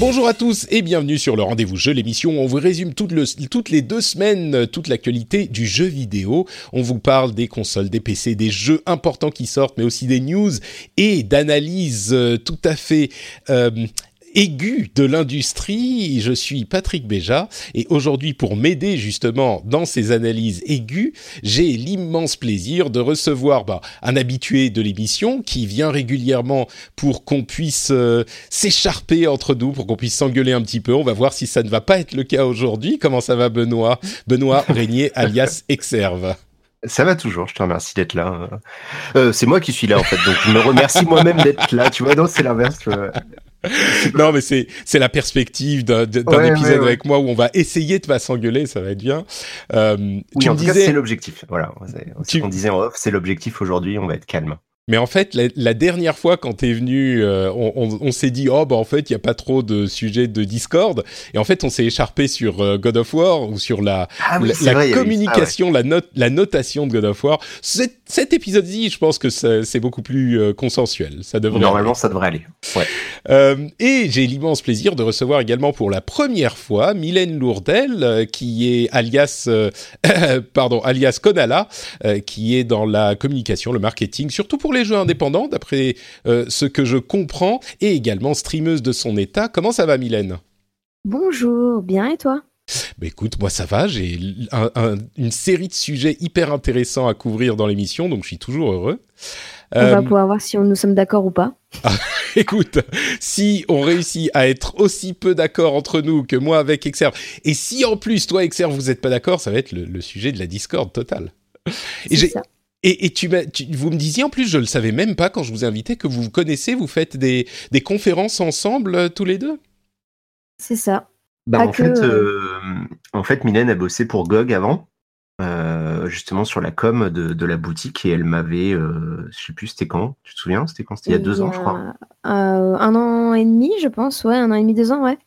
Bonjour à tous et bienvenue sur le Rendez-vous Jeu, l'émission où on vous résume toutes les deux semaines toute l'actualité du jeu vidéo. On vous parle des consoles, des PC, des jeux importants qui sortent, mais aussi des news et d'analyses tout à fait aiguës de l'industrie. Je suis Patrick Béja et aujourd'hui, pour m'aider justement dans ces analyses aiguës, j'ai l'immense plaisir de recevoir un habitué de l'émission qui vient régulièrement pour qu'on puisse s'écharper entre nous, pour qu'on puisse s'engueuler un petit peu. On va voir si ça ne va pas être le cas aujourd'hui. Comment ça va, Benoît ? Benoît Régnier alias Exserv. Ça va toujours, je te remercie d'être là. C'est moi qui suis là en fait, donc je me remercie moi-même d'être là. Tu vois, non, c'est l'inverse. Non, mais c'est la perspective d'un épisode avec moi où on va essayer de pas s'engueuler, ça va être bien. Oui, en tout cas, c'est l'objectif. Voilà, c'est ce qu'on disait en off, c'est l'objectif aujourd'hui, on va être calme. Mais en fait, la dernière fois quand t'es venu, on s'est dit en fait, il y a pas trop de sujets de Discord. Et en fait, on s'est écharpé sur God of War ou sur la communication, la notation de God of War. Cet épisode-ci, je pense que c'est beaucoup plus consensuel. Ça devrait ça devrait aller. Ouais. Et j'ai l'immense plaisir de recevoir également pour la première fois Mylène Lourdel, qui est alias Konala, qui est dans la communication, le marketing, surtout pour les jeux indépendants, d'après ce que je comprends, et également streameuse de son état. Comment ça va, Mylène ? Bonjour, bien et toi ? Bah écoute, moi ça va, j'ai une série de sujets hyper intéressants à couvrir dans l'émission, donc je suis toujours heureux. On va pouvoir voir si nous sommes d'accord ou pas. Écoute, si on réussit à être aussi peu d'accord entre nous que moi avec Exserv, et si en plus toi Exserv vous n'êtes pas d'accord, ça va être le sujet de la discorde totale. Et vous me disiez, en plus, je ne le savais même pas quand je vous invitais, que vous vous connaissez, vous faites des conférences ensemble, tous les deux ? C'est ça. En fait, Mylène a bossé pour GOG avant, justement sur la com de la boutique, et elle m'avait, je ne sais plus, c'était quand ? Tu te souviens ? C'était il y a 2 ans, je crois. Un an et demi, je pense, ouais, 2 ans, ouais.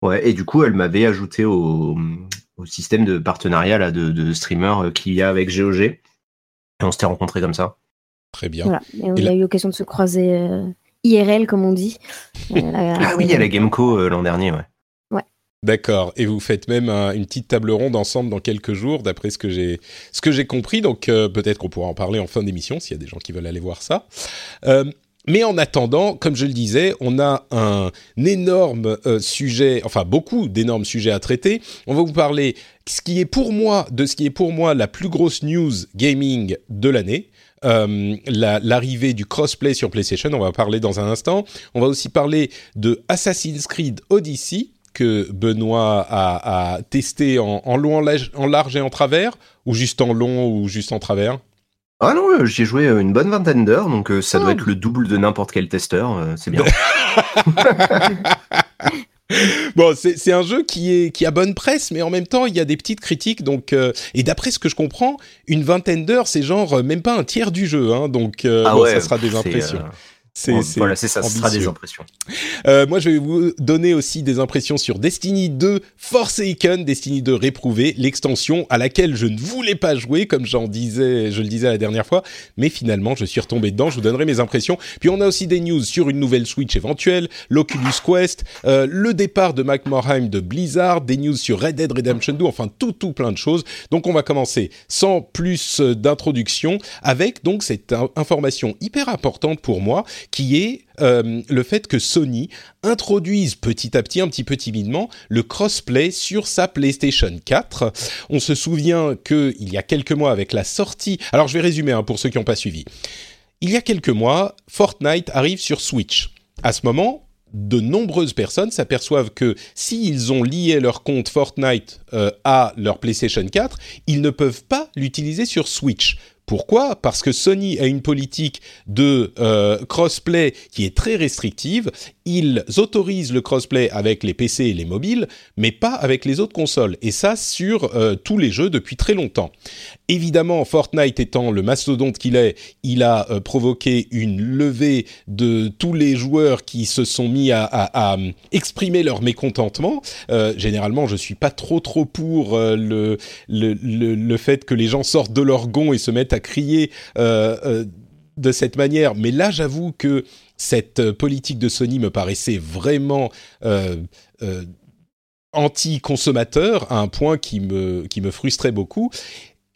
Ouais, et du coup, elle m'avait ajouté au système de partenariat là, de streamers qu'il y a avec GOG. Et on s'était rencontrés comme ça. Très bien. Voilà. Et on a eu l'occasion de se croiser IRL, comme on dit. À la GameCo l'an dernier, ouais. Ouais. D'accord. Et vous faites même une petite table ronde ensemble dans quelques jours, d'après ce que j'ai compris. Donc peut-être qu'on pourra en parler en fin d'émission, s'il y a des gens qui veulent aller voir ça. Mais en attendant, comme je le disais, on a un énorme sujet, enfin beaucoup d'énormes sujets à traiter. On va vous parler de ce qui est pour moi la plus grosse news gaming de l'année. L'arrivée du crossplay sur PlayStation, on va parler dans un instant. On va aussi parler de Assassin's Creed Odyssey, que Benoît a testé en long, en large et en travers, ou juste en long ou juste en travers. Ah non, j'ai joué une bonne vingtaine d'heures, donc ça doit être le double de n'importe quel testeur, c'est bien. Bon, c'est un jeu qui a bonne presse, mais en même temps, il y a des petites critiques. Donc, et d'après ce que je comprends, une vingtaine d'heures, c'est genre même pas un tiers du jeu, hein, donc ça sera des impressions. Ce sera des impressions. Moi, je vais vous donner aussi des impressions sur Destiny 2 Forsaken, Destiny 2 Réprouvé, l'extension à laquelle je ne voulais pas jouer, comme je le disais la dernière fois, mais finalement, je suis retombé dedans, je vous donnerai mes impressions. Puis on a aussi des news sur une nouvelle Switch éventuelle, l'Oculus Quest, le départ de Mike Morhaime de Blizzard, des news sur Red Dead Redemption 2, enfin tout plein de choses. Donc on va commencer sans plus d'introduction avec donc cette information hyper importante pour moi, qui est le fait que Sony introduise petit à petit, un petit peu timidement, le crossplay sur sa PlayStation 4. On se souvient qu'il y a quelques mois, avec la sortie... Alors, je vais résumer hein, pour ceux qui n'ont pas suivi. Il y a quelques mois, Fortnite arrive sur Switch. À ce moment, de nombreuses personnes s'aperçoivent que s'ils ont lié leur compte Fortnite à leur PlayStation 4, ils ne peuvent pas l'utiliser sur Switch. Pourquoi ? Parce que Sony a une politique de crossplay qui est très restrictive. Ils autorisent le crossplay avec les PC et les mobiles, mais pas avec les autres consoles. Et ça, sur tous les jeux depuis très longtemps. Évidemment, Fortnite étant le mastodonte qu'il est, il a provoqué une levée de tous les joueurs qui se sont mis à exprimer leur mécontentement. Généralement, je ne suis pas trop pour le fait que les gens sortent de leur gonds et se mettent à crier de cette manière. Mais là, j'avoue que cette politique de Sony me paraissait vraiment anti-consommateur, à un point qui me frustrait beaucoup.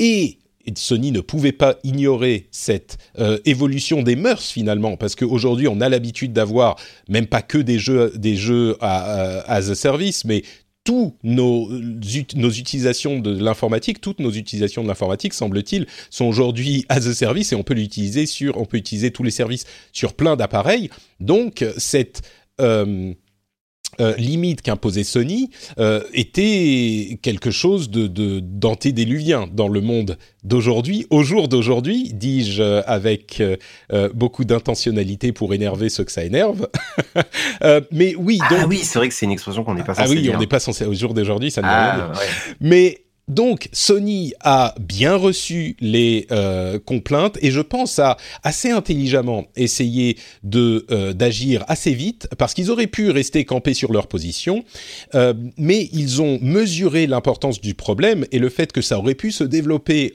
Et Sony ne pouvait pas ignorer cette évolution des mœurs, finalement, parce qu'aujourd'hui, on a l'habitude d'avoir, même pas que des jeux as a service, mais toutes nos utilisations de l'informatique, semble-t-il, sont aujourd'hui as a service, et on peut utiliser tous les services sur plein d'appareils. Donc, cette limite qu'imposait Sony était quelque chose d'antédéluvien dans le monde d'aujourd'hui, au jour d'aujourd'hui, dis-je avec beaucoup d'intentionnalité pour énerver ceux que ça énerve. Mais oui, donc... Ah oui, c'est vrai que c'est une expression qu'on n'est pas censé dire. Ah oui, on n'est pas censé, au jour d'aujourd'hui, ça ne veut rien dire. Ouais. Mais... Donc, Sony a bien reçu les complaintes et je pense a assez intelligemment essayé d'agir assez vite parce qu'ils auraient pu rester campés sur leur position, mais ils ont mesuré l'importance du problème et le fait que ça aurait pu se développer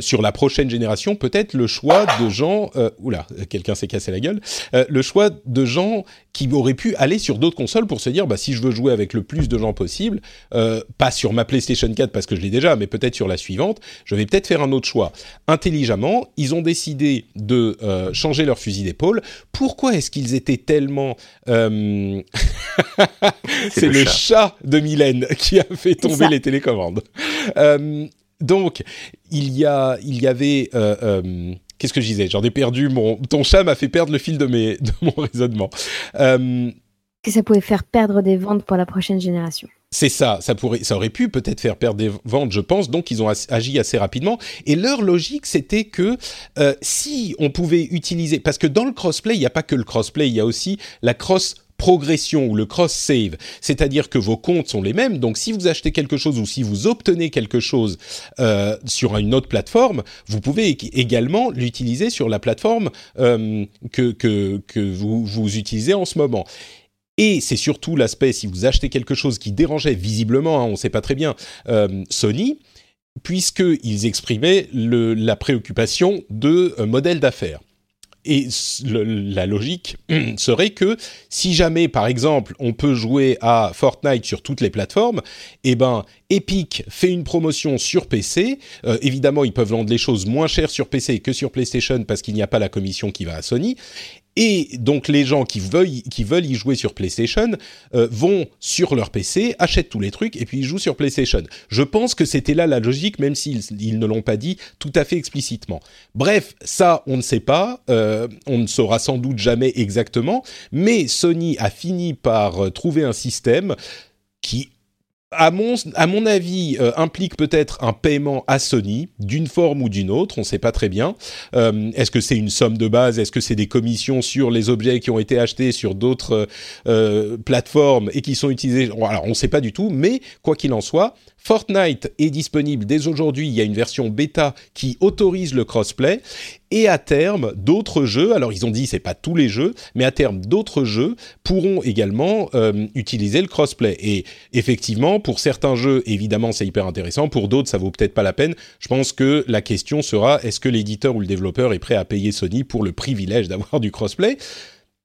sur la prochaine génération, peut-être le choix de gens... oula, quelqu'un s'est cassé la gueule. Le choix de gens qui auraient pu aller sur d'autres consoles pour se dire « si je veux jouer avec le plus de gens possible, pas sur ma PlayStation 4 parce que je l'ai déjà, mais peut-être sur la suivante, je vais peut-être faire un autre choix. » Intelligemment, ils ont décidé de changer leur fusil d'épaule. Pourquoi est-ce qu'ils étaient tellement... C'est le chat de Mylène qui a fait tomber les télécommandes. Donc, il y avait... qu'est-ce que je disais ? J'en ai perdu mon... Ton chat m'a fait perdre le fil de mon raisonnement. Que ça pouvait faire perdre des ventes pour la prochaine génération. C'est ça, ça aurait pu peut-être faire perdre des ventes, je pense, donc ils ont agi assez rapidement. Et leur logique, c'était que si on pouvait utiliser... Parce que dans le crossplay, il n'y a pas que le crossplay, il y a aussi la cross-progression ou le cross-save. C'est-à-dire que vos comptes sont les mêmes, donc si vous achetez quelque chose ou si vous obtenez quelque chose sur une autre plateforme, vous pouvez également l'utiliser sur la plateforme que vous utilisez en ce moment. Et c'est surtout l'aspect, si vous achetez quelque chose qui dérangeait visiblement, hein, on ne sait pas très bien, Sony, puisqu'ils exprimaient la préoccupation de modèle d'affaires. Et la logique serait que si jamais, par exemple, on peut jouer à Fortnite sur toutes les plateformes, eh ben, Epic fait une promotion sur PC. Évidemment, ils peuvent vendre les choses moins chères sur PC que sur PlayStation parce qu'il n'y a pas la commission qui va à Sony. Et donc, les gens qui veulent y jouer sur PlayStation vont sur leur PC, achètent tous les trucs et puis ils jouent sur PlayStation. Je pense que c'était là la logique, même s'ils ne l'ont pas dit tout à fait explicitement. Bref, ça, on ne sait pas. On ne saura sans doute jamais exactement. Mais Sony a fini par trouver un système qui... À mon avis, implique peut-être un paiement à Sony, d'une forme ou d'une autre, on ne sait pas très bien. Est-ce que c'est une somme de base ? Est-ce que c'est des commissions sur les objets qui ont été achetés sur d'autres plateformes et qui sont utilisés ? Alors, on ne sait pas du tout, mais quoi qu'il en soit, Fortnite est disponible dès aujourd'hui. Il y a une version bêta qui autorise le crossplay. Et à terme, d'autres jeux, alors ils ont dit c'est pas tous les jeux, mais à terme d'autres jeux pourront également utiliser le crossplay. Et effectivement, pour certains jeux, évidemment c'est hyper intéressant, pour d'autres ça vaut peut-être pas la peine. Je pense que la question sera est-ce que l'éditeur ou le développeur est prêt à payer Sony pour le privilège d'avoir du crossplay ?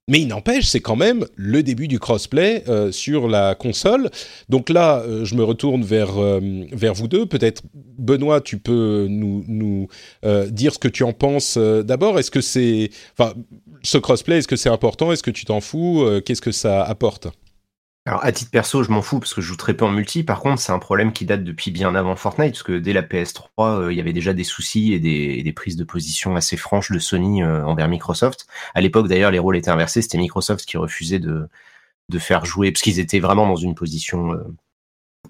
Mais il n'empêche, c'est quand même le début du crossplay sur la console. Donc là, je me retourne vers vous deux. Peut-être, Benoît, tu peux nous dire ce que tu en penses d'abord. Est-ce que c'est... Enfin, ce crossplay, est-ce que c'est important? Est-ce que tu t'en fous? Qu'est-ce que ça apporte? Alors, à titre perso, je m'en fous parce que je joue très peu en multi. Par contre, c'est un problème qui date depuis bien avant Fortnite, parce que dès la PS3, il y avait déjà des soucis et des prises de position assez franches de Sony envers Microsoft. À l'époque, d'ailleurs, les rôles étaient inversés. C'était Microsoft qui refusait de faire jouer, parce qu'ils étaient vraiment dans une position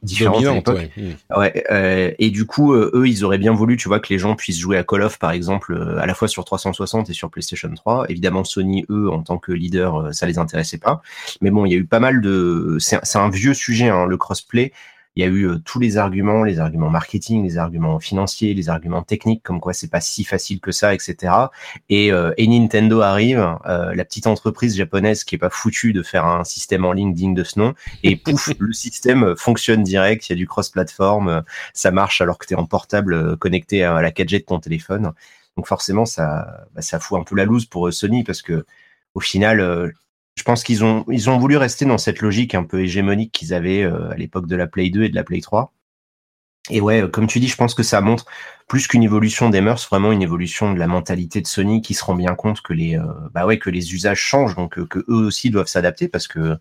différente à l'époque. Ouais. Et du coup, eux, ils auraient bien voulu, tu vois, que les gens puissent jouer à Call of, par exemple, à la fois sur 360 et sur PlayStation 3. Évidemment, Sony, eux, en tant que leader, ça les intéressait pas. Mais bon, il y a eu pas mal de... C'est un vieux sujet, hein, le crossplay. Il y a eu tous les arguments marketing, les arguments financiers, les arguments techniques, comme quoi c'est pas si facile que ça, etc. Et Nintendo arrive, la petite entreprise japonaise qui est pas foutue de faire un système en ligne digne de ce nom, et pouf, le système fonctionne direct, il y a du cross-platform, ça marche alors que t'es en portable connecté à la 4G de ton téléphone. Donc forcément, ça fout un peu la loose pour Sony, parce que au final... je pense qu'ils ont voulu rester dans cette logique un peu hégémonique qu'ils avaient à l'époque de la Play 2 et de la Play 3. Et ouais, comme tu dis, je pense que ça montre plus qu'une évolution des mœurs, vraiment une évolution de la mentalité de Sony qui se rend bien compte que les usages changent, donc que eux aussi doivent s'adapter parce que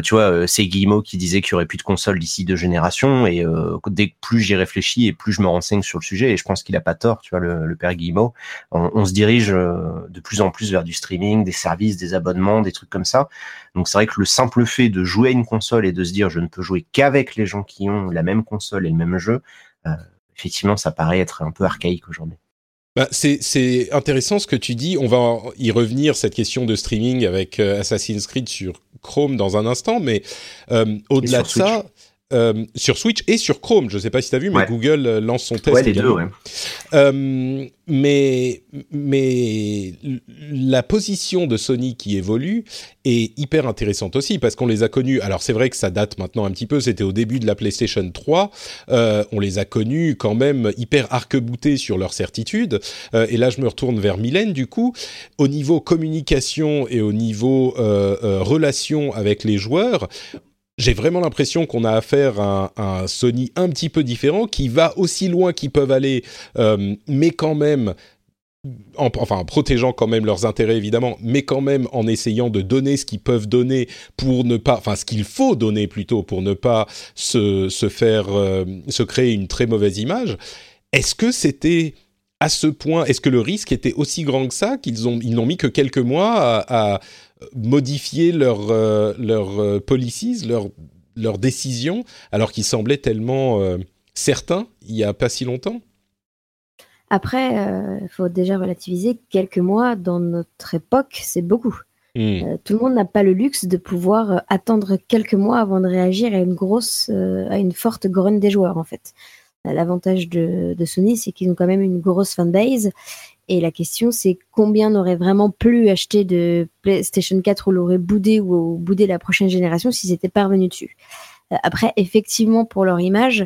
tu vois, c'est Guillemot qui disait qu'il y aurait plus de consoles d'ici 2 générations, et dès que plus j'y réfléchis et plus je me renseigne sur le sujet, et je pense qu'il a pas tort, tu vois, le père Guillemot, on se dirige de plus en plus vers du streaming, des services, des abonnements, des trucs comme ça. Donc c'est vrai que le simple fait de jouer à une console et de se dire je ne peux jouer qu'avec les gens qui ont la même console et le même jeu, effectivement, ça paraît être un peu archaïque aujourd'hui. Bah, c'est intéressant ce que tu dis. On va y revenir, cette question de streaming avec Assassin's Creed sur Chrome dans un instant, mais au-delà de ça, sur Switch et sur Chrome, je ne sais pas si tu as vu, mais ouais. Google lance son test. Ouais, les deux, ouais. Mais la position de Sony qui évolue est hyper intéressante aussi, parce qu'on les a connus, alors c'est vrai que ça date maintenant un petit peu, c'était au début de la PlayStation 3, on les a connus quand même hyper arc-boutés sur leur certitude, et là je me retourne vers Mylène du coup, au niveau communication et au niveau relation avec les joueurs, j'ai vraiment l'impression qu'on a affaire à un Sony un petit peu différent, qui va aussi loin qu'ils peuvent aller, mais quand même, en protégeant quand même leurs intérêts évidemment, mais quand même en essayant de donner ce qu'ils peuvent donner pour ne pas, enfin ce qu'il faut donner plutôt pour ne pas se créer une très mauvaise image. Est-ce que c'était à ce point, est-ce que le risque était aussi grand que ça, qu'ils n'ont mis que quelques mois à modifier leur policies, leur décisions, alors qu'ils semblaient tellement certains il n'y a pas si longtemps? Après, il faut déjà relativiser, quelques mois dans notre époque, c'est beaucoup. Tout le monde n'a pas le luxe de pouvoir attendre quelques mois avant de réagir à une forte grogne des joueurs, en fait. L'avantage de Sony, c'est qu'ils ont quand même une grosse fanbase. Et la question, c'est combien n'auraient vraiment plus acheté de PlayStation 4 ou l'auraient boudé ou boudé la prochaine génération s'ils n'étaient pas revenus dessus. Après, effectivement, pour leur image,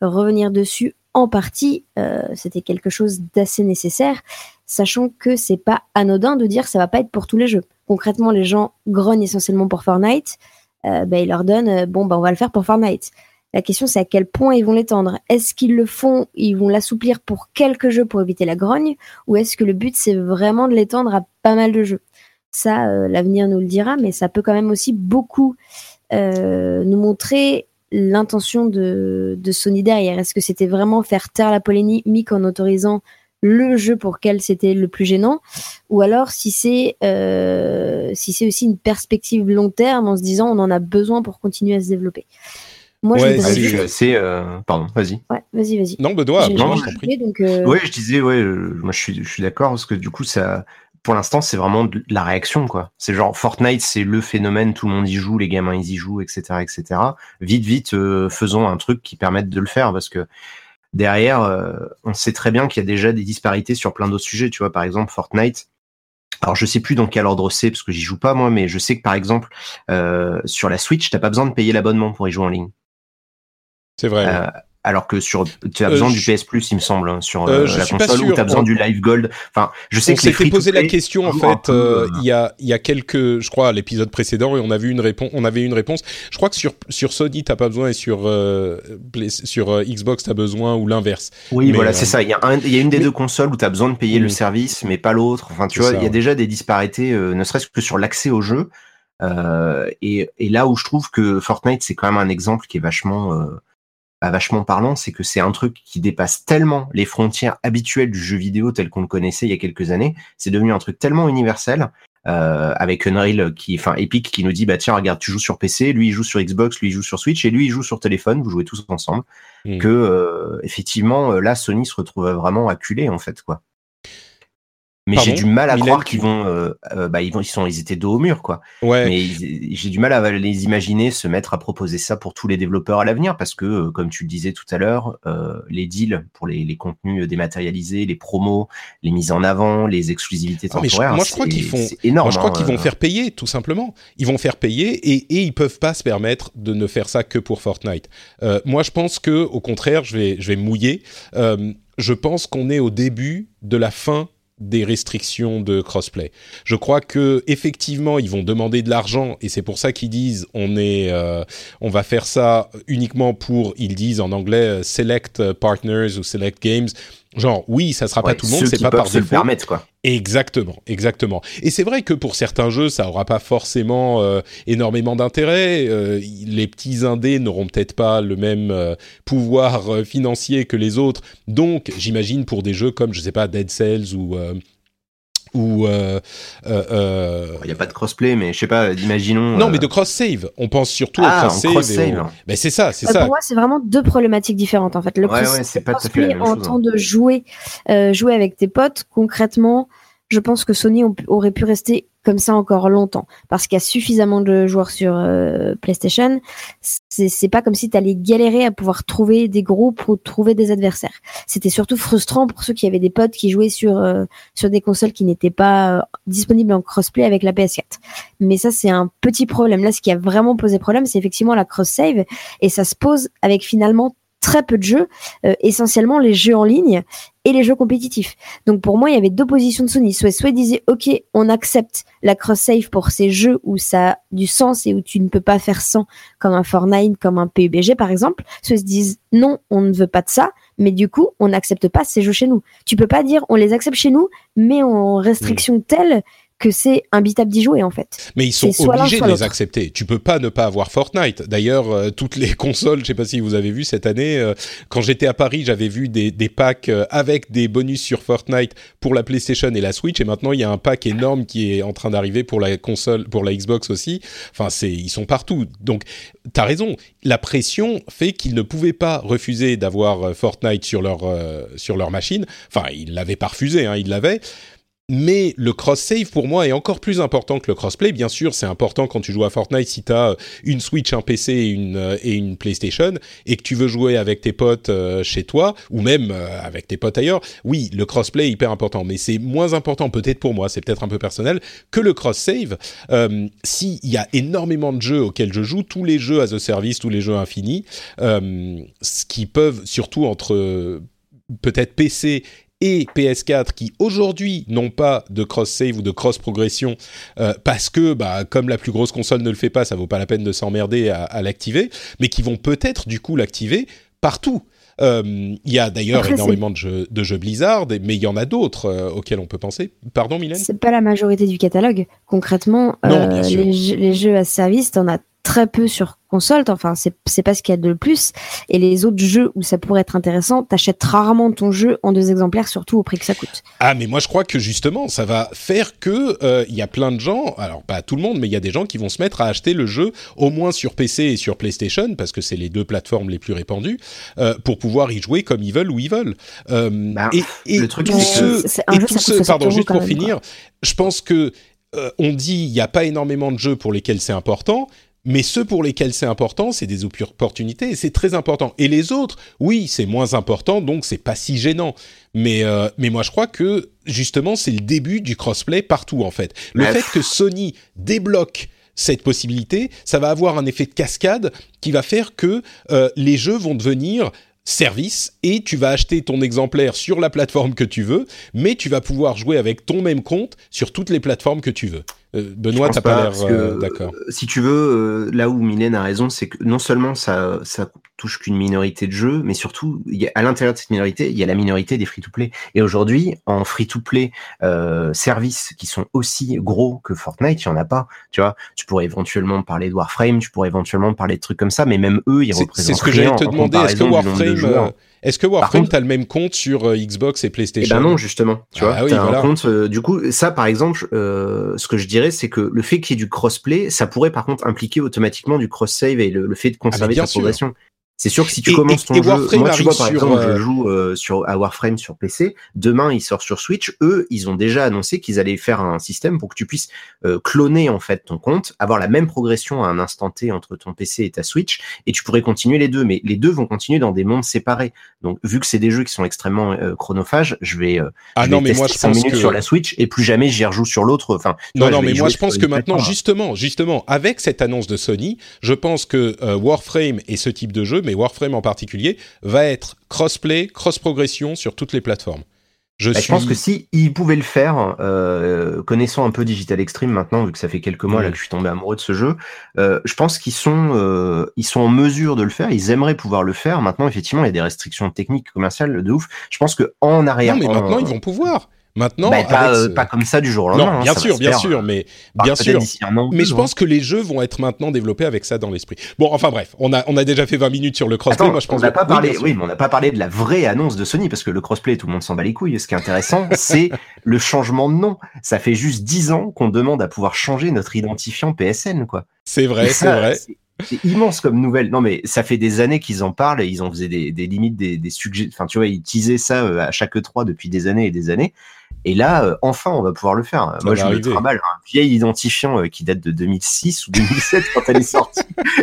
revenir dessus en partie, c'était quelque chose d'assez nécessaire, sachant que c'est pas anodin de dire que ça va pas être pour tous les jeux. Concrètement, les gens grognent essentiellement pour Fortnite, ils leur donnent on va le faire pour Fortnite. La question, c'est à quel point ils vont l'étendre. Est-ce qu'ils le font, ils vont l'assouplir pour quelques jeux pour éviter la grogne, ou est-ce que le but, c'est vraiment de l'étendre à pas mal de jeux? Ça, l'avenir nous le dira, mais ça peut quand même aussi beaucoup nous montrer l'intention de Sony derrière. Est-ce que c'était vraiment faire taire la polémique en autorisant le jeu pour lequel c'était le plus gênant, ou alors si c'est aussi une perspective long terme en se disant on en a besoin pour continuer à se développer? Moi, pardon, vas-y. Ouais, vas-y. Non, Benoît, je t'en prie. Oui, je disais, moi je suis d'accord, parce que du coup, ça, pour l'instant, c'est vraiment de la réaction, quoi. C'est genre, Fortnite, c'est le phénomène, tout le monde y joue, les gamins, ils y jouent, etc., etc. Vite, faisons un truc qui permette de le faire, parce que derrière, on sait très bien qu'il y a déjà des disparités sur plein d'autres sujets, tu vois, par exemple, Fortnite. Alors, je sais plus dans quel ordre c'est, parce que j'y joue pas, moi, mais je sais que, par exemple, sur la Switch, t'as pas besoin de payer l'abonnement pour y jouer en ligne. C'est vrai. Alors que sur, tu as besoin du PS Plus, il me semble, hein, sur la console, ou tu as besoin du Live Gold. Enfin, je sais que c'est free to play. On s'était posé la question, en fait, il y a quelques, je crois, à l'épisode précédent, et on avait eu une réponse. Je crois que sur Sony, t'as pas besoin, et sur Xbox, t'as besoin, ou l'inverse. Oui, mais, voilà, c'est ça. Il y a une des deux consoles où t'as besoin de payer le service, mais pas l'autre. Enfin, tu vois, il y a déjà des disparités, ne serait-ce que sur l'accès au jeu. Et là où je trouve que Fortnite, c'est quand même un exemple qui est vachement parlant, c'est que c'est un truc qui dépasse tellement les frontières habituelles du jeu vidéo tel qu'on le connaissait il y a quelques années. C'est devenu un truc tellement universel, avec Unreal Epic qui nous dit, bah tiens, regarde, tu joues sur PC, lui il joue sur Xbox, lui il joue sur Switch, et lui il joue sur téléphone, vous jouez tous ensemble, que effectivement là Sony se retrouve vraiment acculé, en fait, quoi. Mais j'ai du mal à croire qu'ils vont, ils étaient dos au mur, quoi. Ouais. Mais j'ai du mal à les imaginer se mettre à proposer ça pour tous les développeurs à l'avenir, parce que, comme tu le disais tout à l'heure, les deals pour les contenus dématérialisés, les promos, les mises en avant, les exclusivités temporaires, c'est énorme. Moi, je crois qu'ils vont faire payer, tout simplement. Ils vont faire payer, et ils peuvent pas se permettre de ne faire ça que pour Fortnite. Moi, je pense que, au contraire, je vais mouiller. Je pense qu'on est au début de la fin des restrictions de crossplay. Je crois que effectivement ils vont demander de l'argent, et c'est pour ça qu'ils disent on va faire ça uniquement pour, ils disent en anglais, select partners ou select games. Genre, oui, ça sera pas tout le monde, c'est pas par défaut. Ceux qui peuvent se le permettre, quoi. Exactement. Et c'est vrai que pour certains jeux, ça aura pas forcément énormément d'intérêt. Les petits indés n'auront peut-être pas le même pouvoir financier que les autres. Donc, j'imagine pour des jeux comme, je sais pas, Dead Cells ou il y a pas de crossplay, mais je sais pas, imaginons non mais de cross save, on pense surtout au cross save. Ben c'est ça. Pour moi, c'est vraiment deux problématiques différentes, en fait. Le crossplay en temps de jouer avec tes potes, concrètement, je pense que Sony aurait pu rester comme ça encore longtemps, parce qu'il y a suffisamment de joueurs sur PlayStation. C'est pas comme si t'allais galérer à pouvoir trouver des groupes ou trouver des adversaires. C'était surtout frustrant pour ceux qui avaient des potes qui jouaient sur des consoles qui n'étaient pas disponibles en crossplay avec la PS4. Mais ça, c'est un petit problème. Là, ce qui a vraiment posé problème, c'est effectivement la cross-save, et ça se pose avec finalement très peu de jeux, essentiellement les jeux en ligne et les jeux compétitifs. Donc pour moi, il y avait deux positions de Sony. Soit ils disaient, ok, on accepte la cross-save pour ces jeux où ça a du sens et où tu ne peux pas faire sans, comme un Fortnite, comme un PUBG par exemple. Soit ils se disent, non, on ne veut pas de ça, mais du coup, on n'accepte pas ces jeux chez nous. Tu peux pas dire, on les accepte chez nous, mais en restriction telle que c'est imbitable d'y jouer, en fait. Mais ils sont obligés de les accepter. Tu peux pas ne pas avoir Fortnite. D'ailleurs, toutes les consoles, je sais pas si vous avez vu cette année, quand j'étais à Paris, j'avais vu des packs avec des bonus sur Fortnite pour la PlayStation et la Switch, et maintenant il y a un pack énorme qui est en train d'arriver pour la console, pour la Xbox aussi. Enfin, ils sont partout. Donc, t'as raison. La pression fait qu'ils ne pouvaient pas refuser d'avoir Fortnite sur leur machine. Enfin, ils l'avaient pas refusé, hein, ils l'avaient. Mais le cross-save, pour moi, est encore plus important que le cross-play. Bien sûr, c'est important quand tu joues à Fortnite, si tu as une Switch, un PC et une PlayStation, et que tu veux jouer avec tes potes chez toi, ou même avec tes potes ailleurs. Oui, le cross-play est hyper important, mais c'est moins important, peut-être pour moi, c'est peut-être un peu personnel, que le cross-save. S'il y a énormément de jeux auxquels je joue, tous les jeux as a service, tous les jeux infinis, ce qui peuvent, surtout entre peut-être PC et PS4 qui aujourd'hui n'ont pas de cross-save ou de cross-progression parce que, comme la plus grosse console ne le fait pas, ça vaut pas la peine de s'emmerder à l'activer, mais qui vont peut-être du coup l'activer partout. Il y a d'ailleurs énormément de jeux Blizzard, mais il y en a d'autres auxquels on peut penser. Pardon, Mylène ? C'est pas la majorité du catalogue. Concrètement, non, les jeux à service, t'en as très peu sur console, enfin c'est pas ce qu'il y a de le plus, et les autres jeux où ça pourrait être intéressant, t'achètes rarement ton jeu en 2 exemplaires, surtout au prix que ça coûte. Ah, mais moi je crois que justement ça va faire que il y a plein de gens, alors pas tout le monde, mais il y a des gens qui vont se mettre à acheter le jeu au moins sur PC et sur PlayStation, parce que c'est les deux plateformes les plus répandues, pour pouvoir y jouer comme ils veulent, où ils veulent. Et le truc c'est pardon, juste pour finir, je pense que on dit il y a pas énormément de jeux pour lesquels c'est important. Mais ceux pour lesquels c'est important, c'est des opportunités, et c'est très important. Et les autres, oui, c'est moins important, donc c'est pas si gênant. Mais moi, je crois que, justement, c'est le début du crossplay partout, en fait. Le fait que Sony débloque cette possibilité, ça va avoir un effet de cascade qui va faire que les jeux vont devenir service et tu vas acheter ton exemplaire sur la plateforme que tu veux, mais tu vas pouvoir jouer avec ton même compte sur toutes les plateformes que tu veux. Benoît, t'as pas l'air d'accord. Si tu veux, là où Mylène a raison, c'est que non seulement ça touche qu'une minorité de jeux, mais surtout, à l'intérieur de cette minorité, il y a la minorité des free-to-play. Et aujourd'hui, en free-to-play, services qui sont aussi gros que Fortnite, il n'y en a pas. Tu vois, tu pourrais éventuellement parler de Warframe, tu pourrais éventuellement parler de trucs comme ça, mais même eux, ils représentent. C'est ce que j'allais te demander. Est-ce que Warframe, t'as le même compte sur Xbox et PlayStation ? Eh ben non, justement. Tu vois, t'as un compte. Du coup, ça, par exemple, ce que je dirais, c'est que le fait qu'il y ait du crossplay, ça pourrait par contre impliquer automatiquement du cross-save et le fait de conserver ta progression. C'est sûr que si tu commences ton jeu, moi tu vois par exemple, je joue à Warframe sur PC, demain il sort sur Switch, eux ils ont déjà annoncé qu'ils allaient faire un système pour que tu puisses cloner en fait ton compte, avoir la même progression à un instant T entre ton PC et ta Switch, et tu pourrais continuer les deux, mais les deux vont continuer dans des mondes séparés. Donc vu que c'est des jeux qui sont extrêmement chronophages, je vais tester 5 minutes sur la Switch et plus jamais j'y rejoue sur l'autre. Je pense que maintenant justement, avec cette annonce de Sony, je pense que Warframe et ce type de jeu, mais Warframe en particulier, va être cross-play, cross-progression sur toutes les plateformes. Je pense que si ils pouvaient le faire, connaissant un peu Digital Extreme maintenant, vu que ça fait quelques mois là que je suis tombé amoureux de ce jeu, je pense qu'ils sont en mesure de le faire. Ils aimeraient pouvoir le faire. Maintenant, effectivement, il y a des restrictions techniques, commerciales de ouf. Je pense que en arrière. Non, mais maintenant ils vont pouvoir. Maintenant, pas comme ça du jour au lendemain. Non, bien sûr, mais bien sûr. Mais je pense que les jeux vont être maintenant développés avec ça dans l'esprit. Bon, enfin bref, on a déjà fait 20 minutes sur le crossplay. Moi, je pense. On n'a pas parlé de la vraie annonce de Sony parce que le crossplay, tout le monde s'en bat les couilles. Ce qui est intéressant, c'est le changement de nom. Ça fait juste 10 ans qu'on demande à pouvoir changer notre identifiant PSN, quoi. C'est vrai. C'est immense comme nouvelle. Non, mais ça fait des années qu'ils en parlent et ils en faisaient des limites, des sujets. Enfin, tu vois, ils teasaient ça à chaque E3 depuis des années et des années. Et là, enfin, on va pouvoir le faire. Moi, je me trimballe un vieil identifiant qui date de 2006 ou 2007 quand elle est sortie.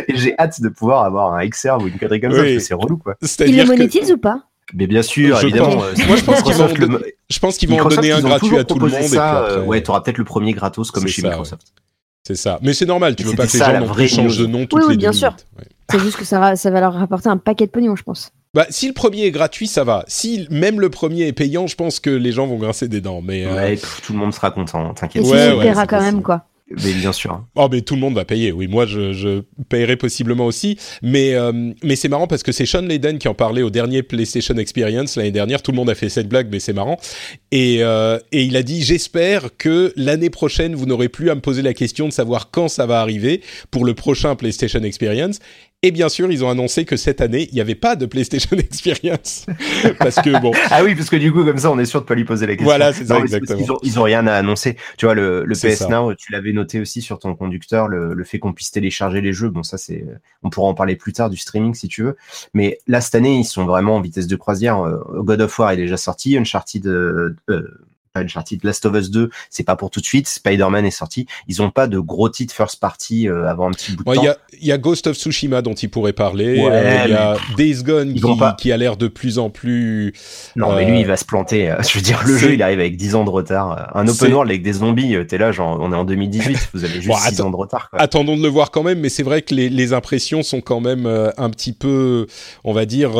Et j'ai hâte de pouvoir avoir un Exserv ou une connerie comme ça parce que c'est relou, quoi. Il le monétise ou pas ? Mais bien sûr, évidemment. Moi, je pense qu'ils vont en donner un gratuit à tout le monde. Ouais, t'auras peut-être le premier gratos comme chez Microsoft. C'est ça. Mais c'est normal, tu veux pas que les gens changent de nom toutes les 2 minutes. Oui, bien sûr. Ouais. C'est juste que ça va leur rapporter un paquet de pognon, je pense. Bah, si le premier est gratuit, ça va. Si même le premier est payant, je pense que les gens vont grincer des dents. Mais, ouais, tout le monde sera content, t'inquiète. Et paiera quand même, quoi. Mais bien sûr. Oh, mais tout le monde va payer. Oui, moi, je paierai possiblement aussi. Mais c'est marrant parce que c'est Sean Layden qui en parlait au dernier PlayStation Experience l'année dernière. Tout le monde a fait cette blague, mais c'est marrant. Et il a dit, j'espère que l'année prochaine, vous n'aurez plus à me poser la question de savoir quand ça va arriver pour le prochain PlayStation Experience. Et bien sûr, ils ont annoncé que cette année, il n'y avait pas de PlayStation Experience. Parce que bon. Ah oui, parce que du coup, comme ça, on est sûr de ne pas lui poser la question. Voilà, c'est ça, exactement. Ils ont rien à annoncer. Tu vois, le PS Now, tu l'avais noté aussi sur ton conducteur, le fait qu'on puisse télécharger les jeux. Bon, ça, c'est, on pourra en parler plus tard du streaming si tu veux. Mais là, cette année, ils sont vraiment en vitesse de croisière. God of War est déjà sorti. Last of Us 2, c'est pas pour tout de suite. Spider-Man est sorti. Ils ont pas de gros titres first party avant un petit bout de temps. Il y a Ghost of Tsushima dont ils pourraient parler. Il y a Days Gone qui a l'air de plus en plus. Non, mais lui, il va se planter. Je veux dire, le jeu, il arrive avec 10 ans de retard. Un open world avec des zombies, t'es là, genre, on est en 2018. Vous avez juste 6 ans de retard, quoi. Attendons de le voir quand même, mais c'est vrai que les impressions sont quand même un petit peu, on va dire,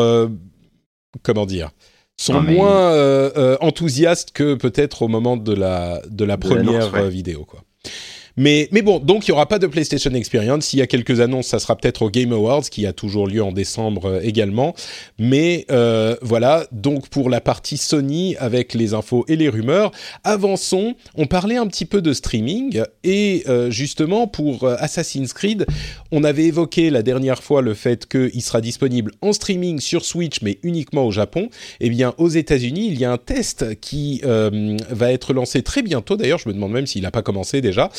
comment dire, moins enthousiastes que peut-être au moment de la première vidéo, quoi. Mais bon, donc il n'y aura pas de PlayStation Experience. S'il y a quelques annonces, ça sera peut-être au Game Awards, qui a toujours lieu en décembre également. Mais voilà, donc pour la partie Sony, avec les infos et les rumeurs, avançons. On parlait un petit peu de streaming et justement pour Assassin's Creed, on avait évoqué la dernière fois le fait qu'il sera disponible en streaming sur Switch, mais uniquement au Japon. Eh bien, aux États-Unis, il y a un test qui va être lancé très bientôt. D'ailleurs, je me demande même s'il n'a pas commencé déjà.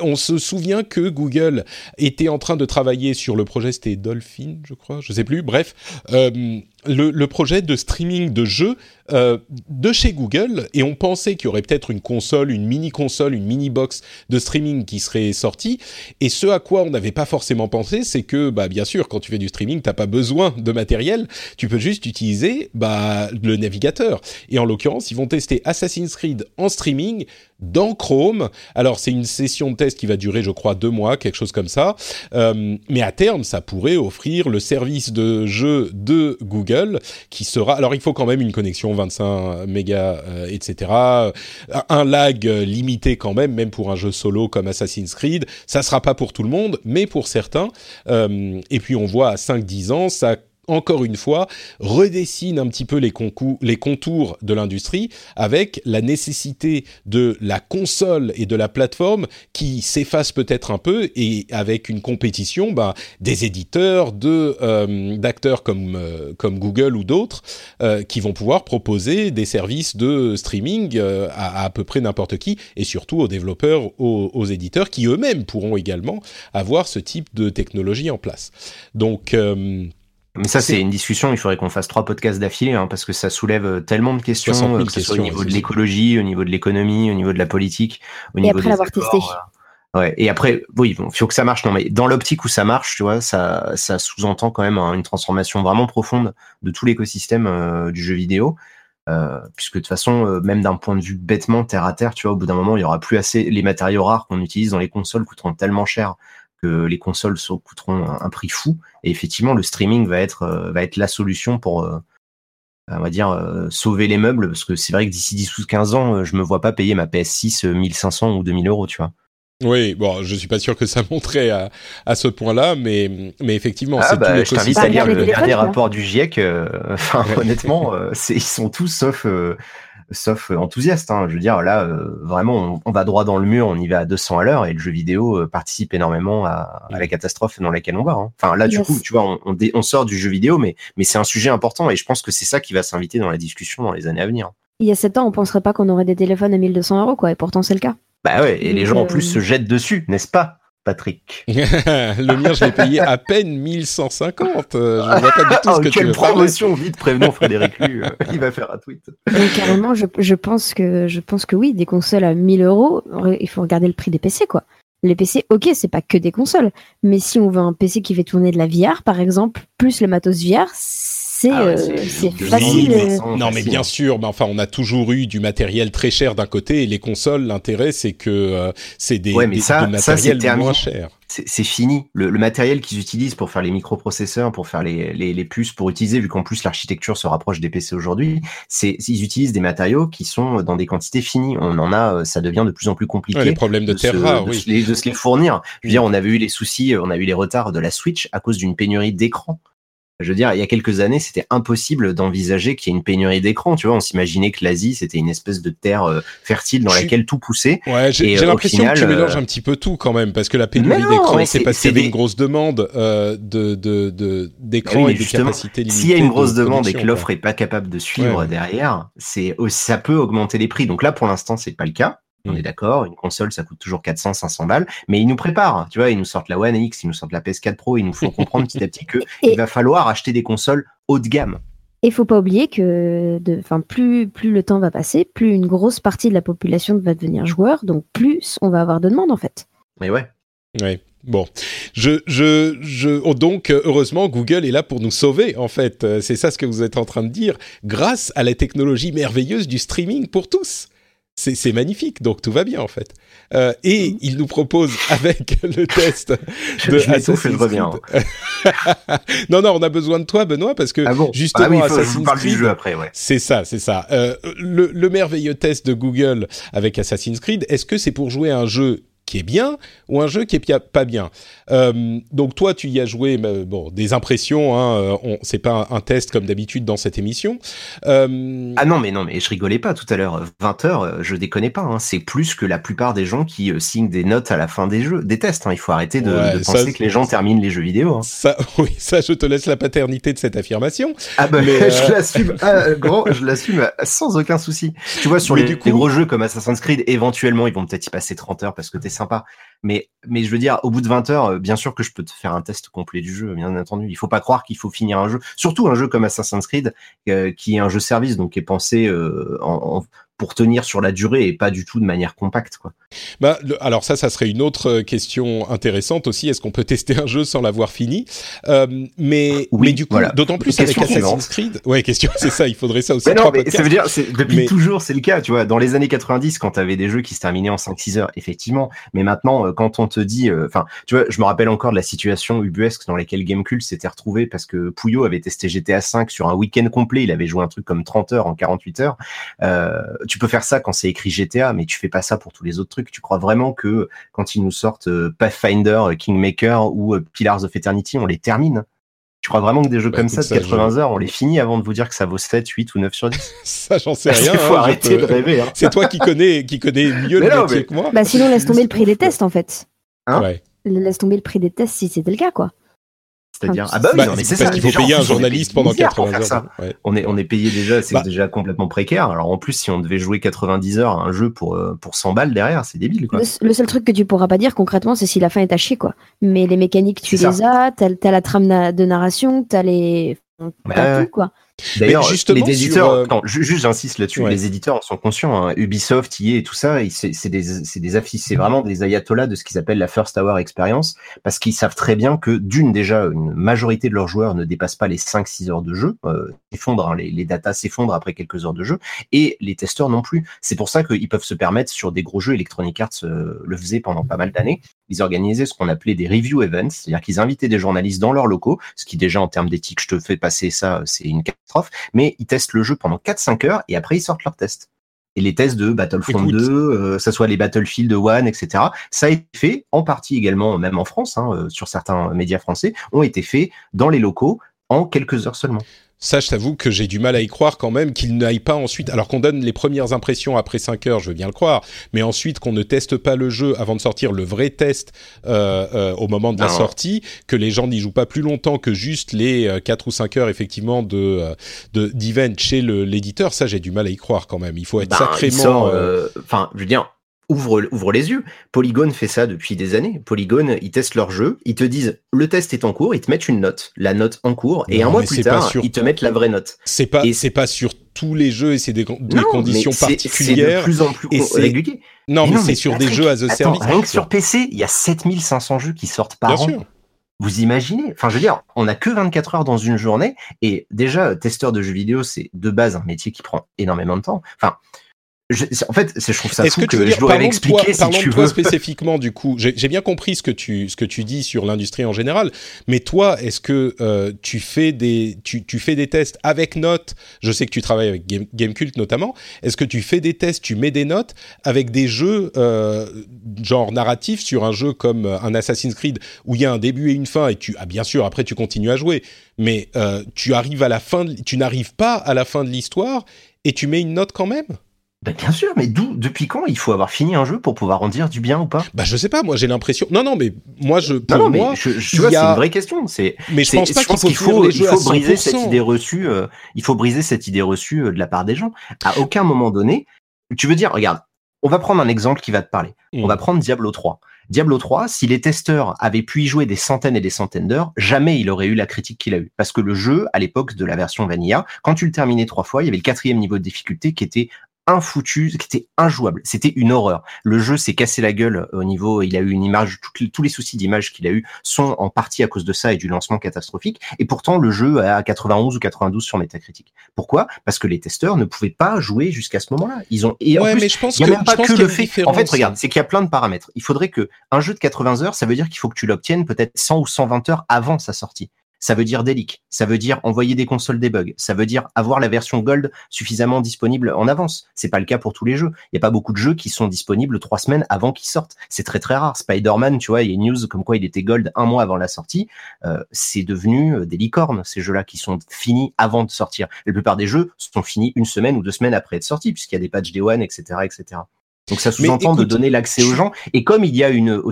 On se souvient que Google était en train de travailler sur le projet, c'était Dolphin, je crois, je ne sais plus, bref, le projet de streaming de jeux de chez Google, et on pensait qu'il y aurait peut-être une console, une mini-console, une mini-box de streaming qui serait sortie, et ce à quoi on n'avait pas forcément pensé, c'est que, bah, bien sûr, quand tu fais du streaming, tu n'as pas besoin de matériel, tu peux juste utiliser le navigateur, et en l'occurrence, ils vont tester Assassin's Creed en streaming dans Chrome. Alors, c'est une session de test qui va durer, je crois, 2 mois, quelque chose comme ça. Mais à terme, ça pourrait offrir le service de jeu de Google qui sera... Alors, il faut quand même une connexion 25 mégas, etc. Un lag limité quand même pour un jeu solo comme Assassin's Creed. Ça sera pas pour tout le monde, mais pour certains. Et puis, on voit à 5-10 ans, ça... encore une fois, redessine un petit peu les contours de l'industrie avec la nécessité de la console et de la plateforme qui s'efface peut-être un peu et avec une compétition des éditeurs, d'acteurs comme Google ou d'autres qui vont pouvoir proposer des services de streaming à peu près n'importe qui et surtout aux développeurs, aux éditeurs qui eux-mêmes pourront également avoir ce type de technologie en place. Donc... mais ça, c'est une discussion, il faudrait qu'on fasse 3 podcasts d'affilée, parce que ça soulève tellement de questions, que ce soit au niveau de l'écologie, au niveau de l'économie, au niveau de la politique, au niveau des accords. Ouais. Et après, oui, bon, faut que ça marche. Non, mais dans l'optique où ça marche, tu vois, ça sous-entend quand même une transformation vraiment profonde de tout l'écosystème du jeu vidéo. Puisque de toute façon, même d'un point de vue bêtement terre à terre, tu vois, au bout d'un moment, il y aura plus assez, les matériaux rares qu'on utilise dans les consoles coûteront tellement cher. Que les consoles coûteront un prix fou et effectivement le streaming va être la solution pour on va dire sauver les meubles, parce que c'est vrai que d'ici 10 ou 15 ans je me vois pas payer ma PS6 1 500 ou 2 000 euros, tu vois. Oui, bon, je suis pas sûr que ça monterait à ce point-là, mais effectivement, c'est tout l'écosystème. Je t'invite à lire le dernier rapport du GIEC, honnêtement, ils sont tous sauf enthousiastes, hein. Je veux dire, là, vraiment, on va droit dans le mur, on y va à 200 à l'heure, et le jeu vidéo participe énormément à la catastrophe dans laquelle on va. Hein. Enfin, là, du coup, tu vois, on sort du jeu vidéo, mais c'est un sujet important, et je pense que c'est ça qui va s'inviter dans la discussion dans les années à venir. Il y a 7 ans, on penserait pas qu'on aurait des téléphones à 1 200 euros, quoi, et pourtant c'est le cas. Bah ouais, et les gens en plus se jettent dessus, n'est-ce pas, Patrick? Le mien, je l'ai payé à peine 1150. Je ne vois pas du tout ce que tu veux parler. Quelle promotion, vite, prévenons Frédéric Lu, il va faire un tweet. Mais carrément, je pense que oui, des consoles à 1 000 euros, il faut regarder le prix des PC, quoi. Les PC, ok, c'est pas que des consoles, mais si on veut un PC qui fait tourner de la VR, par exemple, plus le matos VR, c'est facile. Non, mais bien sûr. Enfin, on a toujours eu du matériel très cher d'un côté, et les consoles, l'intérêt, c'est que c'est des matériels moins chers. C'est fini. Le matériel qu'ils utilisent pour faire les microprocesseurs, pour faire les puces, pour utiliser, vu qu'en plus l'architecture se rapproche des PC aujourd'hui, ils utilisent des matériaux qui sont dans des quantités finies. Ça devient de plus en plus compliqué. Ouais, les problèmes de terre rare, oui. De se les fournir. Je veux dire, on a eu les retards de la Switch à cause d'une pénurie d'écran. Je veux dire, il y a quelques années, c'était impossible d'envisager qu'il y ait une pénurie d'écran. Tu vois, on s'imaginait que l'Asie, c'était une espèce de terre fertile dans laquelle tout poussait. Ouais, j'ai l'impression que tu mélanges un petit peu tout quand même, parce que la pénurie d'écran, c'est parce qu'il y avait une grosse demande d'écran et de capacité limitée. S'il y a une grosse demande et que l'offre n'est pas capable de suivre derrière, ça peut augmenter les prix. Donc là, pour l'instant, c'est pas le cas. On est d'accord, une console, ça coûte toujours 400, 500 balles, mais ils nous préparent, tu vois, ils nous sortent la One X, ils nous sortent la PS4 Pro, ils nous font comprendre petit à petit qu'il va falloir acheter des consoles haut de gamme. Et faut pas oublier que plus le temps va passer, plus une grosse partie de la population va devenir joueur, donc plus on va avoir de demandes, en fait. Mais ouais. Oui. Bon, donc heureusement Google est là pour nous sauver, en fait, c'est ça ce que vous êtes en train de dire, grâce à la technologie merveilleuse du streaming pour tous. C'est magnifique, donc tout va bien en fait. Et il nous propose avec le test de Assassin's Creed. Non, on a besoin de toi, Benoît, parce que justement, Assassin's Creed, c'est ça. Le merveilleux test de Google avec Assassin's Creed, est-ce que c'est pour jouer à un jeu qui est bien ou un jeu qui est pas bien? Donc toi, tu y as joué, des impressions, c'est pas un test comme d'habitude dans cette émission. Non, mais je rigolais pas tout à l'heure. 20h, je déconne pas, c'est plus que la plupart des gens qui signent des notes à la fin des jeux, des tests. Il faut arrêter de penser que les gens terminent les jeux vidéo. Ça, oui, ça, je te laisse la paternité de cette affirmation. Je l'assume, je l'assume sans aucun souci. Tu vois, sur les gros jeux comme Assassin's Creed, éventuellement, ils vont peut-être y passer 30 heures parce que t'es sympa, mais je veux dire, au bout de 20 heures, bien sûr que je peux te faire un test complet du jeu, bien entendu. Il faut pas croire qu'il faut finir un jeu, surtout un jeu comme Assassin's Creed qui est un jeu service, donc qui est pensé pour tenir sur la durée et pas du tout de manière compacte, quoi. Bah, alors ça serait une autre question intéressante aussi. Est-ce qu'on peut tester un jeu sans l'avoir fini? Mais du coup, voilà. D'autant plus avec Assassin's Creed. Ouais, question, c'est ça. Il faudrait ça aussi. Mais non, mais ça veut dire, toujours, c'est le cas, tu vois. Dans les années 90, quand t'avais des jeux qui se terminaient en 5-6 heures, effectivement. Mais maintenant, quand on te dit, tu vois, je me rappelle encore de la situation ubuesque dans laquelle Gamecult s'était retrouvé parce que Pouillot avait testé GTA 5 sur un week-end complet. Il avait joué un truc comme 30 heures en 48 heures. Tu peux faire ça quand c'est écrit GTA, mais tu fais pas ça pour tous les autres trucs. Tu crois vraiment que quand ils nous sortent Pathfinder, Kingmaker ou Pillars of Eternity, on les termine? Tu crois vraiment que des jeux comme ça de 80 heures, on les finit avant de vous dire que ça vaut 7, 8 ou 9 sur 10? Ça, j'en sais rien. Il faut arrêter de rêver. Hein. C'est toi qui connais mieux le métier que moi. Bah, sinon, laisse tomber le prix des tests, en fait. Hein? Ouais. Laisse tomber le prix des tests si c'était le cas, quoi. C'est-à-dire, c'est parce qu'il faut payer un journaliste pendant 80 heures. Ouais. On est payé déjà, c'est déjà complètement précaire. Alors en plus, si on devait jouer 90 heures à un jeu pour 100 balles derrière, c'est débile, quoi. Le seul truc que tu pourras pas dire concrètement, c'est si la fin est à chier, quoi. Mais les mécaniques, tu les as, t'as la trame de narration, t'as tout, quoi. D'ailleurs, les éditeurs, j'insiste là-dessus, les éditeurs en sont conscients, hein. Ubisoft, EA et tout ça, c'est vraiment des ayatollahs de ce qu'ils appellent la First Hour Experience, parce qu'ils savent très bien que déjà, une majorité de leurs joueurs ne dépassent pas les 5-6 heures de jeu, s'effondrent, hein, les datas s'effondrent après quelques heures de jeu, et les testeurs non plus. C'est pour ça qu'ils peuvent se permettre sur des gros jeux. Electronic Arts le faisait pendant pas mal d'années. Ils organisaient ce qu'on appelait des review events, c'est-à-dire qu'ils invitaient des journalistes dans leurs locaux, ce qui déjà en termes d'éthique, je te fais passer ça, c'est une catastrophe, mais ils testent le jeu pendant 4-5 heures et après ils sortent leurs tests. Et les tests de Battlefront 2, ça soit les Battlefield 1, etc., ça a été fait en partie également, même en France, hein, sur certains médias français, ont été faits dans les locaux en quelques heures seulement. Ça, je t'avoue que j'ai du mal à y croire quand même qu'il n'aille pas ensuite... Alors qu'on donne les premières impressions après 5 heures, je veux bien le croire, mais ensuite qu'on ne teste pas le jeu avant de sortir le vrai test au moment de la sortie, que les gens n'y jouent pas plus longtemps que juste les 4 ou 5 heures effectivement d'event chez l'éditeur, ça j'ai du mal à y croire quand même. Il faut être sacrément... je veux dire... Ouvre les yeux. Polygon fait ça depuis des années. Polygon, ils testent leur jeu, ils te disent le test est en cours, ils te mettent une note, la note en cours, et un mois plus tard, ils te mettent la vraie note. C'est pas sur tous les jeux et c'est des conditions particulières. C'est de plus en plus régulier. Non, mais c'est sur des jeux as a service. Rien que sur PC, il y a 7500 jeux qui sortent par an. Bien sûr. Vous imaginez? Enfin, je veux dire, on n'a que 24 heures dans une journée, et déjà, testeur de jeux vidéo, c'est de base un métier qui prend énormément de temps. Enfin, je trouve ça fou que je dois l'expliquer si tu veux. Toi spécifiquement, du coup, j'ai bien compris ce que tu dis sur l'industrie en général, mais toi, est-ce que tu fais des tests avec notes? Je sais que tu travailles avec Gamecult notamment. Est-ce que tu fais des tests, tu mets des notes avec des jeux genre narratif sur un jeu comme un Assassin's Creed où il y a un début et une fin et bien sûr après tu continues à jouer, mais tu n'arrives pas à la fin de l'histoire et tu mets une note quand même? Ben bien sûr, mais depuis quand il faut avoir fini un jeu pour pouvoir en dire du bien ou pas? Bah je sais pas, moi j'ai l'impression. C'est une vraie question. Je pense qu'il faut briser cette idée reçue. Il faut briser cette idée reçue de la part des gens. À aucun moment donné, tu veux dire, regarde, on va prendre un exemple qui va te parler. On va prendre Diablo 3. Diablo 3, si les testeurs avaient pu y jouer des centaines et des centaines d'heures, jamais il aurait eu la critique qu'il a eue. Parce que le jeu, à l'époque de la version vanilla, quand tu le terminais 3 fois, il y avait le 4e niveau de difficulté qui était qui était injouable. C'était une horreur. Le jeu s'est cassé la gueule au niveau, il a eu une image, tous les soucis d'image qu'il a eu sont en partie à cause de ça et du lancement catastrophique. Et pourtant, le jeu a 91 ou 92 sur Metacritic. Pourquoi? Parce que les testeurs ne pouvaient pas jouer jusqu'à ce moment-là. En fait, regarde, c'est qu'il y a plein de paramètres. Il faudrait que un jeu de 80 heures, ça veut dire qu'il faut que tu l'obtiennes peut-être 100 ou 120 heures avant sa sortie. Ça veut dire des leaks, ça veut dire envoyer des consoles debug, ça veut dire avoir la version Gold suffisamment disponible en avance. C'est pas le cas pour tous les jeux. Il y a pas beaucoup de jeux qui sont disponibles 3 semaines avant qu'ils sortent. C'est très très rare. Spider-Man, tu vois, il y a une news comme quoi il était Gold 1 mois avant la sortie. C'est devenu des licornes, ces jeux-là qui sont finis avant de sortir. La plupart des jeux sont finis 1 semaine ou 2 semaines après être sortis, puisqu'il y a des patchs Day One, etc., etc. Donc ça sous-entend de donner l'accès aux gens. Et comme il y a une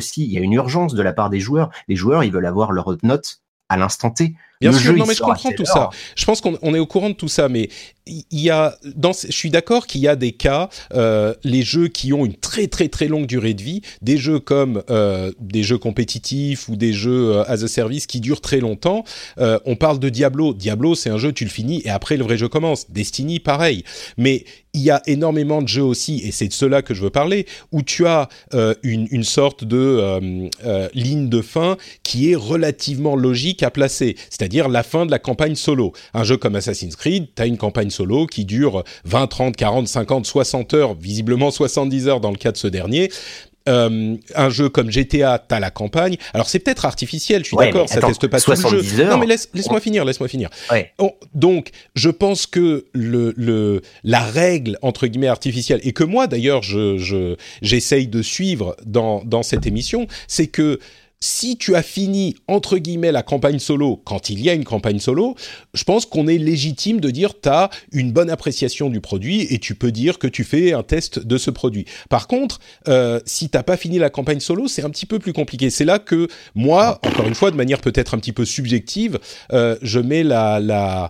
urgence de la part des joueurs. Les joueurs, ils veulent avoir leur note à l'instant T. Bien sûr, non mais je comprends tout ça. Je pense qu'on est au courant de tout ça, mais il y a, je suis d'accord qu'il y a des cas, les jeux qui ont une très très très longue durée de vie, des jeux comme des jeux compétitifs ou des jeux as a service qui durent très longtemps. On parle de Diablo. Diablo, c'est un jeu, tu le finis et après le vrai jeu commence. Destiny, pareil. Mais il y a énormément de jeux aussi, et c'est de ceux-là que je veux parler, où tu as une sorte de ligne de fin qui est relativement logique à placer, c'est-à-dire la fin de la campagne solo. Un jeu comme Assassin's Creed, tu as une campagne solo qui dure 20, 30, 40, 50, 60 heures, visiblement 70 heures dans le cas de ce dernier. Un jeu comme GTA, t'as la campagne. Alors c'est peut-être artificiel, je suis d'accord, ça teste pas tout le jeu. Non mais laisse-moi finir. Ouais. Donc je pense que la règle entre guillemets artificielle, et que moi d'ailleurs j'essaye de suivre dans cette émission, c'est que si tu as fini entre guillemets la campagne solo, quand il y a une campagne solo, je pense qu'on est légitime de dire t'as une bonne appréciation du produit et tu peux dire que tu fais un test de ce produit. Par contre, si t'as pas fini la campagne solo, c'est un petit peu plus compliqué. C'est là que moi, encore une fois, de manière peut-être un petit peu subjective, je mets la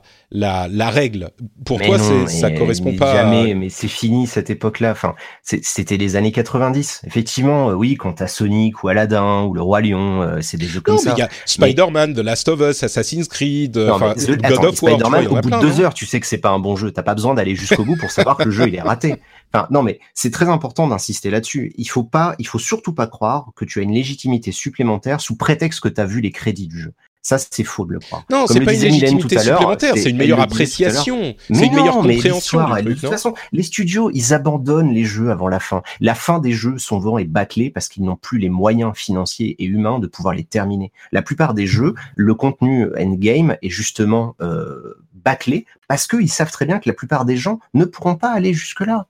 règle. Pour mais toi, non, ça correspond pas. Jamais, mais c'est fini cette époque-là. Enfin, c'était les années 90. Effectivement, oui, quand t'as Sonic ou Aladdin ou le Roi Lion. C'est des jeux comme ça. Il y a Spider-Man, The Last of Us, Assassin's Creed, God of War. Spider-Man, au bout de 2 heures, tu sais que c'est pas un bon jeu. T'as pas besoin d'aller jusqu'au bout pour savoir que le jeu il est raté. Enfin, non, mais c'est très important d'insister là-dessus. Il faut surtout pas croire que tu as une légitimité supplémentaire sous prétexte que t'as vu les crédits du jeu. Ça, c'est faux de le croire. Non, comme c'est pas une légitimité supplémentaire, c'est une meilleure appréciation, c'est une meilleure compréhension du truc. De toute façon, les studios, ils abandonnent les jeux avant la fin. La fin des jeux, souvent, est bâclée parce qu'ils n'ont plus les moyens financiers et humains de pouvoir les terminer. La plupart des jeux, le contenu endgame est justement bâclé parce qu'ils savent très bien que la plupart des gens ne pourront pas aller jusque-là.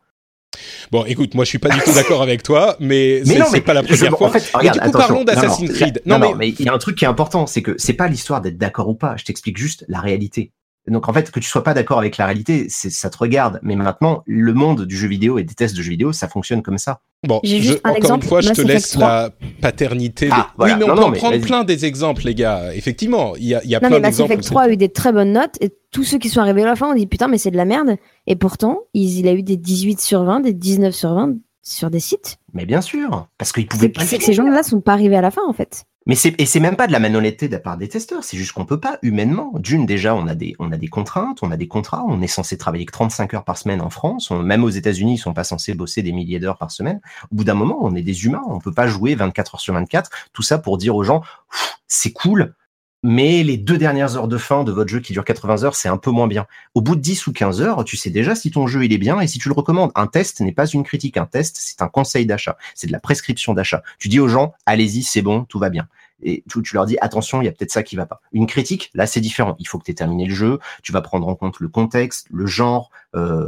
Bon, écoute, moi je suis pas du tout d'accord avec toi, mais c'est pas la première fois. En fait, regarde, du coup, parlons d'Assassin's Creed. Non, mais il y a un truc qui est important, c'est que c'est pas l'histoire d'être d'accord ou pas. Je t'explique juste la réalité. Donc en fait, que tu sois pas d'accord avec la réalité, ça te regarde. Mais maintenant, le monde du jeu vidéo et des tests de jeux vidéo, ça fonctionne comme ça. Bon, encore une fois, je te laisse la paternité. Voilà. Oui, mais on peut prendre plein des exemples, les gars. Effectivement, il y a plein d'exemples. Mass Effect 3 a eu des très bonnes notes, et tous ceux qui sont arrivés à la fin ont dit putain, mais c'est de la merde. Et pourtant, il a eu des 18 sur 20, des 19 sur 20 sur des sites. Mais bien sûr, parce qu'ils pouvaient pas. Ces gens-là sont pas arrivés à la fin, en fait. Mais c'est même pas de la malhonnêteté de la part des testeurs, c'est juste qu'on peut pas humainement. D'une, déjà, on a des contraintes, on a des contrats, on est censé travailler que 35 heures par semaine en France, même aux États-Unis, ils sont pas censés bosser des milliers d'heures par semaine. Au bout d'un moment, on est des humains, on peut pas jouer 24 heures sur 24, tout ça pour dire aux gens, c'est cool, mais les 2 dernières heures de fin de votre jeu qui dure 80 heures, c'est un peu moins bien. Au bout de 10 ou 15 heures, tu sais déjà si ton jeu il est bien et si tu le recommandes. Un test n'est pas une critique, un test c'est un conseil d'achat, c'est de la prescription d'achat. Tu dis aux gens, allez-y, c'est bon, tout va bien. Et tu leur dis, attention, il y a peut-être ça qui va pas. Une critique, là, c'est différent. Il faut que tu aies terminé le jeu, tu vas prendre en compte le contexte, le genre,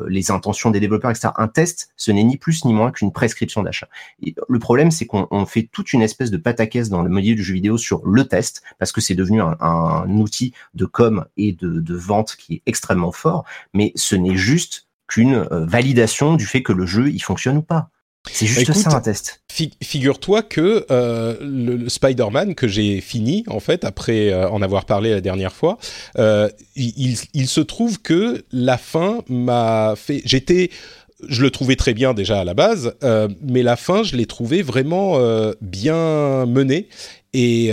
les intentions des développeurs, etc. Un test, ce n'est ni plus ni moins qu'une prescription d'achat. Et le problème, c'est qu'on fait toute une espèce de pataquès dans le milieu du jeu vidéo sur le test, parce que c'est devenu un outil de com et de vente qui est extrêmement fort, mais ce n'est juste qu'une validation du fait que le jeu, il fonctionne ou pas. C'est juste ça, un test. Figure-toi que le Spider-Man que j'ai fini, en fait, après en avoir parlé la dernière fois, il se trouve que la fin m'a fait... Je le trouvais très bien déjà à la base, mais la fin, je l'ai trouvé vraiment bien menée. Et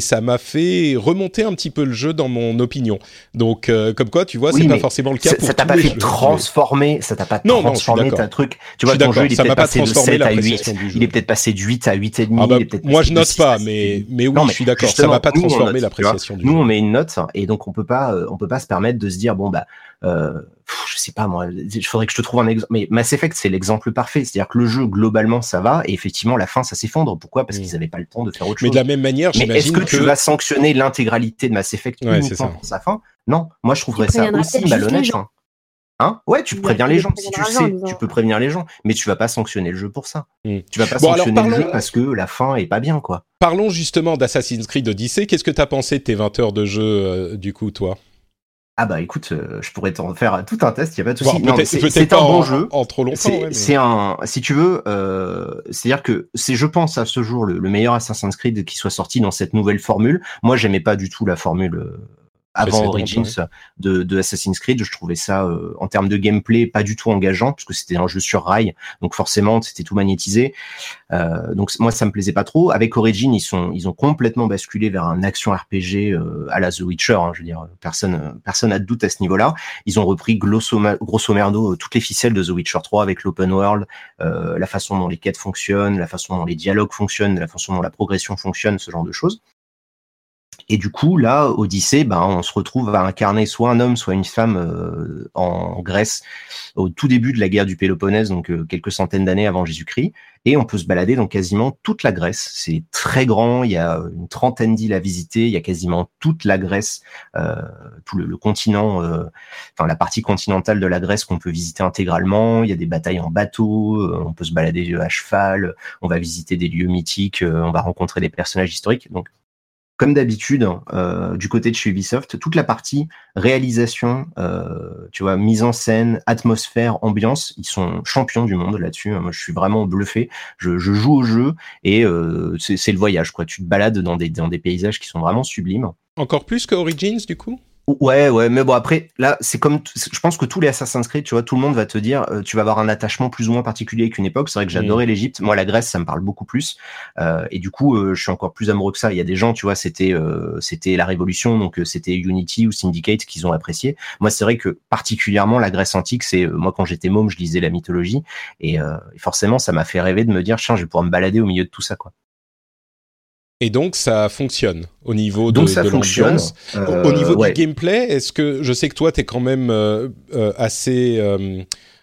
ça m'a fait remonter un petit peu le jeu dans mon opinion. Donc, comme quoi, tu vois, oui, c'est pas forcément le cas pour tous les jeux. Ça t'a pas transformé ta truc. Tu vois, ton jeu, il est peut-être passé de 7 à 8. Il est peut-être passé de 8 à 8,5. Moi, je note pas, mais oui, je suis d'accord. Ça m'a pas transformé l'appréciation du jeu. Nous, on met une note, et donc on peut pas se permettre de se dire, bon, bah, je sais pas, moi, il faudrait que je te trouve un exemple. Mais Mass Effect, c'est l'exemple parfait. C'est-à-dire que le jeu, globalement, ça va, et effectivement, la fin, ça s'effondre. Pourquoi? Parce qu'ils n'avaient pas le temps de faire autre chose. Mais de la même manière, j'imagine que... Est-ce que tu vas sanctionner l'intégralité de Mass Effect uniquement pour sa fin? Non. Moi, je trouverais ça aussi malhonnête. Hein? Ouais, tu préviens les gens. Si tu le sais, tu peux prévenir les gens. Mais tu vas pas sanctionner le jeu pour ça. Tu vas pas sanctionner le jeu parce que la fin est pas bien, quoi. Parlons justement d'Assassin's Creed Odyssey. Qu'est-ce que t'as pensé de tes 20 heures de jeu, du coup, toi? Ah bah écoute, je pourrais t'en faire tout un test, il y a pas de souci. Bon, c'est un bon jeu. En trop longtemps. Si tu veux, c'est-à-dire que c'est, je pense, à ce jour le meilleur Assassin's Creed qui soit sorti dans cette nouvelle formule. Moi, j'aimais pas du tout la formule avant Origins de Assassin's Creed. Je trouvais ça, en termes de gameplay, pas du tout engageant, puisque c'était un jeu sur rail, donc forcément c'était tout magnétisé. Donc moi ça me plaisait pas trop. Avec Origins, ils ont complètement basculé vers un action RPG à la The Witcher, hein, je veux dire, personne n'a de doute à ce niveau-là. Ils ont repris grosso merdo toutes les ficelles de The Witcher 3 avec l'open world, la façon dont les quêtes fonctionnent, la façon dont les dialogues fonctionnent, la façon dont la progression fonctionne, ce genre de choses. Et du coup, là, Odyssée, on se retrouve à incarner soit un homme, soit une femme en Grèce, au tout début de la guerre du Péloponnèse, donc quelques centaines d'années avant Jésus-Christ. Et on peut se balader dans quasiment toute la Grèce. C'est très grand, il y a une trentaine d'îles à visiter, il y a quasiment toute la Grèce, tout le continent, enfin la partie continentale de la Grèce qu'on peut visiter intégralement. Il y a des batailles en bateau, on peut se balader à cheval, on va visiter des lieux mythiques, on va rencontrer des personnages historiques. Donc, comme d'habitude, du côté de chez Ubisoft, toute la partie réalisation, tu vois, mise en scène, atmosphère, ambiance, ils sont champions du monde là-dessus. Moi, je suis vraiment bluffé. Je joue au jeu et c'est le voyage, quoi. Tu te balades dans des paysages qui sont vraiment sublimes. Encore plus que Origins, du coup ? Ouais, mais bon, après, là, c'est comme, je pense que tous les Assassin's Creed, tu vois, tout le monde va te dire, tu vas avoir un attachement plus ou moins particulier avec une époque. C'est vrai que j'adorais l'Égypte. Moi, la Grèce, ça me parle beaucoup plus. Et du coup, je suis encore plus amoureux que ça. Il y a des gens, tu vois, c'était la Révolution, donc c'était Unity ou Syndicate qu'ils ont apprécié. Moi, c'est vrai que particulièrement la Grèce antique, c'est, moi, quand j'étais môme, je lisais la mythologie. Et forcément, ça m'a fait rêver de me dire, tiens, je vais pouvoir me balader au milieu de tout ça, quoi. Et donc, ça fonctionne au niveau de l'ambiance. Au niveau du gameplay, est-ce que... Je sais que toi, t'es quand même assez...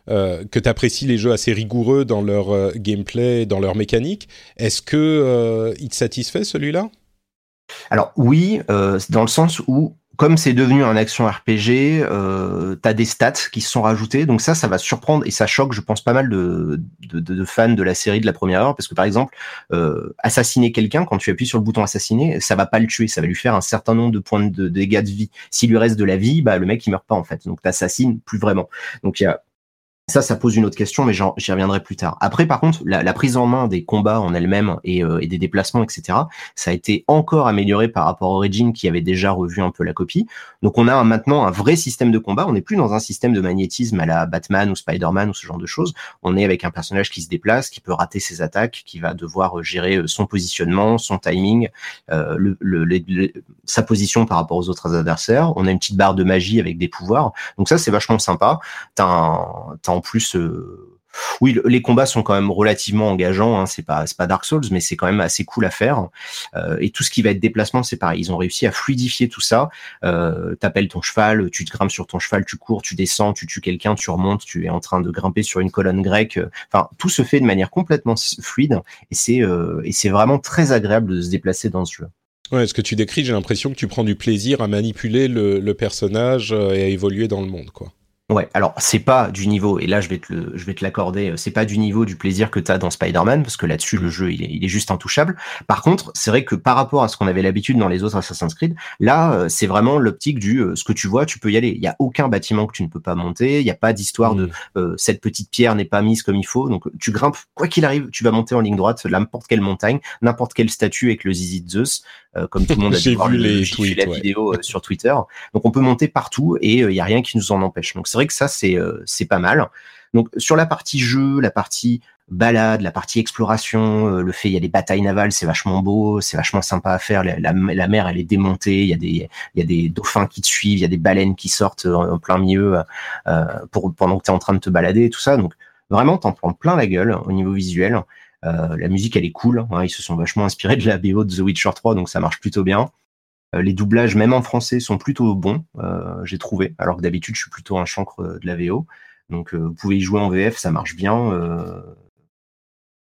que t'apprécies les jeux assez rigoureux dans leur gameplay, dans leur mécanique. Est-ce que il te satisfait, celui-là ? Alors, oui, dans le sens où, comme c'est devenu un action RPG, t'as des stats qui se sont rajoutées, donc ça va surprendre et ça choque, je pense, pas mal de fans de la série de la première heure, parce que par exemple, assassiner quelqu'un, quand tu appuies sur le bouton assassiner, ça va pas le tuer, ça va lui faire un certain nombre de points de dégâts de vie. S'il lui reste de la vie, le mec il meurt pas en fait, donc t'assassines plus vraiment. Donc il y a ça pose une autre question, mais j'y reviendrai plus tard. Après, par contre, la prise en main des combats en elle-même et des déplacements, etc., ça a été encore amélioré par rapport à Origins, qui avait déjà revu un peu la copie. Donc, on a maintenant un vrai système de combat. On n'est plus dans un système de magnétisme à la Batman ou Spider-Man ou ce genre de choses. On est avec un personnage qui se déplace, qui peut rater ses attaques, qui va devoir gérer son positionnement, son timing, sa position par rapport aux autres adversaires. On a une petite barre de magie avec des pouvoirs. Donc ça, c'est vachement sympa. En plus, oui, les combats sont quand même relativement engageants, hein, c'est pas Dark Souls, mais c'est quand même assez cool à faire. Et tout ce qui va être déplacement, c'est pareil, ils ont réussi à fluidifier tout ça. T'appelles ton cheval, tu te grimpes sur ton cheval, tu cours, tu descends, tu tues quelqu'un, tu remontes, tu es en train de grimper sur une colonne grecque. Enfin, tout se fait de manière complètement fluide et c'est vraiment très agréable de se déplacer dans ce jeu. Ouais, ce que tu décris, j'ai l'impression que tu prends du plaisir à manipuler le personnage et à évoluer dans le monde, quoi. Ouais, alors c'est pas du niveau, et là je vais te l'accorder, c'est pas du niveau du plaisir que t'as dans Spider-Man, parce que là-dessus le jeu il est juste intouchable. Par contre, c'est vrai que par rapport à ce qu'on avait l'habitude dans les autres Assassin's Creed, là c'est vraiment l'optique du ce que tu vois, tu peux y aller. Il y a aucun bâtiment que tu ne peux pas monter, il y a pas d'histoire de cette petite pierre n'est pas mise comme il faut, donc tu grimpes, quoi qu'il arrive, tu vas monter en ligne droite, n'importe quelle montagne, n'importe quelle statue avec le zizi de Zeus, comme tout le monde a dû voir la vidéo sur Twitter. Donc on peut monter partout et il y a rien qui nous en empêche. Donc c'est vrai que ça c'est pas mal. Donc sur la partie jeu, la partie balade, la partie exploration, le fait il y a des batailles navales, c'est vachement beau, c'est vachement sympa à faire. La mer elle est démontée, il y a des dauphins qui te suivent, il y a des baleines qui sortent en plein milieu pendant que t'es en train de te balader et tout ça. Donc vraiment t'en prends plein la gueule au niveau visuel. La musique elle est cool, hein, ils se sont vachement inspirés de la BO de The Witcher 3, donc ça marche plutôt bien. Les doublages, même en français, sont plutôt bons, j'ai trouvé, alors que d'habitude je suis plutôt un chancre de la VO. Donc vous pouvez y jouer en VF, ça marche bien.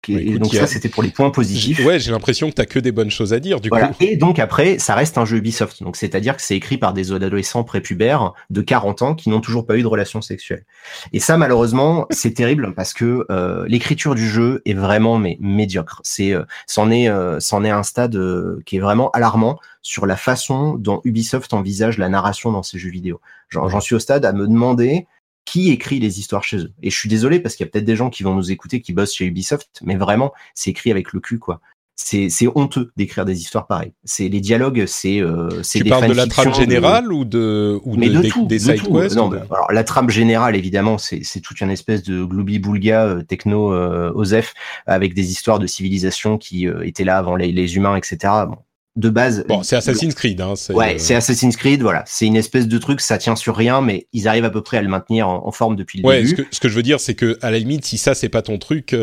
Écoute, donc ça c'était pour les points positifs. Ouais, j'ai l'impression que t'as que des bonnes choses à dire, du coup. Et donc après, ça reste un jeu Ubisoft, donc c'est-à-dire que c'est écrit par des adolescents prépubères de 40 ans qui n'ont toujours pas eu de relations sexuelles. Et ça malheureusement, c'est terrible parce que l'écriture du jeu est vraiment médiocre. C'est c'en est à un stade qui est vraiment alarmant sur la façon dont Ubisoft envisage la narration dans ses jeux vidéo. J'en suis au stade à me demander qui écrit les histoires chez eux. Et je suis désolé parce qu'il y a peut-être des gens qui vont nous écouter qui bossent chez Ubisoft, mais vraiment, c'est écrit avec le cul, quoi. c'est honteux d'écrire des histoires pareilles. C'est les dialogues, c'est des fan-fictions. Tu parles de la trame générale ou des side quests. Non, alors la trame générale, évidemment, c'est toute une espèce de gloobie-boulga techno OSEF avec des histoires de civilisations qui étaient là avant les humains, etc. Bon. De base. Bon, c'est Assassin's Creed, hein. C'est Assassin's Creed, voilà. C'est une espèce de truc, ça tient sur rien, mais ils arrivent à peu près à le maintenir en forme depuis le début. Ce que je veux dire, c'est que, à la limite, si ça, c'est pas ton truc,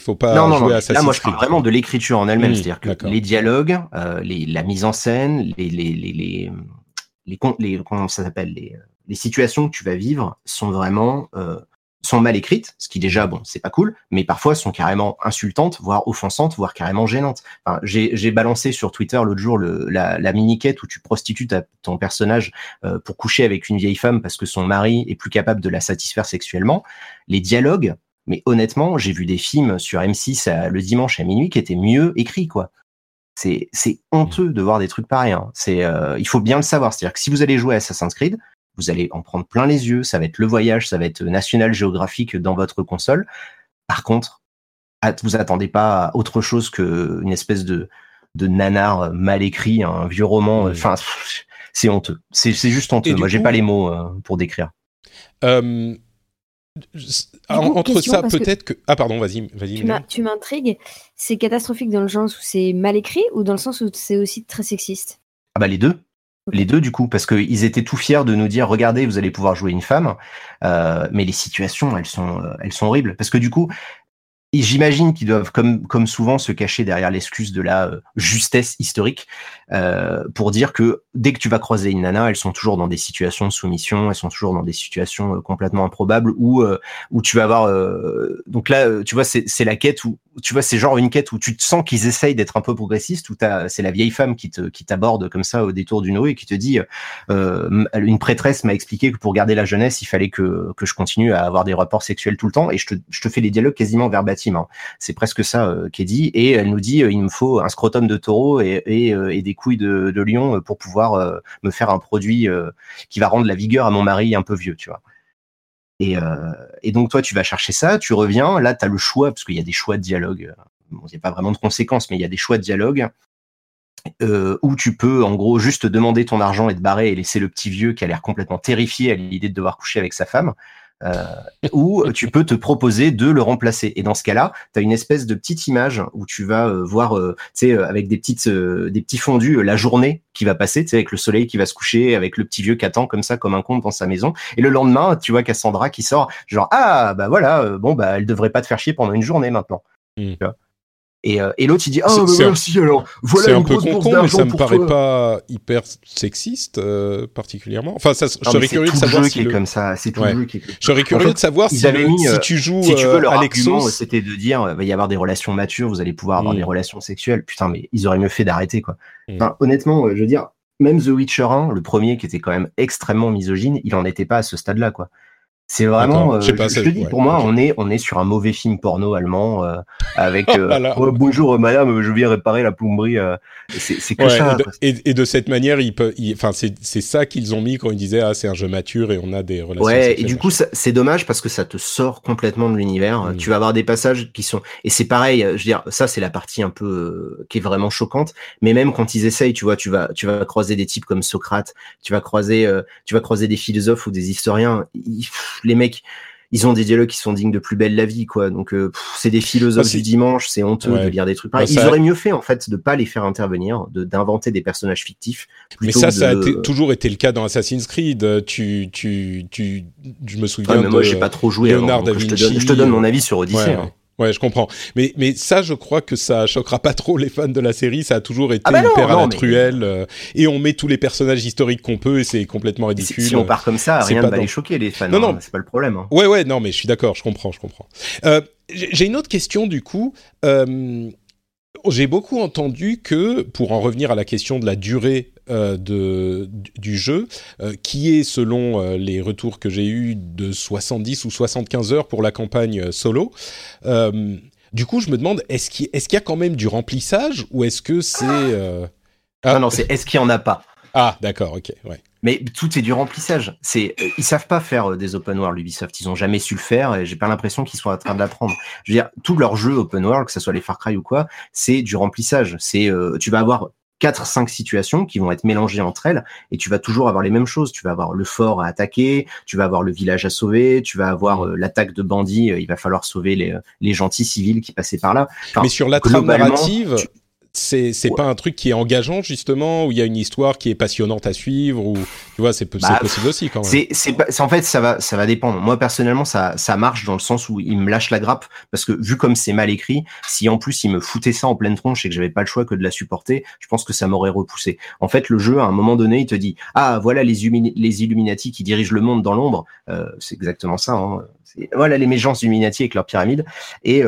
faut pas jouer à Assassin's Creed. Là, moi, je parle vraiment de l'écriture en elle-même. C'est-à-dire que les dialogues, la mise en scène, les situations que tu vas vivre sont vraiment, sont mal écrites, ce qui déjà, bon, c'est pas cool, mais parfois sont carrément insultantes, voire offensantes, voire carrément gênantes. Enfin, j'ai balancé sur Twitter l'autre jour la mini-quête où tu prostitues ton personnage pour coucher avec une vieille femme parce que son mari est plus capable de la satisfaire sexuellement. Les dialogues, mais honnêtement, j'ai vu des films sur M6 le dimanche à minuit qui étaient mieux écrits, quoi. C'est honteux de voir des trucs pareils, hein. Il faut bien le savoir. C'est-à-dire que si vous allez jouer à Assassin's Creed, vous allez en prendre plein les yeux, ça va être le voyage, ça va être National Geographic dans votre console. Par contre, vous attendez pas à autre chose qu'une espèce de nanar mal écrit, un vieux roman. Enfin, c'est honteux. C'est juste honteux. Moi, j'ai pas les mots pour décrire. Entre ça, peut-être que... Ah pardon, vas-y. Tu m'intrigues. C'est catastrophique dans le sens où c'est mal écrit ou dans le sens où c'est aussi très sexiste? Ah bah les deux. Les deux, du coup, parce que ils étaient tout fiers de nous dire, regardez, vous allez pouvoir jouer une femme, mais les situations, elles sont horribles, parce que du coup, j'imagine qu'ils doivent, comme souvent, se cacher derrière l'excuse de la justesse historique, pour dire que dès que tu vas croiser une nana, elles sont toujours dans des situations de soumission, elles sont toujours dans des situations complètement improbables, où tu vas avoir, donc là, tu vois, c'est la quête où, tu vois, c'est genre une quête où tu te sens qu'ils essayent d'être un peu progressistes, où c'est la vieille femme qui t'aborde comme ça au détour d'une rue et qui te dit, une prêtresse m'a expliqué que pour garder la jeunesse, il fallait que je continue à avoir des rapports sexuels tout le temps, et je te fais les dialogues quasiment verbatim, hein. C'est presque ça qui est dit, et elle nous dit, il me faut un scrotum de taureau et des couilles de lion pour pouvoir me faire un produit qui va rendre la vigueur à mon mari un peu vieux, tu vois. Et donc, toi, tu vas chercher ça, tu reviens, là, tu as le choix, parce qu'il y a des choix de dialogue. Bon, il n'y a pas vraiment de conséquences, mais il y a des choix de dialogue où tu peux, en gros, juste demander ton argent et te barrer et laisser le petit vieux qui a l'air complètement terrifié à l'idée de devoir coucher avec sa femme, ou tu peux te proposer de le remplacer. Et dans ce cas-là, tu as une espèce de petite image où tu vas voir, tu sais, avec des petits fondus, la journée qui va passer, tu sais, avec le soleil qui va se coucher, avec le petit vieux qui attend comme ça, comme un con dans sa maison. Et le lendemain, tu vois Cassandra qui sort, genre, ah, bah voilà, bon, bah, elle devrait pas te faire chier pendant une journée maintenant. Tu vois. Et l'autre, il dit, voilà une grosse bourse d'argent pour toi. C'est un peu con, mais ça me paraît pas hyper sexiste, particulièrement. Enfin, je serais curieux de savoir si comme ça, c'est tout le jeu qui est comme ça. Je serais curieux de savoir si tu joues, si tu veux, leur argument, c'était de dire, il va y avoir des relations matures, vous allez pouvoir avoir des relations sexuelles. Putain, mais ils auraient mieux fait d'arrêter, quoi. Enfin, honnêtement, je veux dire, même The Witcher 1, le premier, qui était quand même extrêmement misogyne, il en était pas à ce stade-là, quoi. C'est vraiment, pour moi, on est sur un mauvais film porno allemand avec bonjour madame, je viens réparer la plomberie. C'est que ça. Et de cette manière, c'est ça qu'ils ont mis quand ils disaient c'est un jeu mature et on a des relations. Ouais, et du coup, c'est dommage parce que ça te sort complètement de l'univers. Tu vas avoir des passages qui sont et c'est pareil. Je veux dire, ça c'est la partie un peu qui est vraiment choquante. Mais même quand ils essayent, tu vois, tu vas croiser des types comme Socrate, tu vas croiser des philosophes ou des historiens. Les mecs, ils ont des dialogues qui sont dignes de Plus belle la vie, quoi. Donc, c'est des philosophes du dimanche, c'est honteux de lire des trucs pareils. Ils auraient mieux fait, en fait, de pas les faire intervenir, d'inventer des personnages fictifs. Mais ça a toujours été le cas dans Assassin's Creed. Je me souviens. Ouais, mais moi, j'ai pas trop joué. Leonardo da Vinci. Je te donne mon avis sur Odyssey. Ouais. Hein. Ouais, je comprends. Mais ça, je crois que ça choquera pas trop les fans de la série. Ça a toujours été hyper à la truelle. Et on met tous les personnages historiques qu'on peut et c'est complètement ridicule. Si on part comme ça, rien ne va les choquer, les fans. Non. C'est pas le problème. Hein. Ouais, non, mais je suis d'accord, je comprends. J'ai une autre question, du coup. J'ai beaucoup entendu que, pour en revenir à la question de la durée du jeu, qui est, selon les retours que j'ai eus, de 70 ou 75 heures pour la campagne solo. Du coup, je me demande, est-ce qu'il y a quand même du remplissage ou est-ce que c'est... Non, c'est est-ce qu'il n'y en a pas. Ah, d'accord, ok, ouais. Mais tout est du remplissage. C'est, ils savent pas faire des open world, Ubisoft. Ils ont jamais su le faire et j'ai pas l'impression qu'ils soient en train de l'apprendre. Je veux dire, tous leurs jeux open world, que ce soit les Far Cry ou quoi, c'est du remplissage. C'est, tu vas avoir 4-5 situations qui vont être mélangées entre elles et tu vas toujours avoir les mêmes choses. Tu vas avoir le fort à attaquer, tu vas avoir le village à sauver, tu vas avoir l'attaque de bandits, il va falloir sauver les gentils civils qui passaient par là. Enfin, mais sur la trame narrative, c'est ouais, pas un truc qui est engageant justement, où il y a une histoire qui est passionnante à suivre, ou tu vois, c'est possible aussi quand même. En fait, ça va dépendre. Moi personnellement, ça marche dans le sens où il me lâche la grappe, parce que vu comme c'est mal écrit, si en plus il me foutait ça en pleine tronche et que j'avais pas le choix que de la supporter, je pense que ça m'aurait repoussé. En fait, le jeu, à un moment donné, il te dit ah voilà les Illuminati qui dirigent le monde dans l'ombre, c'est exactement ça, hein. Voilà les méchants Illuminati avec leurs pyramides, et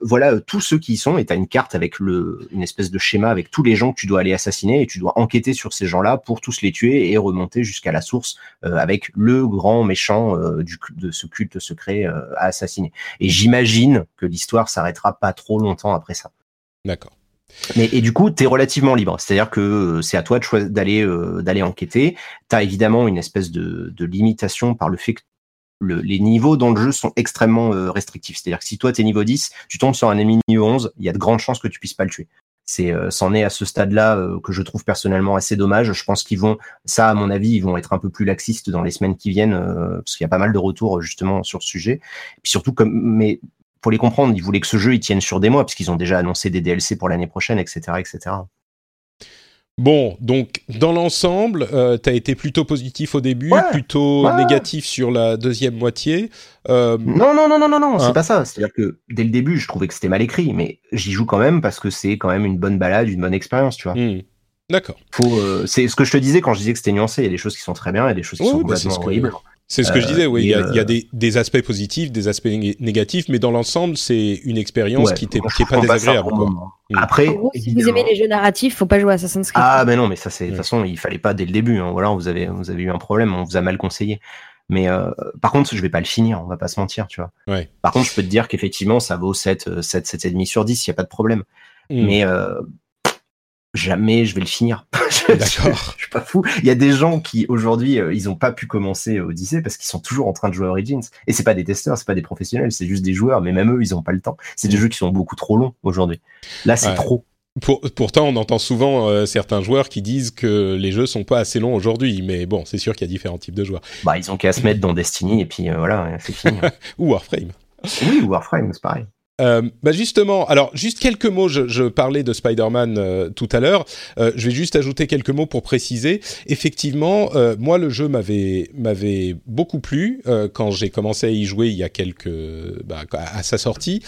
voilà tous ceux qui y sont, et t'as une carte avec une espèce de schéma avec tous les gens que tu dois aller assassiner, et tu dois enquêter sur ces gens-là pour tous les tuer et remonter jusqu'à la source avec le grand méchant de ce culte secret à assassiner. Et j'imagine que l'histoire s'arrêtera pas trop longtemps après ça. D'accord. Mais, et du coup, t'es relativement libre. C'est-à-dire que c'est à toi de choisir d'aller enquêter. T'as évidemment une espèce de limitation par le fait que les niveaux dans le jeu sont extrêmement restrictifs. C'est-à-dire que si toi t'es niveau 10, tu tombes sur un ennemi niveau 11, il y a de grandes chances que tu puisses pas le tuer. C'en est à ce stade-là que je trouve personnellement assez dommage. Je pense qu'ils vont, à mon avis, ils vont être un peu plus laxistes dans les semaines qui viennent, parce qu'il y a pas mal de retours justement sur ce sujet. Et puis surtout, mais pour les comprendre, ils voulaient que ce jeu il tienne sur des mois, parce qu'ils ont déjà annoncé des DLC pour l'année prochaine, etc., etc. Bon, donc dans l'ensemble, t'as été plutôt positif au début, plutôt négatif sur la deuxième moitié. Non, c'est pas ça. C'est-à-dire que dès le début, je trouvais que c'était mal écrit, mais j'y joue quand même parce que c'est quand même une bonne balade, une bonne expérience, tu vois. Mmh. D'accord. C'est ce que je te disais quand je disais que c'était nuancé. Il y a des choses qui sont très bien, il y a des choses qui sont complètement horribles. C'est ce que je disais, oui. Il y a des aspects positifs, des aspects négatifs, mais dans l'ensemble, c'est une expérience qui est pas désagréable. Après, si vous aimez les jeux narratifs, faut pas jouer à Assassin's Creed. Ah, mais non, mais ça, c'est de toute façon, il fallait pas dès le début. Hein. Voilà, vous avez eu un problème, on vous a mal conseillé. Mais par contre, je vais pas le finir, on va pas se mentir, tu vois. Ouais. Par contre, je peux te dire qu'effectivement, ça vaut 7,5 sur 10, il y a pas de problème. Mm. Mais jamais je vais le finir. D'accord. Je suis pas fou. Il y a des gens qui aujourd'hui ils ont pas pu commencer Odyssey parce qu'ils sont toujours en train de jouer Origins. Et c'est pas des testeurs, c'est pas des professionnels, c'est juste des joueurs. Mais même eux, ils ont pas le temps. C'est des jeux qui sont beaucoup trop longs aujourd'hui. Là, c'est trop. Pourtant, on entend souvent certains joueurs qui disent que les jeux sont pas assez longs aujourd'hui. Mais bon, c'est sûr qu'il y a différents types de joueurs. Bah, ils ont qu'à se mettre dans Destiny et puis voilà, c'est fini. Ou Warframe. Oui, ou Warframe, c'est pareil. Bah justement, alors juste quelques mots, je parlais de Spider-Man tout à l'heure, je vais juste ajouter quelques mots pour préciser. Effectivement, moi le jeu m'avait beaucoup plu quand j'ai commencé à y jouer il y a à sa sortie.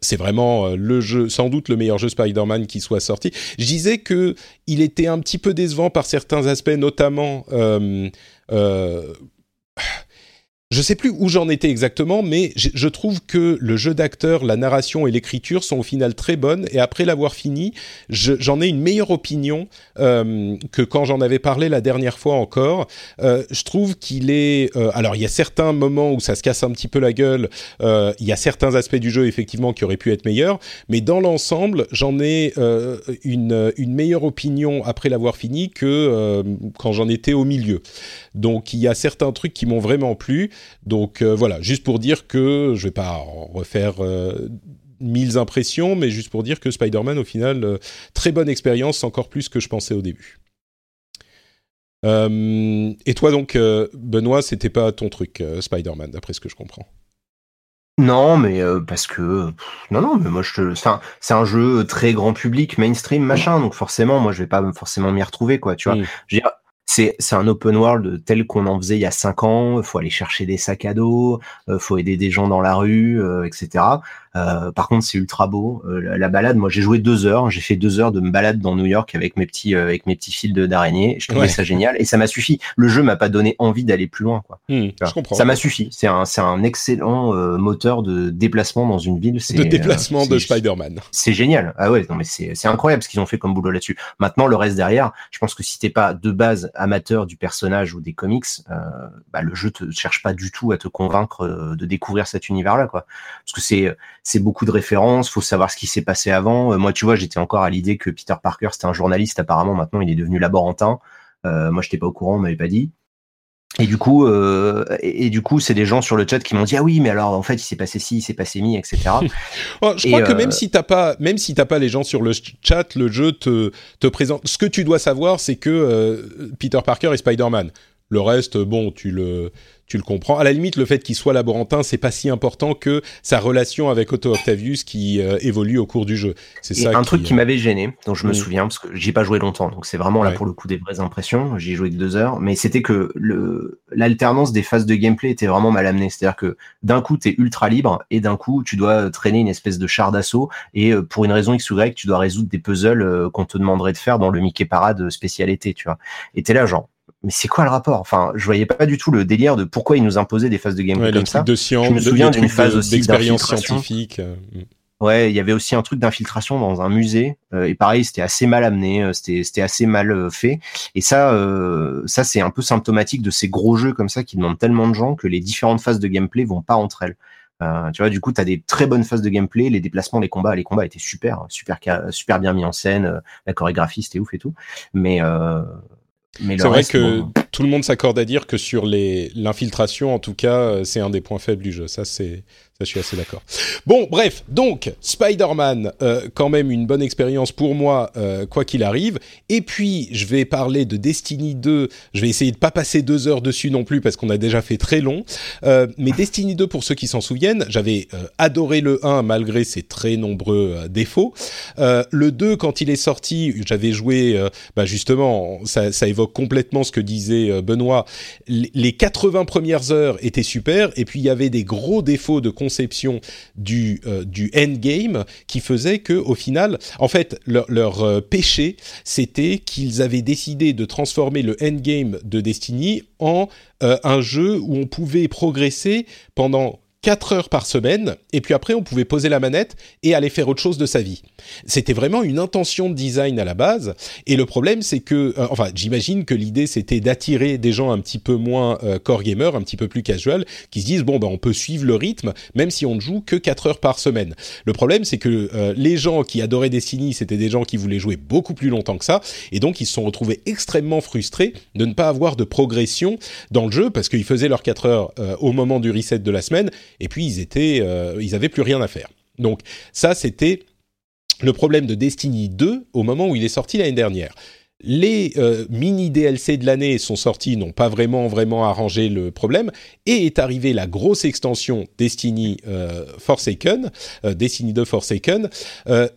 C'est vraiment le jeu, sans doute le meilleur jeu Spider-Man qui soit sorti. Je disais que il était un petit peu décevant par certains aspects, notamment... je sais plus où j'en étais exactement, mais je trouve que le jeu d'acteur, la narration et l'écriture sont au final très bonnes. Et après l'avoir fini, j'en ai une meilleure opinion que quand j'en avais parlé la dernière fois encore. Je trouve qu'il est... alors, il y a certains moments où ça se casse un petit peu la gueule. Il y a certains aspects du jeu, effectivement, qui auraient pu être meilleurs. Mais dans l'ensemble, j'en ai une meilleure opinion après l'avoir fini que quand j'en étais au milieu. Donc, il y a certains trucs qui m'ont vraiment plu. Donc voilà, juste pour dire que je vais pas en refaire mille impressions, mais juste pour dire que Spider-Man au final très bonne expérience, encore plus que je pensais au début. Et toi donc Benoît, c'était pas ton truc Spider-Man d'après ce que je comprends. Non, mais parce que mais moi c'est un jeu très grand public, mainstream, machin, donc forcément moi je vais pas forcément m'y retrouver quoi, tu vois. C'est un open world tel qu'on en faisait il y a 5 ans, faut aller chercher des sacs à dos, faut aider des gens dans la rue, etc. Par contre, c'est ultra beau. La balade, moi j'ai joué 2 heures, j'ai fait 2 heures de me balade dans New York avec mes petits fils d'araignée. Je trouvais ça génial et ça m'a suffi. Le jeu m'a pas donné envie d'aller plus loin, quoi. Je comprends. Ça m'a suffi. C'est un excellent moteur de déplacement dans une ville. De déplacement de Spider-Man. C'est génial. Ah ouais, non mais c'est incroyable ce qu'ils ont fait comme boulot là-dessus. Maintenant, le reste derrière, je pense que si t'es pas de base amateur du personnage ou des comics, le jeu te cherche pas du tout à te convaincre de découvrir cet univers-là, quoi. Parce que c'est beaucoup de références, faut savoir ce qui s'est passé avant. Moi, tu vois, j'étais encore à l'idée que Peter Parker, c'était un journaliste. Apparemment, maintenant, il est devenu laborantin. Moi, je n'étais pas au courant, on ne m'avait pas dit. Et du coup, c'est des gens sur le chat qui m'ont dit « Ah oui, mais alors en fait, il s'est passé ci, il s'est passé mi, etc. » Je crois que même si t'as pas les gens sur le chat, le jeu te présente. Ce que tu dois savoir, c'est que Peter Parker est Spider-Man. Le reste, bon, tu le comprends. À la limite, le fait qu'il soit laborantin, c'est pas si important que sa relation avec Otto Octavius qui évolue au cours du jeu. C'est un truc qui m'avait gêné, dont je me souviens, parce que j'y ai pas joué longtemps, donc c'est vraiment là pour le coup des vraies impressions. J'y ai joué 2 heures, mais c'était que l'alternance des phases de gameplay était vraiment mal amenée. C'est-à-dire que d'un coup, t'es ultra libre et d'un coup, tu dois traîner une espèce de char d'assaut et pour une raison X ou Y, tu dois résoudre des puzzles qu'on te demanderait de faire dans le Mickey Parade spécialité, tu vois. Et t'es là, genre. Mais c'est quoi le rapport ? Enfin, je voyais pas du tout le délire de pourquoi ils nous imposaient des phases de gameplay comme ça. De science, je me souviens d'une phase aussi d'expérience scientifique. Ouais, il y avait aussi un truc d'infiltration dans un musée. Et pareil, c'était assez mal amené, c'était assez mal fait. Et ça c'est un peu symptomatique de ces gros jeux comme ça qui demandent tellement de gens que les différentes phases de gameplay vont pas entre elles. Tu vois, du coup, t'as des très bonnes phases de gameplay, les déplacements, les combats étaient super bien mis en scène, la chorégraphie c'était ouf et tout. Mais c'est vrai que tout le monde s'accorde à dire que sur l'infiltration, en tout cas, c'est un des points faibles du jeu. Ça, je suis assez d'accord. Bon, bref, donc, Spider-Man, quand même une bonne expérience pour moi, quoi qu'il arrive. Et puis, je vais parler de Destiny 2. Je vais essayer de ne pas passer 2 heures dessus non plus, parce qu'on a déjà fait très long. Mais Destiny 2, pour ceux qui s'en souviennent, j'avais adoré le 1, malgré ses très nombreux défauts. Le 2, quand il est sorti, j'avais joué... justement, ça évoque complètement ce que disait Benoît. Les 80 premières heures étaient super, et puis il y avait des gros défauts de conception du endgame qui faisait que, au final, en fait, leur péché, c'était qu'ils avaient décidé de transformer le endgame de Destiny en un jeu où on pouvait progresser pendant 4 heures par semaine, et puis après on pouvait poser la manette et aller faire autre chose de sa vie. C'était vraiment une intention de design à la base, et le problème c'est que, j'imagine que l'idée c'était d'attirer des gens un petit peu moins core gamer, un petit peu plus casual, qui se disent on peut suivre le rythme, même si on ne joue que 4 heures par semaine. Le problème c'est que les gens qui adoraient Destiny, c'était des gens qui voulaient jouer beaucoup plus longtemps que ça, et donc ils se sont retrouvés extrêmement frustrés de ne pas avoir de progression dans le jeu, parce qu'ils faisaient leurs 4 heures au moment du reset de la semaine, et puis ils avaient plus rien à faire. Donc ça, c'était le problème de Destiny 2 au moment où il est sorti l'année dernière. Les mini DLC de l'année sont sortis, n'ont pas vraiment arrangé le problème, et est arrivée la grosse extension Destiny Forsaken, Destiny 2 Forsaken,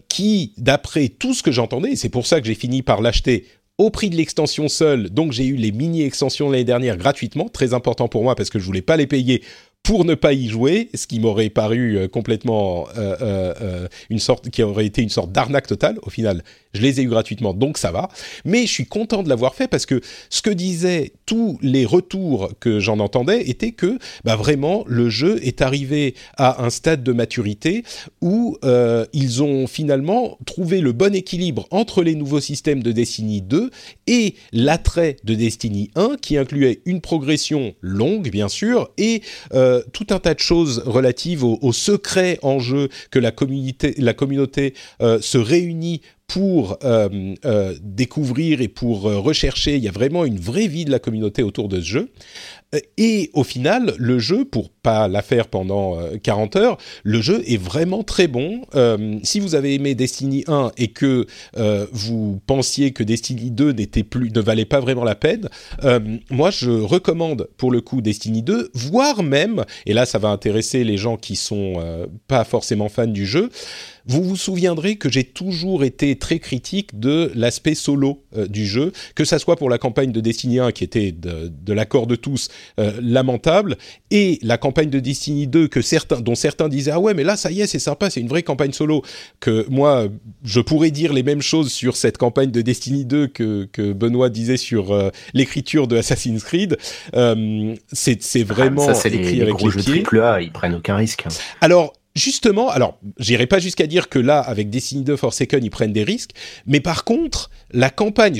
qui, d'après tout ce que j'entendais, et c'est pour ça que j'ai fini par l'acheter au prix de l'extension seule, donc j'ai eu les mini extensions l'année dernière gratuitement, très important pour moi parce que je voulais pas les payer pour ne pas y jouer, ce qui m'aurait paru complètement qui aurait été une sorte d'arnaque totale. Au final, je les ai eu gratuitement, donc ça va. Mais je suis content de l'avoir fait parce que ce que disaient tous les retours que j'en entendais était que vraiment le jeu est arrivé à un stade de maturité où ils ont finalement trouvé le bon équilibre entre les nouveaux systèmes de Destiny 2 et l'attrait de Destiny 1 qui incluait une progression longue, bien sûr, et tout un tas de choses relatives aux secrets en jeu que la communauté se réunit pour découvrir et pour rechercher. Il y a vraiment une vraie vie de la communauté autour de ce jeu. Et au final, le jeu, pour pas la faire pendant 40 heures, le jeu est vraiment très bon. Si vous avez aimé Destiny 1 et que vous pensiez que Destiny 2 ne valait pas vraiment la peine, moi je recommande pour le coup Destiny 2, voire même, et là ça va intéresser les gens qui sont pas forcément fans du jeu, vous vous souviendrez que j'ai toujours été très critique de l'aspect solo du jeu, que ça soit pour la campagne de Destiny 1 qui était de l'accord de tous lamentable, et la campagne de Destiny 2 dont certains disaient « Ah ouais, mais là, ça y est, c'est sympa, c'est une vraie campagne solo », que moi, je pourrais dire les mêmes choses sur cette campagne de Destiny 2 que Benoît disait sur l'écriture de Assassin's Creed. C'est vraiment ça, c'est écrit les avec gros les pieds. Triple A, ils prennent aucun risque. Alors, j'irai pas jusqu'à dire que là, avec Destiny 2 Forsaken, ils prennent des risques, mais par contre, la campagne...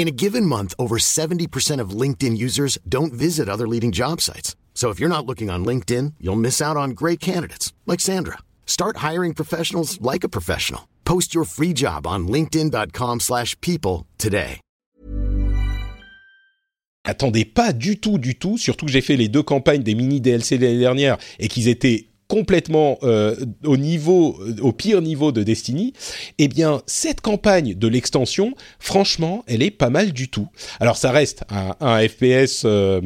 In a given month, over 70% of LinkedIn users don't visit other leading job sites. So if you're not looking on LinkedIn, you'll miss out on great candidates like Sandra. Start hiring professionals like a professional. Post your free job on linkedin.com/people today. Attendez pas du tout, surtout que j'ai fait les deux campagnes des mini DLC l'année dernière et qu'ils étaient complètement au pire niveau de Destiny, eh bien, cette campagne de l'extension, franchement, elle est pas mal du tout. Alors, ça reste un FPS pour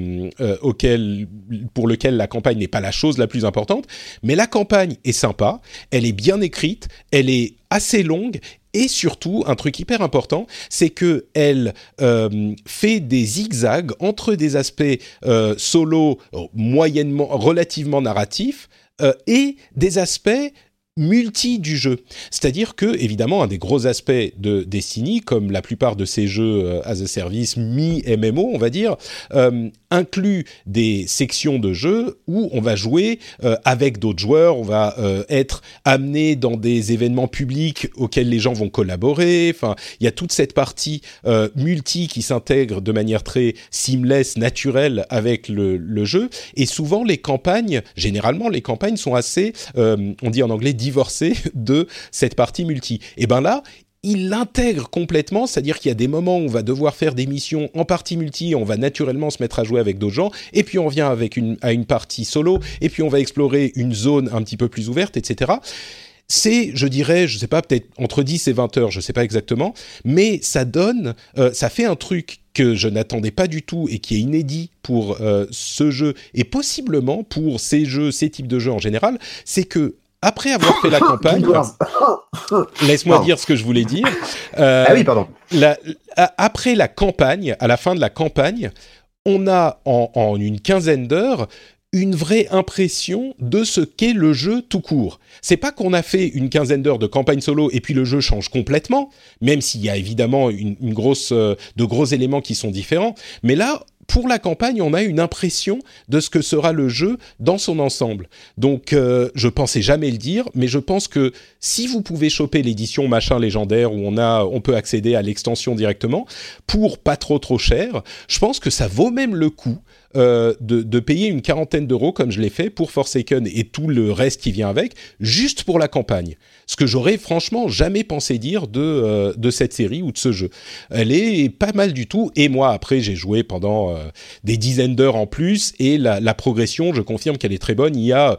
lequel la campagne n'est pas la chose la plus importante, mais la campagne est sympa, elle est bien écrite, elle est assez longue, et surtout, un truc hyper important, c'est que elle fait des zigzags entre des aspects solo, moyennement, relativement narratifs, et des aspects multi du jeu. C'est-à-dire que, évidemment, un des gros aspects de Destiny, comme la plupart de ces jeux as a service, mi-MMO, on va dire, inclut des sections de jeu où on va jouer avec d'autres joueurs, on va être amené dans des événements publics auxquels les gens vont collaborer. Enfin, il y a toute cette partie multi qui s'intègre de manière très seamless, naturelle avec le jeu. Et souvent, les campagnes sont assez, on dit en anglais, divorcé de cette partie multi. Et ben là, il l'intègre complètement, c'est-à-dire qu'il y a des moments où on va devoir faire des missions en partie multi, on va naturellement se mettre à jouer avec d'autres gens, et puis on revient à une partie solo, et puis on va explorer une zone un petit peu plus ouverte, etc. C'est, je dirais, je sais pas, peut-être entre 10 et 20 heures, je sais pas exactement, mais ça donne, ça fait un truc que je n'attendais pas du tout et qui est inédit pour ce jeu, et possiblement pour ces types de jeux en général, c'est que après avoir fait la campagne, laisse-moi dire ce que je voulais dire. Après la campagne, à la fin de la campagne, on a en une quinzaine d'heures une vraie impression de ce qu'est le jeu tout court. C'est pas qu'on a fait une quinzaine d'heures de campagne solo et puis le jeu change complètement, même s'il y a évidemment de gros éléments qui sont différents. Mais là, pour la campagne, on a une impression de ce que sera le jeu dans son ensemble. Donc, je pensais jamais le dire, mais je pense que si vous pouvez choper l'édition machin légendaire où on peut accéder à l'extension directement pour pas trop cher, je pense que ça vaut même le coup de payer une 40 € comme je l'ai fait pour Forsaken et tout le reste qui vient avec, juste pour la campagne. Ce que j'aurais franchement jamais pensé dire de cette série ou de ce jeu. Elle est pas mal du tout, et moi après j'ai joué pendant des dizaines d'heures en plus, et la progression, je confirme qu'elle est très bonne. Il y a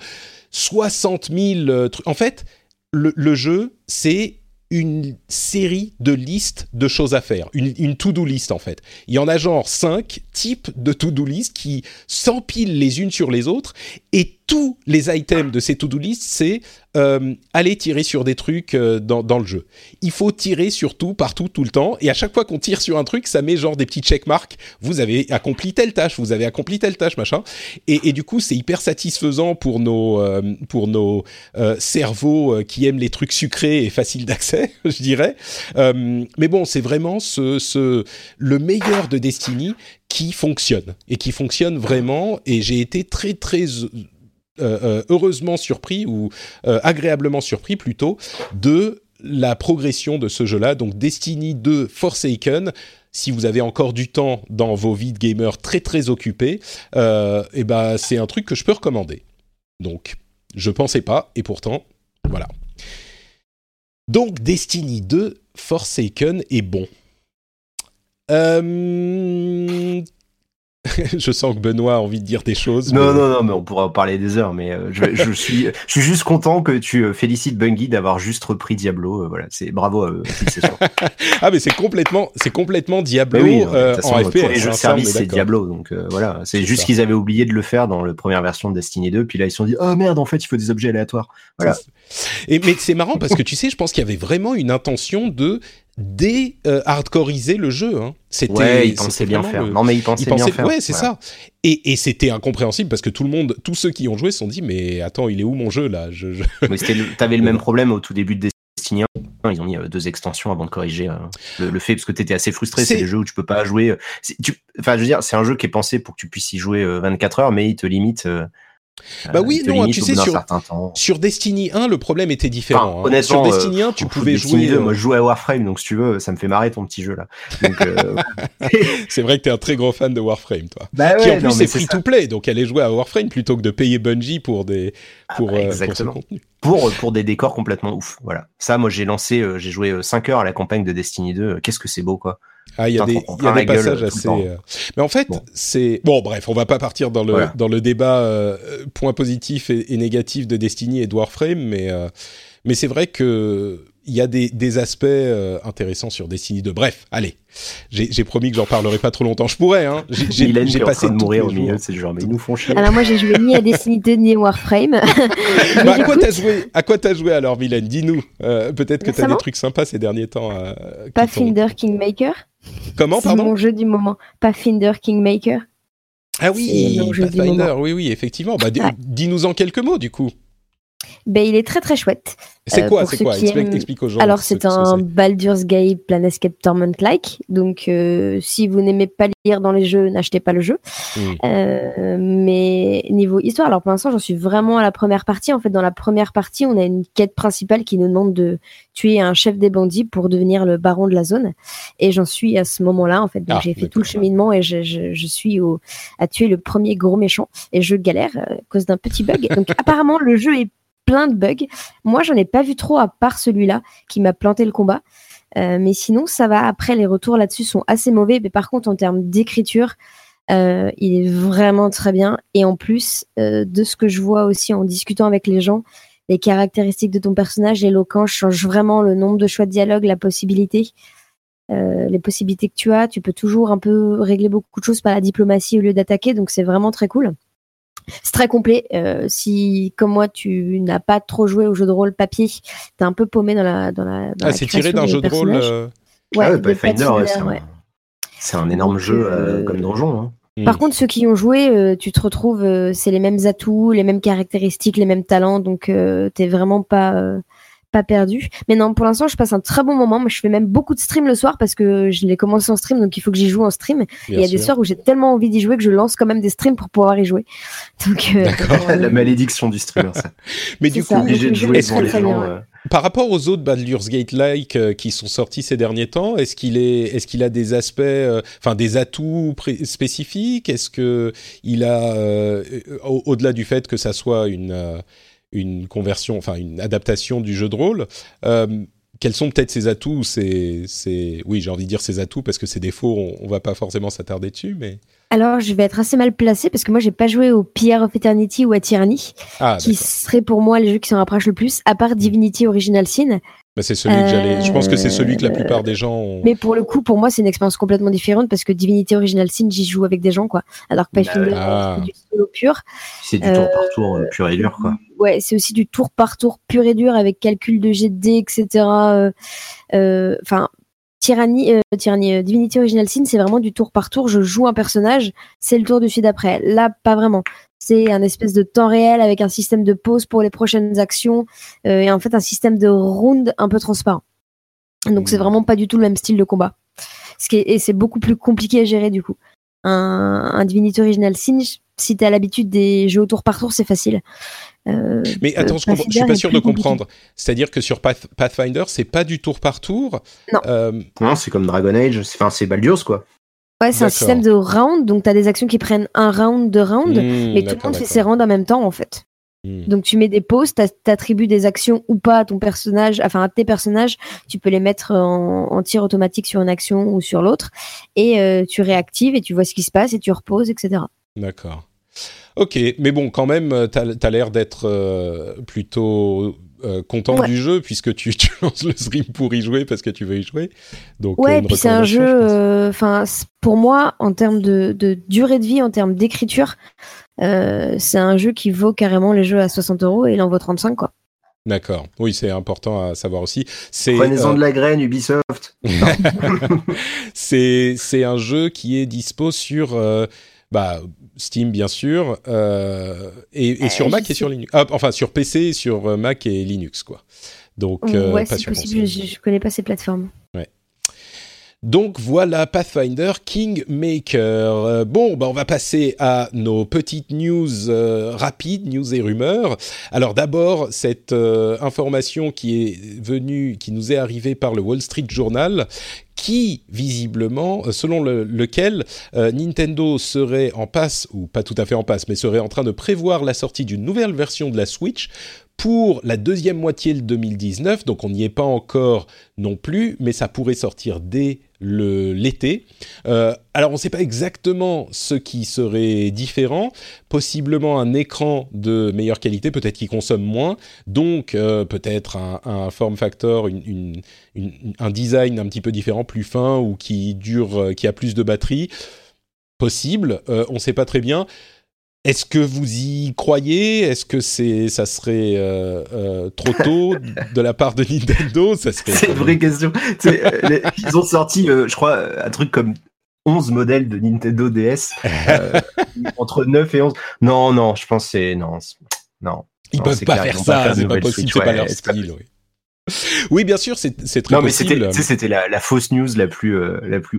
60 000 trucs. En fait, le jeu, c'est une série de listes de choses à faire, une to-do list en fait. Il y en a genre 5 types de to-do list qui s'empilent les unes sur les autres, et tous les items de ces to-do list, c'est aller tirer sur des trucs dans le jeu. Il faut tirer sur tout, partout, tout le temps, et à chaque fois qu'on tire sur un truc, ça met genre des petits checkmarks. Vous avez accompli telle tâche, machin. Et du coup, c'est hyper satisfaisant pour nos cerveaux qui aiment les trucs sucrés et faciles d'accès. Je dirais. Mais bon, c'est vraiment le meilleur de Destiny qui fonctionne vraiment, et j'ai été très, très heureusement surpris, ou agréablement surpris plutôt, de la progression de ce jeu-là. Donc Destiny 2 Forsaken, si vous avez encore du temps dans vos vies de gamers très, très occupés, et ben, c'est un truc que je peux recommander. Donc, je pensais pas, et pourtant, voilà. Donc, Destiny 2, Forsaken est bon. Je sens que Benoît a envie de dire des choses. Non, mais on pourra en parler des heures. Mais je suis juste content que tu félicites Bungie d'avoir juste repris Diablo. Voilà, c'est bravo à eux. Ah, mais c'est complètement Diablo en FPS. Tous les jeux de service, c'est Diablo. Donc voilà, c'est juste ça. Qu'ils avaient oublié de le faire dans la première version de Destiny 2. Puis là, ils se sont dit, oh merde, en fait, il faut des objets aléatoires. Voilà. Mais c'est marrant parce que tu sais, je pense qu'il y avait vraiment une intention de hardcoreiser le jeu, hein. C'était, ouais, ils pensaient bien faire. Non, mais ils pensaient bien faire. Ouais, c'est ça. Et c'était incompréhensible parce que tous ceux qui y ont joué se sont dit, mais attends, il est où mon jeu là ? Mais t'avais le même problème au tout début de Destiny 1. Ils ont mis 2 extensions avant de corriger le fait parce que t'étais assez frustré. C'est des jeux où tu peux pas jouer. Enfin, je veux dire, c'est un jeu qui est pensé pour que tu puisses y jouer 24 heures, mais il te limite. Bah oui, non, tu sais, sur Destiny 1, le problème était différent. Enfin, honnêtement, sur Destiny 1, tu pouvais Destiny 2, moi, je jouais à Warframe, donc si tu veux, ça me fait marrer ton petit jeu là. Donc, c'est vrai que t'es un très gros fan de Warframe, toi. Bah ouais, qui en plus c'est free to play, donc aller jouer à Warframe plutôt que de payer Bungie pour ce contenu. Pour des décors complètement ouf. Voilà. Ça, moi, j'ai joué 5 heures à la campagne de Destiny 2. Qu'est-ce que c'est beau, quoi. Ah, il y a des passages assez. Mais en fait, c'est bon. Bref, on va pas partir dans le débat points positifs et négatifs de Destiny et de Warframe, mais c'est vrai que il y a des aspects intéressants sur Destiny 2. Bref, allez, j'ai promis que j'en parlerai pas trop longtemps. Je pourrais, hein. J'ai passé de mourir au milieu de ces gens, mais ils nous font chier. Alors moi, j'ai joué ni à Destiny 2 ni à Warframe. Bah, à quoi t'as joué alors, Mylène ? Dis-nous. Peut-être que t'as des trucs sympas ces derniers temps. Pathfinder Kingmaker. Comment, pardon ? C'est mon jeu du moment. Pathfinder Kingmaker. Ah oui, Pathfinder, oui, effectivement. Bah, dis-nous en quelques mots, du coup. Ben, il est très très chouette. C'est quoi Explique aux gens. Alors c'est un Baldur's Gate Planescape Torment-like. Donc si vous n'aimez pas lire dans les jeux, n'achetez pas le jeu. Mais niveau histoire, alors pour l'instant j'en suis vraiment à la première partie. En fait, dans la première partie, on a une quête principale qui nous demande de tuer un chef des bandits pour devenir le baron de la zone. Et j'en suis à ce moment-là, en fait. Donc j'ai fait tout le cheminement et je suis à tuer le premier gros méchant. Et je galère à cause d'un petit bug. Donc apparemment le jeu est plein de bugs. Moi, j'en ai pas vu trop à part celui-là qui m'a planté le combat. Mais sinon, ça va. Après, les retours là-dessus sont assez mauvais. Mais par contre, en termes d'écriture, il est vraiment très bien. Et en plus, de ce que je vois aussi en discutant avec les gens, les caractéristiques de ton personnage, l'éloquence change vraiment, le nombre de choix de dialogue, la possibilité. Les possibilités que tu as, tu peux toujours un peu régler beaucoup de choses par la diplomatie au lieu d'attaquer. Donc, c'est vraiment très cool. C'est très complet. Si, comme moi, tu n'as pas trop joué au jeu de rôle papier, t'es un peu paumé dans la création. C'est tiré d'un jeu de rôle. Pathfinder, c'est un énorme jeu comme donjon. Hein. Par contre, ceux qui y ont joué, tu te retrouves, c'est les mêmes atouts, les mêmes caractéristiques, les mêmes talents, donc t'es vraiment pas perdu. Mais non, pour l'instant, je passe un très bon moment. Moi, je fais même beaucoup de streams le soir parce que je l'ai commencé en stream, donc il faut que j'y joue en stream. Et il y a des soirs où j'ai tellement envie d'y jouer que je lance quand même des streams pour pouvoir y jouer. Donc, d'accord. La malédiction du streamer, ça. Mais c'est du coup, obligé de jouer pour les gens. Par rapport aux autres Baldur's Gate-like qui sont sortis ces derniers temps, est-ce qu'il a des aspects, des atouts spécifiques ? Est-ce que il a, au-delà du fait que ça soit une conversion, une adaptation du jeu de rôle. Quels sont peut-être ses atouts, oui, j'ai envie de dire ses atouts parce que ses défauts, on va pas forcément s'attarder dessus, mais. Alors, je vais être assez mal placée parce que moi, j'ai pas joué au Pierre of Eternity ou à Tyranny, qui seraient pour moi les jeux qui s'en rapprochent le plus, à part Divinity Original Sin. Bah, c'est celui que j'allais. Je pense que c'est celui que la plupart des gens ont. Mais pour le coup, pour moi, c'est une expérience complètement différente parce que Divinity Original Sin, j'y joue avec des gens, quoi. Alors que Pathfinder, c'est du solo pur. C'est du tour par tour pur et dur, quoi. Ouais, c'est aussi du tour par tour pur et dur avec calcul de jet de dés, etc. Divinity Original Sin, c'est vraiment du tour par tour. Je joue un personnage, c'est le tour du suite d'après. Là, pas vraiment. C'est un espèce de temps réel avec un système de pause pour les prochaines actions et en fait un système de round un peu transparent. Donc c'est vraiment pas du tout le même style de combat. Et c'est beaucoup plus compliqué à gérer du coup. Un Divinity Original Sin, si t'as l'habitude des jeux au tour par tour, c'est facile. Mais attends, je suis pas sûr de comprendre. C'est-à-dire que sur Pathfinder, c'est pas du tour par tour. Non. Non, c'est comme Dragon Age. C'est Baldur's quoi. Ouais, c'est un système de round, donc t'as des actions qui prennent un round, deux rounds, mais tout le monde fait ses rounds en même temps en fait. Donc tu mets des pauses, t'attribues des actions ou pas à ton personnage, enfin à tes personnages, tu peux les mettre en tir automatique sur une action ou sur l'autre, et tu réactives et tu vois ce qui se passe et tu reposes, etc. D'accord. Ok, mais bon, quand même, t'as l'air d'être plutôt content du jeu, puisque tu lances le stream pour y jouer parce que tu veux y jouer. Donc, puis c'est un jeu, pour moi, en termes de durée de vie, en termes d'écriture, c'est un jeu qui vaut carrément les jeux à 60 € et il en vaut 35, quoi. D'accord. Oui, c'est important à savoir aussi. Prenez-en de la graine, Ubisoft. C'est un jeu qui est dispo sur... Steam, bien sûr, et sur Mac et sur Linux. Ah, enfin, sur PC, sur Mac et Linux, quoi. Donc, pas c'est possible, je connais pas ces plateformes. Ouais. Donc, voilà Pathfinder Kingmaker. On va passer à nos petites news rapides, news et rumeurs. Alors, d'abord, cette information qui nous est arrivée par le Wall Street Journal, qui, visiblement, selon lequel Nintendo serait en passe, ou pas tout à fait en passe, mais serait en train de prévoir la sortie d'une nouvelle version de la Switch pour la deuxième moitié de 2019, donc on n'y est pas encore non plus, mais ça pourrait sortir dès l'été. Alors on ne sait pas exactement ce qui serait différent, possiblement un écran de meilleure qualité, peut-être qu'il consomme moins, donc peut-être un form factor, un design un petit peu différent, plus fin, ou qui a plus de batterie, possible, on ne sait pas très bien. Est-ce que vous y croyez ? Est-ce que ça serait trop tôt de la part de Nintendo ? C'est une vraie question. Ils ont sorti, je crois, un truc comme 11 modèles de Nintendo DS, entre 9 et 11. Non, je pense que c'est... Non. Ils ne peuvent pas faire ça, c'est pas possible, c'est pas leur style. Oui, bien sûr, c'est très possible. Mais c'était la fausse news la plus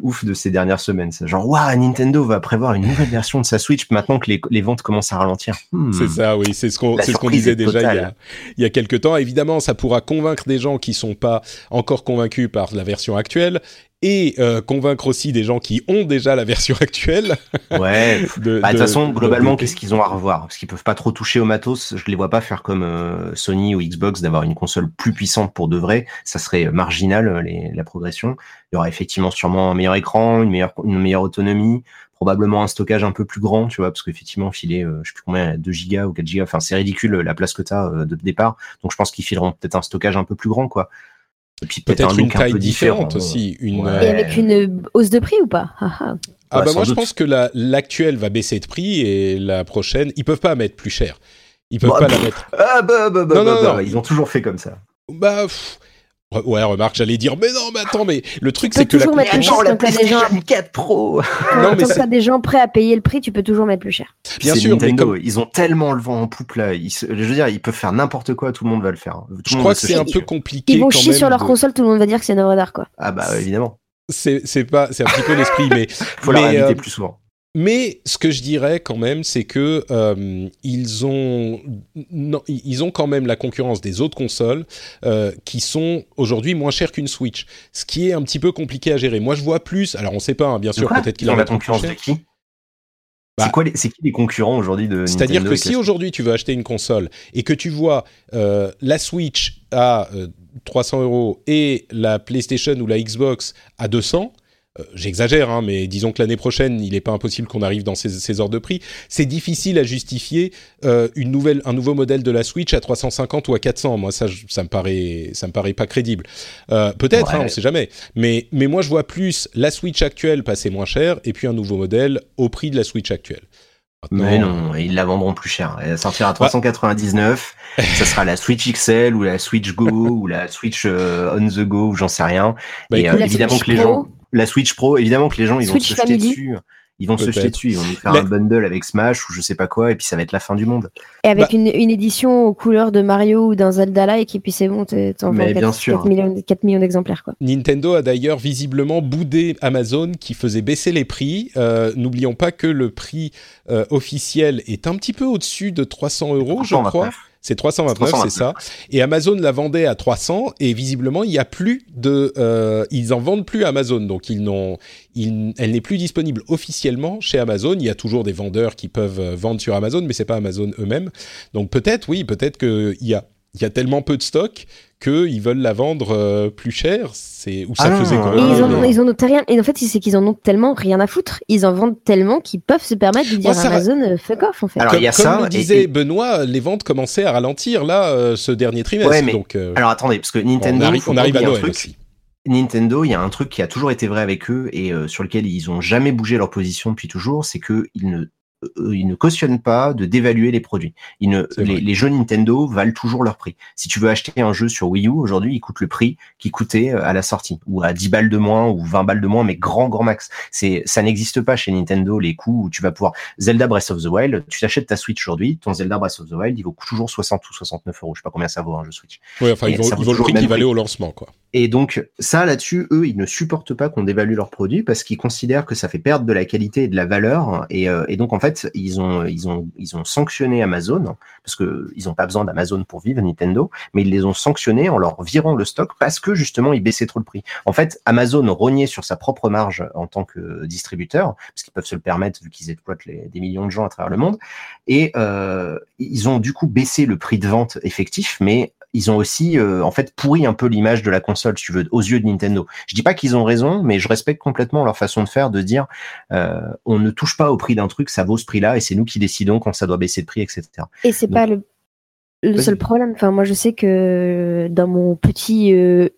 ouf de ces dernières semaines. C'est genre, waouh, Nintendo va prévoir une nouvelle version de sa Switch maintenant que les ventes commencent à ralentir. C'est ça, oui, c'est ce qu'on disait déjà il y a quelques temps. Évidemment, ça pourra convaincre des gens qui ne sont pas encore convaincus par la version actuelle et convaincre aussi des gens qui ont déjà la version actuelle. Ouais, de toute façon, globalement, qu'est-ce qu'ils ont à revoir ? Parce qu'ils ne peuvent pas trop toucher au matos. Je ne les vois pas faire comme Sony ou Xbox, d'avoir une console plus puissante pour de vrai. Ça serait marginal, la progression. Il y aura effectivement sûrement un meilleur écran, une meilleure autonomie, probablement un stockage un peu plus grand, tu vois, parce qu'effectivement, filer, je sais plus combien, 2 gigas ou 4 gigas, enfin, c'est ridicule la place que tu as de départ. Donc, je pense qu'ils fileront peut-être un stockage un peu plus grand, quoi. Peut-être une taille différente aussi. Et avec une hausse de prix ou pas ? Moi, je pense que l'actuelle va baisser de prix et la prochaine, ils peuvent pas mettre plus cher. Ils peuvent pas la mettre. Non. Ils ont toujours fait comme ça. Ouais, remarque, j'allais dire, mais le truc, c'est que la PlayStation 4 Pro. Tant que t'as des gens prêts à payer le prix, tu peux toujours mettre plus cher. Bien sûr, Nintendo, mais ils ont tellement le vent en poupe, là. Je veux dire, ils peuvent faire n'importe quoi, tout le monde va le faire. Je crois que c'est un peu compliqué. Ils vont chier sur leur console, tout le monde va dire que c'est une œuvre d'art, quoi. Ah bah, évidemment. C'est un petit peu l'esprit, mais... Faut la réinviter plus souvent. Mais ce que je dirais quand même, c'est que ils ont quand même la concurrence des autres consoles qui sont aujourd'hui moins chères qu'une Switch, ce qui est un petit peu compliqué à gérer. Moi, je vois plus. Alors, on ne sait pas, bien sûr, peut-être qu'ils ont la concurrence de qui ? C'est qui les concurrents aujourd'hui de Nintendo ? C'est-à-dire que si aujourd'hui tu veux acheter une console et que tu vois la Switch à 300 € et la PlayStation ou la Xbox à 200 €. J'exagère, mais disons que l'année prochaine, il n'est pas impossible qu'on arrive dans ces ordres de prix. C'est difficile à justifier un nouveau modèle de la Switch à 350 ou à 400. Moi, ça me paraît pas crédible. Peut-être, on ne sait jamais. Mais moi, je vois plus la Switch actuelle passer moins cher et puis un nouveau modèle au prix de la Switch actuelle. Mais non, ils la vendront plus cher. Elle sortira à 399, ça sera la Switch XL ou la Switch Go ou la Switch on the go, ou j'en sais rien. La Switch Pro, évidemment que les gens, ils vont se jeter dessus. Ils vont se jeter dessus, ils vont nous faire un bundle avec Smash ou je sais pas quoi, et puis ça va être la fin du monde. Et avec une édition aux couleurs de Mario ou d'un Zelda-like, et puis c'est bon, t'en vends 4 millions d'exemplaires, quoi. Nintendo a d'ailleurs visiblement boudé Amazon qui faisait baisser les prix. N'oublions pas que le prix officiel est un petit peu au-dessus de 300 €, je crois. C'est 329, c'est ça. Et Amazon la vendait à 300 et visiblement, il n'y a plus de... ils n'en vendent plus à Amazon, donc elle n'est plus disponible officiellement chez Amazon. Il y a toujours des vendeurs qui peuvent vendre sur Amazon, mais ce n'est pas Amazon eux-mêmes. Donc peut-être, oui, peut-être qu'il y a tellement peu de stock qu'ils veulent la vendre plus cher. C'est... Ou ça faisait quand même... Ils en ont rien. Et en fait, c'est qu'ils en ont tellement rien à foutre. Ils en vendent tellement qu'ils peuvent se permettre de dire à Amazon fuck off, en fait. Alors, comme disait Benoît, les ventes commençaient à ralentir, là, ce dernier trimestre. Ouais, mais... donc, alors, attendez, parce que Nintendo... On arrive à Noël aussi. Nintendo, il y a un truc qui a toujours été vrai avec eux et sur lequel ils n'ont jamais bougé leur position depuis toujours, c'est qu'ils ne cautionnent pas de dévaluer les produits. Les jeux Nintendo valent toujours leur prix. Si tu veux acheter un jeu sur Wii U, aujourd'hui, il coûte le prix qui coûtait à la sortie, ou à 10 balles de moins, ou 20 balles de moins, mais grand max. Ça n'existe pas chez Nintendo, les coûts où tu vas pouvoir... Zelda Breath of the Wild, tu t'achètes ta Switch aujourd'hui, ton Zelda Breath of the Wild, il vaut toujours 60 ou 69 €, je sais pas combien ça vaut un jeu Switch. Oui, enfin, ils vaut le prix qui valait au lancement, quoi. Et donc, ça, là-dessus, eux, ils ne supportent pas qu'on dévalue leurs produits parce qu'ils considèrent que ça fait perdre de la qualité et de la valeur. Et donc, en fait, ils ont sanctionné Amazon parce que ils n'ont pas besoin d'Amazon pour vivre, Nintendo, mais ils les ont sanctionnés en leur virant le stock parce que, justement, ils baissaient trop le prix. En fait, Amazon rognait sur sa propre marge en tant que distributeur parce qu'ils peuvent se le permettre vu qu'ils exploitent des millions de gens à travers le monde. Et ils ont, du coup, baissé le prix de vente effectif, mais ils ont aussi en fait pourri un peu l'image de la console, si tu veux, aux yeux de Nintendo. Je dis pas qu'ils ont raison, mais je respecte complètement leur façon de faire, de dire on ne touche pas au prix d'un truc, ça vaut ce prix-là, et c'est nous qui décidons quand ça doit baisser de prix, etc. Et c'est donc, pas le seul problème. Enfin, moi, je sais que dans mon petit je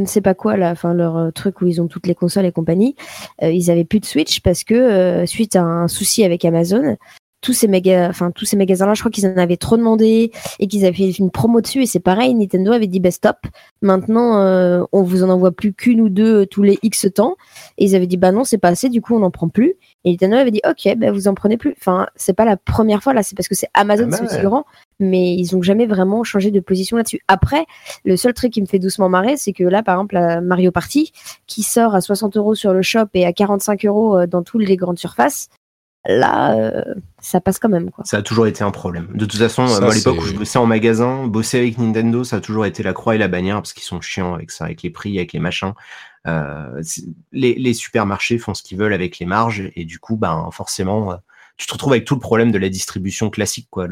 ne sais pas quoi là, enfin leur truc où ils ont toutes les consoles et compagnie, ils avaient plus de Switch parce que suite à un souci avec Amazon. Tous ces magasins-là, je crois qu'ils en avaient trop demandé et qu'ils avaient fait une promo dessus. Et c'est pareil, Nintendo avait dit stop. Maintenant, on vous en envoie plus qu'une ou deux tous les X temps. Et ils avaient dit non, c'est pas assez. Du coup, on n'en prend plus. Et Nintendo avait dit ok, vous en prenez plus. Enfin, c'est pas la première fois là. C'est parce que c'est Amazon, c'est aussi grand. Mais ils ont jamais vraiment changé de position là-dessus. Après, le seul truc qui me fait doucement marrer, c'est que là, par exemple, la Mario Party qui sort à 60 € sur le shop et à 45 € dans toutes les grandes surfaces. Là, ça passe quand même, quoi. Ça a toujours été un problème. De toute façon, à l'époque où je bossais en magasin, bosser avec Nintendo, ça a toujours été la croix et la bannière parce qu'ils sont chiants avec ça, avec les prix, avec les machins. Les supermarchés font ce qu'ils veulent avec les marges et du coup, forcément, tu te retrouves avec tout le problème de la distribution classique, quoi.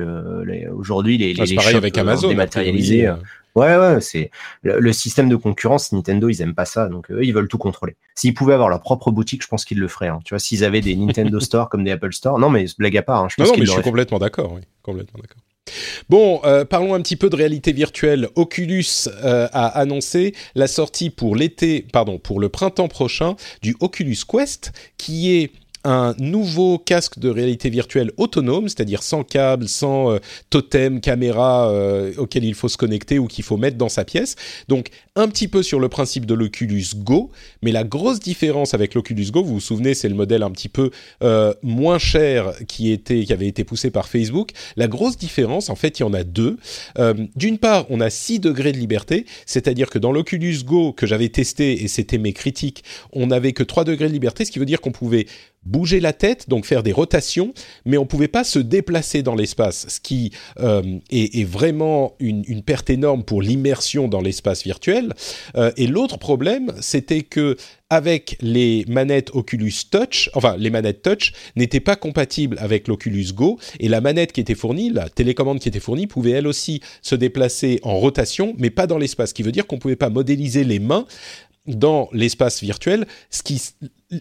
Aujourd'hui, les shops dématérialisés. Ouais, c'est le système de concurrence. Nintendo, ils aiment pas ça, donc eux, ils veulent tout contrôler. S'ils pouvaient avoir leur propre boutique, je pense qu'ils le feraient. Hein. Tu vois, s'ils avaient des Nintendo Store comme des Apple Store, non, mais blague à part. Hein, je suis complètement d'accord. Oui, complètement d'accord. Bon, parlons un petit peu de réalité virtuelle. Oculus a annoncé la sortie pour le printemps prochain du Oculus Quest, qui est un nouveau casque de réalité virtuelle autonome, c'est-à-dire sans câble, sans totem, caméra auquel il faut se connecter ou qu'il faut mettre dans sa pièce. Donc, un petit peu sur le principe de l'Oculus Go, mais la grosse différence avec l'Oculus Go, vous vous souvenez, c'est le modèle un petit peu moins cher qui avait été poussé par Facebook. La grosse différence, en fait, il y en a deux. D'une part, on a 6 degrés de liberté, c'est-à-dire que dans l'Oculus Go que j'avais testé, et c'était mes critiques, on n'avait que 3 degrés de liberté, ce qui veut dire qu'on pouvait bouger la tête, donc faire des rotations, mais on ne pouvait pas se déplacer dans l'espace, ce qui est vraiment une perte énorme pour l'immersion dans l'espace virtuel. Et l'autre problème, c'était que avec les manettes Oculus Touch, enfin les manettes Touch n'étaient pas compatibles avec l'Oculus Go et la manette qui était fournie, la télécommande qui était fournie pouvait elle aussi se déplacer en rotation, mais pas dans l'espace, ce qui veut dire qu'on ne pouvait pas modéliser les mains dans l'espace virtuel, ce qui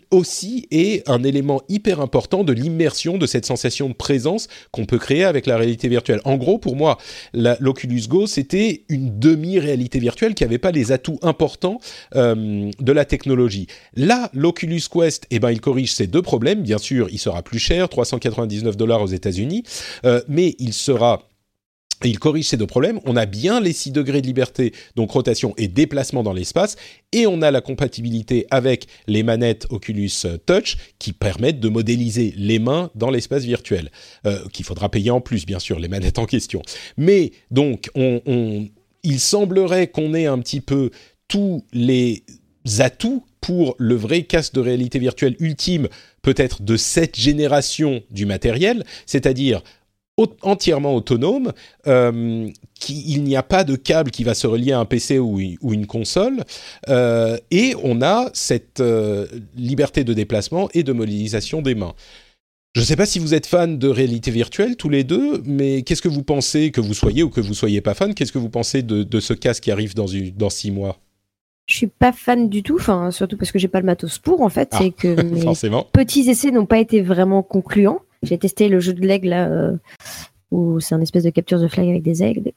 aussi est un élément hyper important de l'immersion, de cette sensation de présence qu'on peut créer avec la réalité virtuelle. En gros, pour moi, l'Oculus Go, c'était une demi-réalité virtuelle qui n'avait pas les atouts importants de la technologie. Là, l'Oculus Quest, il corrige ces deux problèmes. Bien sûr, il sera plus cher, $399 aux États-Unis, mais il corrige ces deux problèmes. On a bien les 6 degrés de liberté, donc rotation et déplacement dans l'espace, et on a la compatibilité avec les manettes Oculus Touch qui permettent de modéliser les mains dans l'espace virtuel, qu'il faudra payer en plus, bien sûr, les manettes en question. Mais donc, il semblerait qu'on ait un petit peu tous les atouts pour le vrai casque de réalité virtuelle ultime, peut-être de cette génération du matériel, c'est-à-dire entièrement autonome, il n'y a pas de câble qui va se relier à un PC ou une console, et on a cette liberté de déplacement et de modélisation des mains. Je ne sais pas si vous êtes fan de réalité virtuelle, tous les deux, mais qu'est-ce que vous pensez, que vous soyez ou que vous ne soyez pas fan, qu'est-ce que vous pensez de ce casque qui arrive dans 6 mois ? Je ne suis pas fan du tout, surtout parce que je n'ai pas le matos pour, en fait, et que mes petits essais n'ont pas été vraiment concluants. J'ai testé le jeu de l'aigle, là, où c'est un espèce de capture the flag avec des aigles.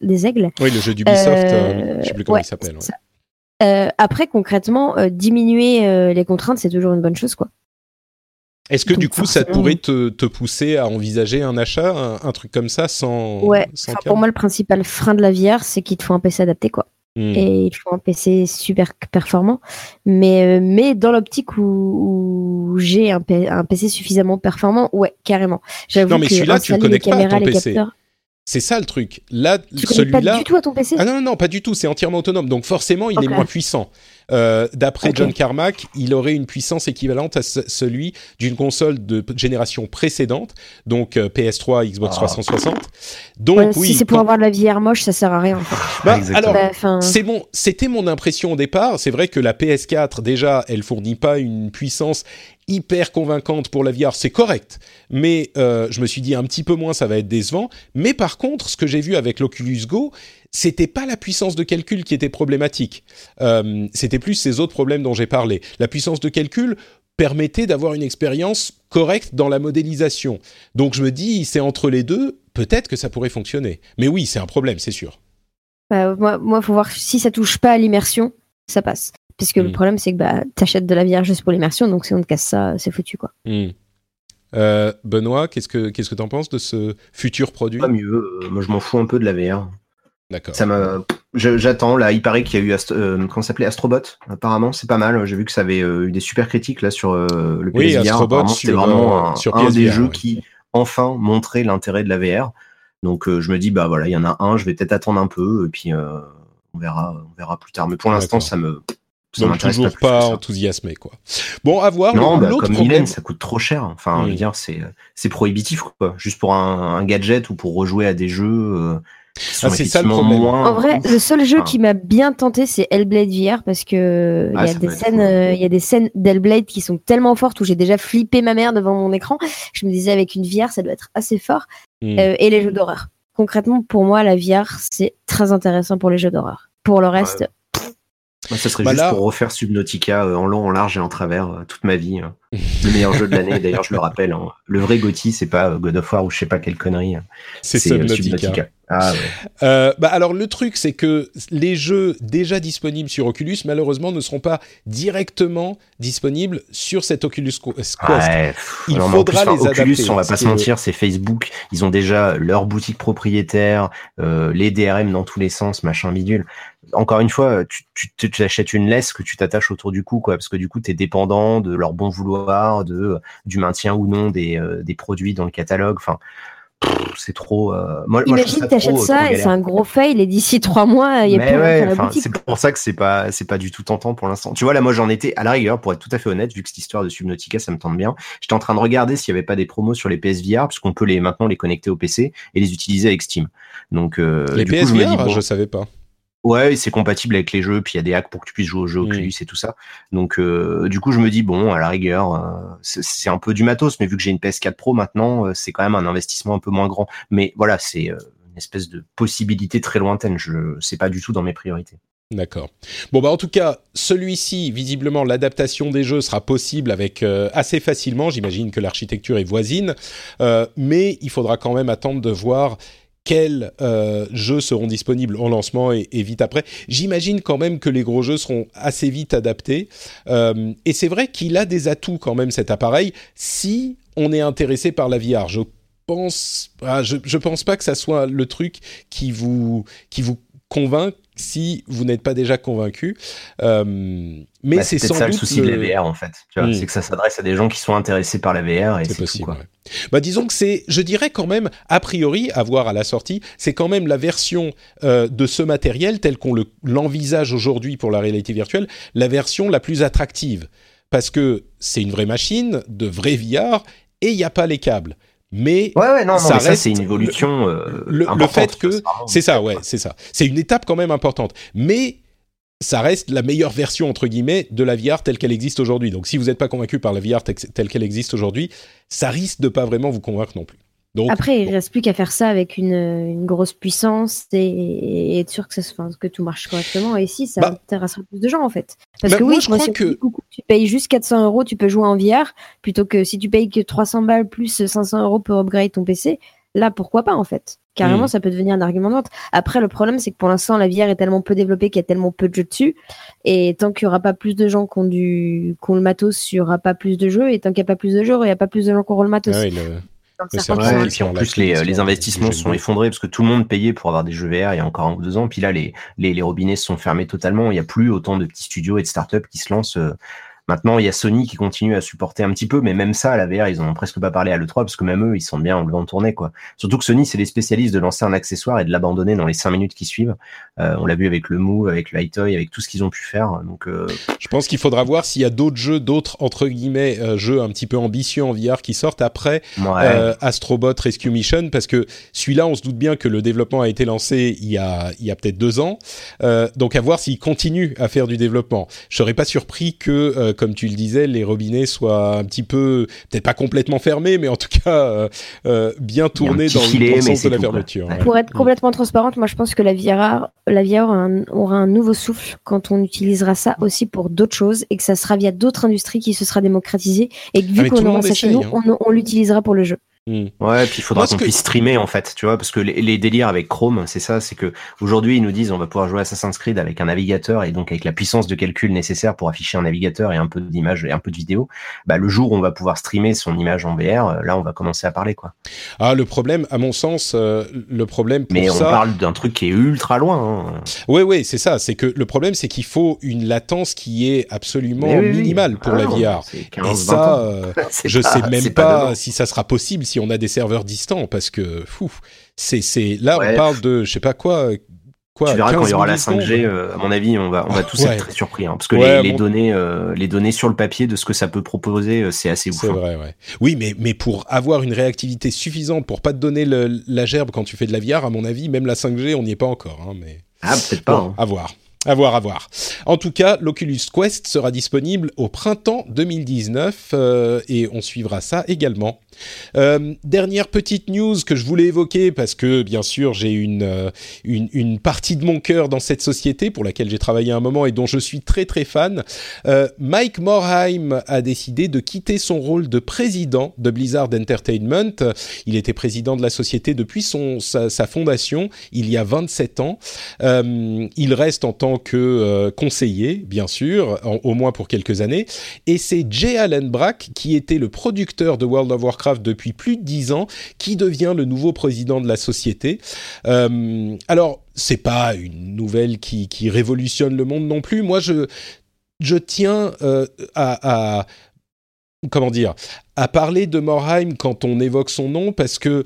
Oui, le jeu d'Ubisoft, je ne sais plus comment il s'appelle. Ouais. Après, concrètement, diminuer les contraintes, c'est toujours une bonne chose, quoi. Est-ce que du coup, ça pourrait te pousser à envisager un achat, un truc comme ça, sans... Ouais, sans pour moi, le principal frein de la VR, c'est qu'il te faut un PC adapté, quoi. Mm. Et il te faut un PC super performant. Mais dans l'optique où j'ai un PC suffisamment performant, ouais, carrément. J'avoue non, mais que celui-là, tu ne connectes pas à ton PC. Capteurs... C'est ça le truc. Là, tu celui-là... pas du tout à ton PC ? Ah non, pas du tout. C'est entièrement autonome. Donc forcément, il est moins puissant. D'après John Carmack, il aurait une puissance équivalente à celui d'une console de génération précédente, donc PS3, Xbox 360. Donc oui. Si c'est pour avoir de la VR moche, ça sert à rien. En fait. C'est bon. C'était mon impression au départ. C'est vrai que la PS4 déjà, elle fournit pas une puissance hyper convaincante pour la VR, c'est correct, mais je me suis dit un petit peu moins, ça va être décevant. Mais par contre, ce que j'ai vu avec l'Oculus Go, c'était pas la puissance de calcul qui était problématique, c'était plus ces autres problèmes dont j'ai parlé. La puissance de calcul permettait d'avoir une expérience correcte dans la modélisation. Donc je me dis, c'est entre les deux, peut-être que ça pourrait fonctionner. Mais oui, c'est un problème, c'est sûr. Moi, faut voir si ça touche pas à l'immersion, ça passe. Parce que le problème, c'est que t'achètes de la VR juste pour l'immersion, donc si on te casse ça, c'est foutu, quoi. Benoît, qu'est-ce que t'en penses de ce futur produit ? Pas mieux. Moi, je m'en fous un peu de la VR. D'accord. J'attends. Là, il paraît qu'il y a eu Astro Bot. Apparemment, c'est pas mal. J'ai vu que ça avait eu des super critiques là sur le PSVR. Oui, Astro Bot, c'est vraiment sur PSVR, un des jeux qui enfin montrait l'intérêt de la VR. Donc, je me dis, il y en a un. Je vais peut-être attendre un peu, et puis on verra plus tard. Mais pour l'instant, ça me... Donc toujours pas enthousiasmé, quoi. Bon, à voir. Non, l'autre comme Mylène, ça coûte trop cher. Enfin, je veux dire, c'est prohibitif, quoi. Juste pour un gadget ou pour rejouer à des jeux. C'est ça le problème. En vrai, le seul jeu qui m'a bien tenté, c'est Hellblade VR, parce que il y a des scènes d'Hellblade qui sont tellement fortes où j'ai déjà flippé ma mère devant mon écran. Je me disais, avec une VR, ça doit être assez fort. Et les jeux d'horreur. Concrètement, pour moi, la VR, c'est très intéressant pour les jeux d'horreur. Pour le reste. Ça serait juste pour refaire Subnautica en long, en large et en travers toute ma vie. Le meilleur jeu de l'année, d'ailleurs, je le rappelle. Le vrai GOTY, c'est pas God of War ou je sais pas quelle connerie. C'est Subnautica. Ah, ouais. Alors, le truc, c'est que les jeux déjà disponibles sur Oculus, malheureusement, ne seront pas directement disponibles sur cet Oculus Quest. Ouais, faudra les adapter. Oculus, on va pas se mentir, c'est Facebook. Ils ont déjà leur boutique propriétaire, les DRM dans tous les sens, machin bidule. Encore une fois, tu achètes une laisse que tu t'attaches autour du cou, quoi, parce que du coup, t'es dépendant de leur bon vouloir, du maintien ou non des produits dans le catalogue. Enfin, c'est trop. Moi, imagine que t'achètes ça et c'est un gros fail et d'ici 3 mois, il n'y a plus rien dans la boutique. C'est pour ça que c'est pas du tout tentant pour l'instant. Tu vois, là, moi, j'en étais à la rigueur, pour être tout à fait honnête, vu que cette histoire de Subnautica, ça me tente bien. J'étais en train de regarder s'il n'y avait pas des promos sur les PSVR, puisqu'on peut maintenant les connecter au PC et les utiliser avec Steam. Donc, les PSVR, je ne savais pas. Ouais, c'est compatible avec les jeux, puis il y a des hacks pour que tu puisses jouer aux jeux Oculus et tout ça. Donc, du coup, je me dis, à la rigueur, c'est un peu du matos, mais vu que j'ai une PS4 Pro maintenant, c'est quand même un investissement un peu moins grand. Mais voilà, c'est une espèce de possibilité très lointaine. C'est pas du tout dans mes priorités. D'accord. Bon, en tout cas, celui-ci, visiblement, l'adaptation des jeux sera possible avec assez facilement. J'imagine que l'architecture est voisine, mais il faudra quand même attendre de voir quels jeux seront disponibles en lancement et vite après. J'imagine quand même que les gros jeux seront assez vite adaptés. Et c'est vrai qu'il a des atouts quand même, cet appareil, si on est intéressé par la VR. Je pense pas que ça soit le truc qui vous convainc si vous n'êtes pas déjà convaincu. Mais c'est sans doute... C'est ça le souci de la VR, en fait. Tu vois, c'est que ça s'adresse à des gens qui sont intéressés par la VR et c'est possible, tout, quoi. Ouais. Disons que c'est... Je dirais quand même, a priori, à voir à la sortie, c'est quand même la version de ce matériel, tel qu'on l'envisage aujourd'hui pour la réalité virtuelle, la version la plus attractive. Parce que c'est une vraie machine, de vrai VR, et il n'y a pas les câbles. Mais ça reste, c'est une évolution. Le fait que c'est ça. C'est une étape quand même importante. Mais ça reste la meilleure version entre guillemets de la VR telle qu'elle existe aujourd'hui. Donc si vous n'êtes pas convaincu par la VR telle qu'elle existe aujourd'hui, ça risque de pas vraiment vous convaincre non plus. Donc, après, il ne reste plus qu'à faire ça avec une grosse puissance et être sûr que tout marche correctement. Et si, ça intéressera plus de gens, en fait. Parce que moi, je crois que... tu payes juste 400 €, tu peux jouer en VR, plutôt que si tu payes que 300 balles plus 500 € pour upgrade ton PC, là, pourquoi pas, en fait. Carrément, ça peut devenir un argument de vente. Après, le problème, c'est que pour l'instant, la VR est tellement peu développée qu'il y a tellement peu de jeux dessus. Et tant qu'il n'y aura pas plus de gens qui ont le matos, il n'y aura pas plus de jeux. Et tant qu'il n'y a pas plus de jeux, il n'y a pas plus de gens qui auront le matos. Ah, c'est vrai, et puis en plus les investissements sont effondrés parce que tout le monde payait pour avoir des jeux VR il y a encore 1 ou 2 ans, puis là les robinets se sont fermés totalement, il n'y a plus autant de petits studios et de startups qui se lancent. Maintenant il y a Sony qui continue à supporter un petit peu, mais même ça, la VR, ils n'en ont presque pas parlé à l'E3 parce que même eux, ils sont bien en levant de tournée, quoi. Surtout que Sony, c'est les spécialistes de lancer un accessoire et de l'abandonner dans les 5 minutes qui suivent. On l'a vu avec le Move, avec le Hi-Toy, avec tout ce qu'ils ont pu faire. Donc, je pense qu'il faudra voir s'il y a d'autres entre guillemets, jeux un petit peu ambitieux en VR qui sortent après Astro Bot Rescue Mission, parce que celui-là, on se doute bien que le développement a été lancé il y a peut-être 2 ans. Donc à voir s'ils continuent à faire du développement. Je serais pas surpris que comme tu le disais, les robinets soient un petit peu, peut-être pas complètement fermés, mais en tout cas bien tournés dans le sens de la fermeture. Pour être complètement transparente, moi je pense que la VR aura un nouveau souffle quand on utilisera ça aussi pour d'autres choses et que ça sera via d'autres industries qui se sera démocratisée et que vu qu'on aura ça chez nous, on l'utilisera pour le jeu. Ouais, puis il faudra qu'on puisse streamer en fait, tu vois, parce que les délires avec Chrome, c'est ça, c'est que aujourd'hui ils nous disent on va pouvoir jouer Assassin's Creed avec un navigateur et donc avec la puissance de calcul nécessaire pour afficher un navigateur et un peu d'image et un peu de vidéo. Bah le jour où on va pouvoir streamer son image en VR, là on va commencer à parler, quoi. Ah, le problème, à mon sens, mais on parle d'un truc qui est ultra loin. Hein. Ouais, c'est ça. C'est que le problème, c'est qu'il faut une latence qui est absolument minimale pour la VR. C'est 15, et ça, je sais même pas si ça sera possible. Si on a des serveurs distants, parce que là on parle de je sais pas quoi. Tu verras quand il y aura la 5G, à mon avis on va tous être très surpris, hein, parce que les données sur le papier de ce que ça peut proposer, c'est assez ouf. C'est vrai, ouais. Oui, mais pour avoir une réactivité suffisante pour pas te donner la gerbe quand tu fais de la VR, à mon avis même la 5G on n'y est pas encore, hein, mais peut-être pas. Bon, hein. À voir. En tout cas, l'Oculus Quest sera disponible au printemps 2019 et on suivra ça également. Dernière petite news que je voulais évoquer parce que, bien sûr, j'ai une partie de mon cœur dans cette société pour laquelle j'ai travaillé un moment et dont je suis très très fan. Mike Morhaime a décidé de quitter son rôle de président de Blizzard Entertainment. Il était président de la société depuis sa fondation il y a 27 ans. Il reste en tant que conseiller, bien sûr, au moins pour quelques années. Et c'est Jay Allen Brack, qui était le producteur de World of Warcraft depuis plus de 10 ans, qui devient le nouveau président de la société. Alors, c'est pas une nouvelle qui révolutionne le monde non plus. Moi, je tiens à à parler de Morhaime quand on évoque son nom, parce que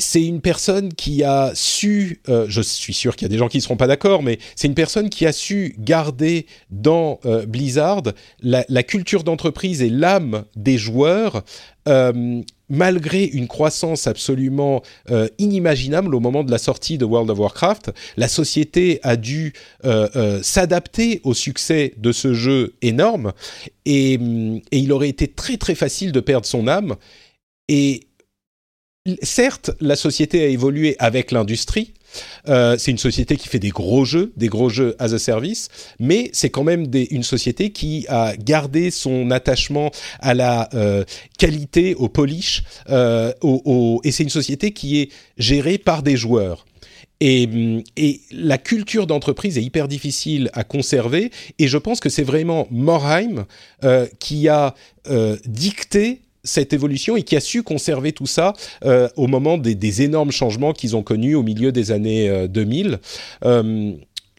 c'est une personne qui a su, je suis sûr qu'il y a des gens qui ne seront pas d'accord, mais c'est une personne qui a su garder dans Blizzard la culture d'entreprise et l'âme des joueurs, malgré une croissance absolument inimaginable au moment de la sortie de World of Warcraft. La société a dû s'adapter au succès de ce jeu énorme, et il aurait été très très facile de perdre son âme. Et certes, la société a évolué avec l'industrie. C'est une société qui fait des gros jeux as a service, mais c'est quand même une société qui a gardé son attachement à la qualité, au polish, et c'est une société qui est gérée par des joueurs. Et la culture d'entreprise est hyper difficile à conserver, et je pense que c'est vraiment Morhaime qui a dicté cette évolution et qui a su conserver tout ça au moment des énormes changements qu'ils ont connus au milieu des années 2000.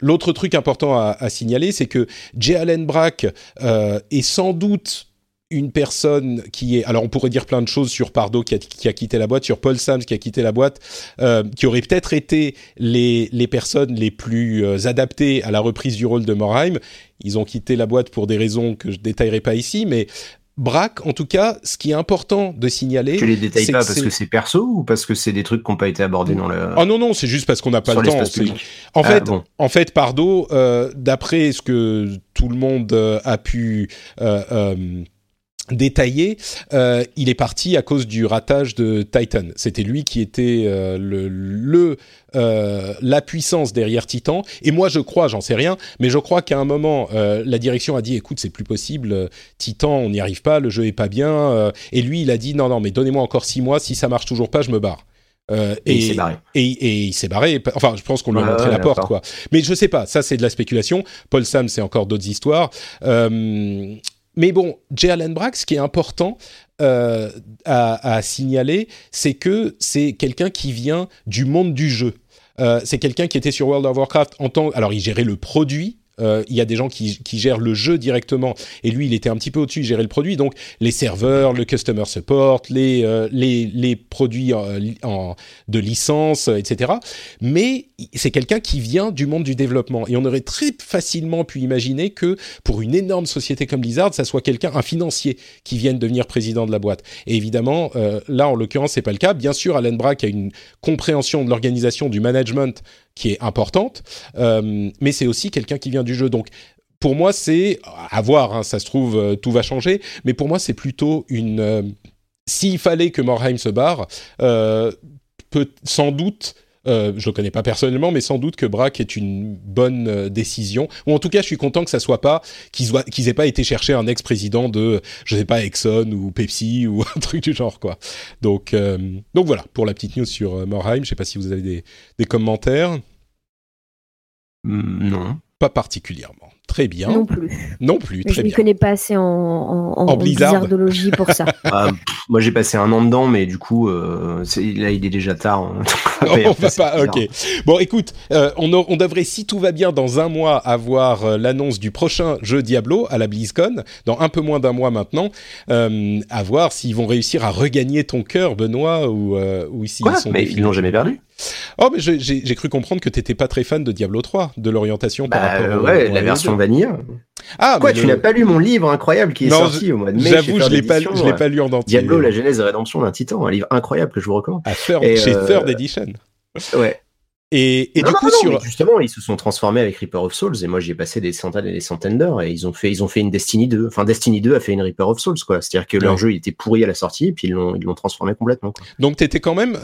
L'autre truc important à signaler, c'est que Jay Allen Brack est sans doute une personne qui est... Alors, on pourrait dire plein de choses sur Pardo qui a quitté la boîte, sur Paul Sams qui a quitté la boîte, qui aurait peut-être été les personnes les plus adaptées à la reprise du rôle de Morhaime. Ils ont quitté la boîte pour des raisons que je ne détaillerai pas ici, mais braque, en tout cas, ce qui est important de signaler... Tu les détailles pas parce que c'est perso ou parce que c'est des trucs qui n'ont pas été abordés dans le... Ah non, non, c'est juste parce qu'on n'a pas le temps. En fait, Pardo, d'après ce que tout le monde a pu... détaillé, il est parti à cause du ratage de Titan. C'était lui qui était la puissance derrière Titan. Et moi, je crois, j'en sais rien, mais je crois qu'à un moment, la direction a dit, écoute, c'est plus possible, Titan, on n'y arrive pas, le jeu est pas bien. Et lui, il a dit, non, mais donnez-moi encore 6 mois, si ça marche toujours pas, je me barre. Et il s'est barré. Et il s'est barré. Enfin, je pense qu'on lui a montré la porte, quoi. Mais je sais pas. Ça, c'est de la spéculation. Paul Sam, c'est encore d'autres histoires. Mais bon, J. Allen Brack, ce qui est important à signaler, c'est que c'est quelqu'un qui vient du monde du jeu. C'est quelqu'un qui était sur World of Warcraft en tant... Alors, il gérait le produit. Il y a des gens qui gèrent le jeu directement. Et lui, il était un petit peu au-dessus, il gérait le produit. Donc, les serveurs, le customer support, les produits de licence, etc. Mais c'est quelqu'un qui vient du monde du développement. Et on aurait très facilement pu imaginer que pour une énorme société comme Blizzard, ça soit quelqu'un, un financier, qui vienne devenir président de la boîte. Et évidemment, là, en l'occurrence, c'est pas le cas. Bien sûr, Allen Brack a une compréhension de l'organisation, du management, qui est importante, mais c'est aussi quelqu'un qui vient du jeu. Donc, pour moi, c'est... À voir, hein, ça se trouve, tout va changer, mais pour moi, c'est plutôt une... s'il fallait que Morheim se barre, sans doute... je le connais pas personnellement, mais sans doute que Brack est une bonne décision. Ou en tout cas, je suis content que ça soit pas, qu'ils aient pas été chercher un ex-président de, je sais pas, Exxon ou Pepsi ou un truc du genre, quoi. Donc voilà, pour la petite news sur Morheim. Je sais pas si vous avez des commentaires. Non. Pas particulièrement. Très bien. Non plus. Je ne connais pas assez en blizzardologie pour ça. Moi, j'ai passé un an dedans, mais du coup, là, il est déjà tard. On va pas. Ok. Bon, écoute, on devrait, si tout va bien, dans un mois, avoir l'annonce du prochain jeu Diablo à la BlizzCon, dans un peu moins d'un mois maintenant. À voir s'ils vont réussir à regagner ton cœur, Benoît, ou s'ils sont. Mais ils l'ont jamais perdu. Oh, mais j'ai cru comprendre que t'étais pas très fan de Diablo 3, de l'orientation par rapport. Ouais, la version vanilla. Ah, quoi, tu n'as pas lu mon livre incroyable qui est sorti au mois de mai. J'avoue, je l'ai pas lu en entier. Diablo, la genèse et rédemption d'un titan, un livre incroyable que je vous recommande. Chez Third Edition. Ouais. Et non, du coup, justement, ils se sont transformés avec Reaper of Souls, et moi j'y ai passé des centaines et des centaines d'heures, et ils ont fait une Destiny 2. Enfin, Destiny 2 a fait une Reaper of Souls, quoi. C'est-à-dire que leur jeu, il était pourri à la sortie, et puis ils l'ont transformé complètement, quoi. Donc t'étais quand même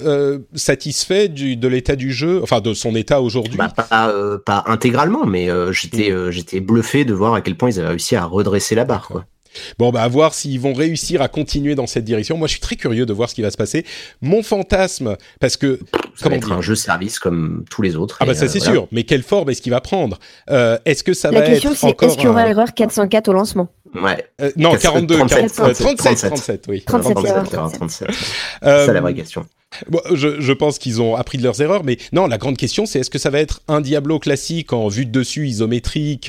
satisfait de l'état du jeu, enfin de son état aujourd'hui? Bah, pas intégralement, mais j'étais bluffé de voir à quel point ils avaient réussi à redresser la barre, quoi. Bon, bah, à voir s'ils vont réussir à continuer dans cette direction. Moi, je suis très curieux de voir ce qui va se passer. Mon fantasme, parce que... Ça va être un jeu service comme tous les autres. Ah, bah, ça, c'est sûr. Mais quelle forme est-ce qu'il va prendre? Est-ce que ça va être encore... La question, c'est est-ce qu'il y aura l'erreur 404 au lancement? Ouais. Non, 37, oui. 37. C'est la vraie question. Bon, je pense qu'ils ont appris de leurs erreurs, mais non, la grande question, c'est est-ce que ça va être un Diablo classique en vue de dessus, isométrique,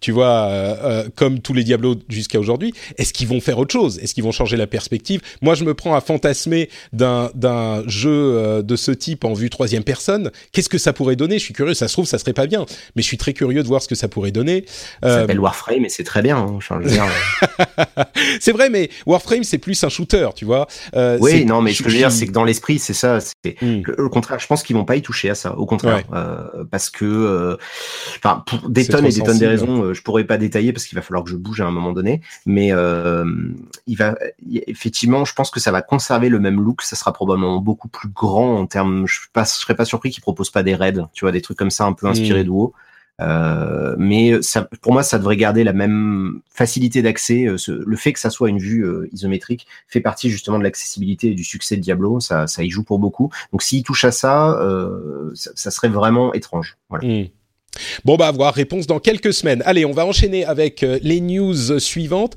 tu vois, comme tous les Diablos jusqu'à aujourd'hui? Est-ce qu'ils vont faire autre chose? Est-ce qu'ils vont changer la perspective? Moi, je me prends à fantasmer d'un jeu de ce type en vue 3e personne. Qu'est-ce que ça pourrait donner? Je suis curieux. Ça se trouve, ça serait pas bien, mais je suis très curieux de voir ce que ça pourrait donner. Ça s'appelle Warframe, et c'est très bien, hein, Charles. C'est vrai, mais Warframe, c'est plus un shooter, tu vois. Oui, non, mais ce que je veux dire, c'est que dans les c'est ça, c'est au contraire, je pense qu'ils vont pas y toucher à ça, au contraire, parce que, enfin, pour des tonnes et des tonnes des raisons, je pourrais pas détailler parce qu'il va falloir que je bouge à un moment donné, mais effectivement, je pense que ça va conserver le même look, ça sera probablement beaucoup plus grand en termes, je serais pas surpris qu'ils proposent pas des raids, tu vois, des trucs comme ça un peu inspirés de WoW. Mais ça, pour moi, ça devrait garder la même facilité d'accès. Le fait que ça soit une vue isométrique fait partie justement de l'accessibilité et du succès de Diablo. Ça y joue pour beaucoup. Donc, s'il touche à ça, ça serait vraiment étrange. Voilà. Bon, bah, à voir. Réponse dans quelques semaines. Allez, on va enchaîner avec les news suivantes.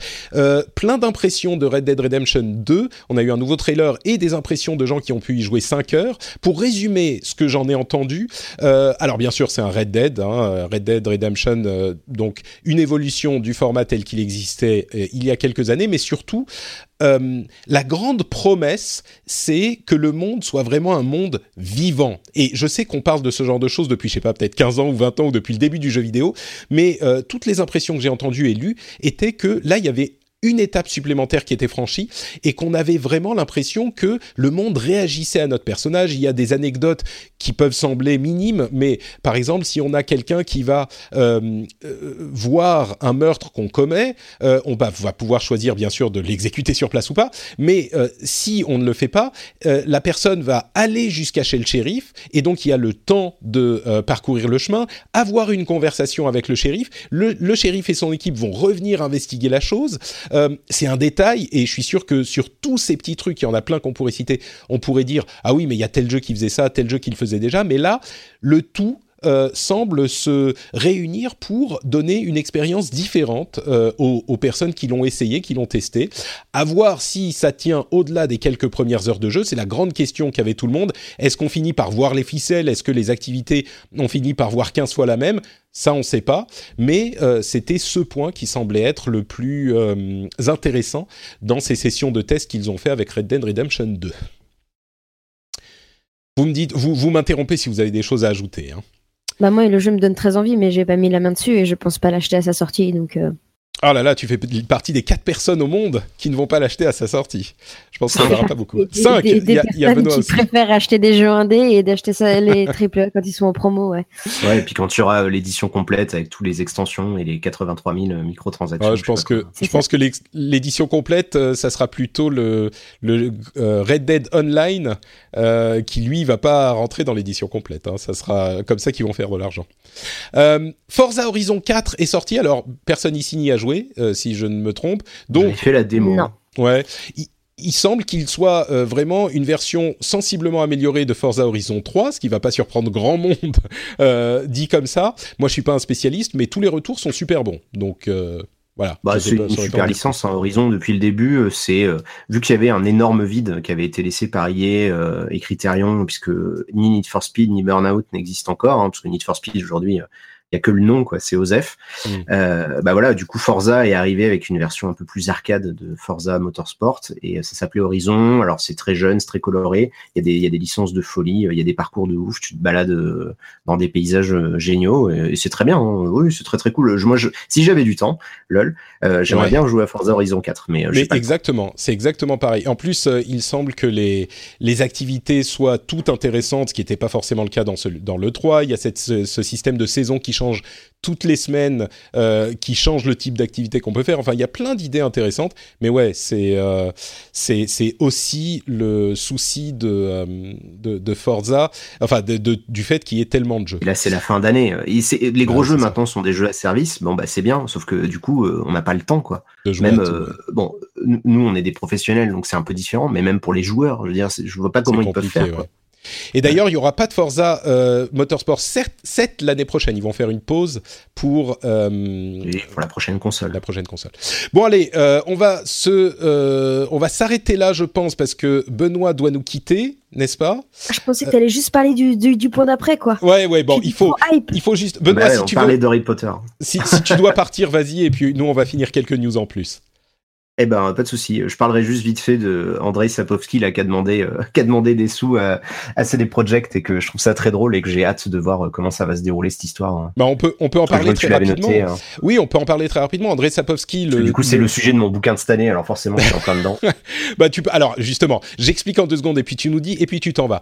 Plein d'impressions de Red Dead Redemption 2. On a eu un nouveau trailer et des impressions de gens qui ont pu y jouer 5 heures. Pour résumer ce que j'en ai entendu, alors bien sûr, c'est un Red Dead. Hein, Red Dead Redemption, donc une évolution du format tel qu'il existait il y a quelques années, mais surtout... la grande promesse, c'est que le monde soit vraiment un monde vivant. Et je sais qu'on parle de ce genre de choses depuis, je sais pas, peut-être 15 ans ou 20 ans ou depuis le début du jeu vidéo, mais toutes les impressions que j'ai entendues et lues étaient que là, il y avait une étape supplémentaire qui était franchie et qu'on avait vraiment l'impression que le monde réagissait à notre personnage. Il y a des anecdotes qui peuvent sembler minimes, mais par exemple, si on a quelqu'un qui va voir un meurtre qu'on commet, on va pouvoir choisir bien sûr de l'exécuter sur place ou pas, mais si on ne le fait pas, la personne va aller jusqu'à chez le shérif et donc il y a le temps de parcourir le chemin, avoir une conversation avec le shérif. Le shérif et son équipe vont revenir investiguer la chose. C'est un détail et je suis sûr que sur tous ces petits trucs, il y en a plein qu'on pourrait citer, on pourrait dire « Ah oui, mais il y a tel jeu qui faisait ça, tel jeu qui le faisait déjà », mais là, le tout semble se réunir pour donner une expérience différente aux personnes qui l'ont essayé, qui l'ont testé. À voir si ça tient au-delà des quelques premières heures de jeu, c'est la grande question qu'avait tout le monde. Est-ce qu'on finit par voir les ficelles? Est-ce que les activités ont fini par voir 15 fois la même? Ça, on ne sait pas, mais c'était ce point qui semblait être le plus intéressant dans ces sessions de test qu'ils ont fait avec Red Dead Redemption 2. Vous me dites, vous m'interrompez si vous avez des choses à ajouter, hein. Bah moi, le jeu me donne très envie, mais j'ai pas mis la main dessus et je pense pas l'acheter à sa sortie, donc... Oh là là, tu fais partie des 4 personnes au monde qui ne vont pas l'acheter à sa sortie. Je pense qu'on ne verra pas beaucoup. 5, il y a Benoît aussi. Des personnes qui préfèrent acheter des jeux indés et d'acheter ça, les triple A quand ils sont en promo, ouais. Ouais, et puis quand tu auras l'édition complète avec tous les extensions et les 83 000 microtransactions. Ouais, je pense que l'édition complète, ça sera plutôt le Red Dead Online qui, lui, ne va pas rentrer dans l'édition complète. Hein. Ça sera comme ça qu'ils vont faire de l'argent. Forza Horizon 4 est sorti. Alors, personne ici n'y a joué, si je ne me trompe. Donc, j'ai fait la démo. Non. Ouais. Il semble qu'il soit vraiment une version sensiblement améliorée de Forza Horizon 3, ce qui ne va pas surprendre grand monde dit comme ça. Moi, je ne suis pas un spécialiste, mais tous les retours sont super bons. Donc, voilà. Bah, c'est une super licence, hein, Horizon, depuis le début. C'est, vu qu'il y avait un énorme vide qui avait été laissé par EA et Criterion, puisque ni Need for Speed, ni Burnout n'existent encore, hein, parce que Need for Speed, aujourd'hui... il n'y a que le nom, quoi, c'est OZEF. Bah voilà, du coup, Forza est arrivé avec une version un peu plus arcade de Forza Motorsport et ça s'appelait Horizon. Alors, c'est très jeune, c'est très coloré. Il y a des licences de folie, il y a des parcours de ouf. Tu te balades dans des paysages géniaux et c'est très bien. Hein. Oui, c'est très, très cool. Si j'avais du temps, lol, j'aimerais bien jouer à Forza Horizon 4. Mais exactement, c'est exactement pareil. En plus, il semble que les activités soient toutes intéressantes, ce qui n'était pas forcément le cas dans le 3. Il y a ce système de saison qui change toutes les semaines, qui change le type d'activité qu'on peut faire. Enfin, il y a plein d'idées intéressantes, mais ouais, c'est aussi le souci de Forza, enfin du fait qu'il y ait tellement de jeux. Et là, c'est la fin d'année. Les gros jeux maintenant sont des jeux à service. Bon, bah c'est bien, sauf que du coup, on n'a pas le temps, quoi. Même bon, nous, on est des professionnels, donc c'est un peu différent, mais même pour les joueurs, je veux dire, je vois pas comment ils peuvent faire. Ouais. Quoi. Et d'ailleurs, il n'y aura pas de Forza Motorsport 7 l'année prochaine. Ils vont faire une pause pour la prochaine console. Bon, allez, on va s'arrêter là, je pense, parce que Benoît doit nous quitter, n'est-ce pas ? Je pensais que tu allais juste parler du point d'après, quoi. Ouais, bon, il faut juste... Benoît, si tu veux... parler d'Harry Potter. Si tu dois partir, vas-y, et puis nous, on va finir quelques news en plus. Eh ben, pas de souci. Je parlerai juste vite fait de André Sapkowski, là, qui a demandé des sous à CD Projekt et que je trouve ça très drôle et que j'ai hâte de voir comment ça va se dérouler cette histoire. Hein. Bah, on peut en parler très rapidement. Noté, hein. Oui, on peut en parler très rapidement. André Sapkowski, du coup, c'est le sujet de mon bouquin de cette année, alors forcément, je suis en plein dedans. Bah, alors, justement, j'explique en 2 secondes et puis tu nous dis et puis tu t'en vas.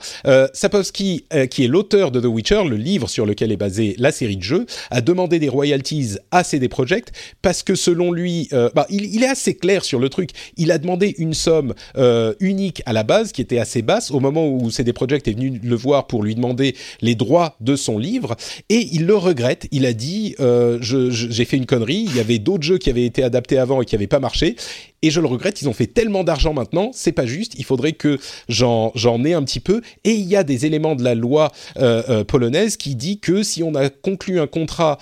Sapkowski, qui est l'auteur de The Witcher, le livre sur lequel est basée la série de jeux, a demandé des royalties à CD Projekt parce que selon lui, il est assez clair sur le truc. Il a demandé une somme unique à la base qui était assez basse au moment où CD Projekt est venu le voir pour lui demander les droits de son livre et il le regrette. Il a dit j'ai fait une connerie, il y avait d'autres jeux qui avaient été adaptés avant et qui n'avaient pas marché et je le regrette, ils ont fait tellement d'argent maintenant, c'est pas juste, il faudrait que j'en ai un petit peu et il y a des éléments de la loi polonaise qui dit que si on a conclu un contrat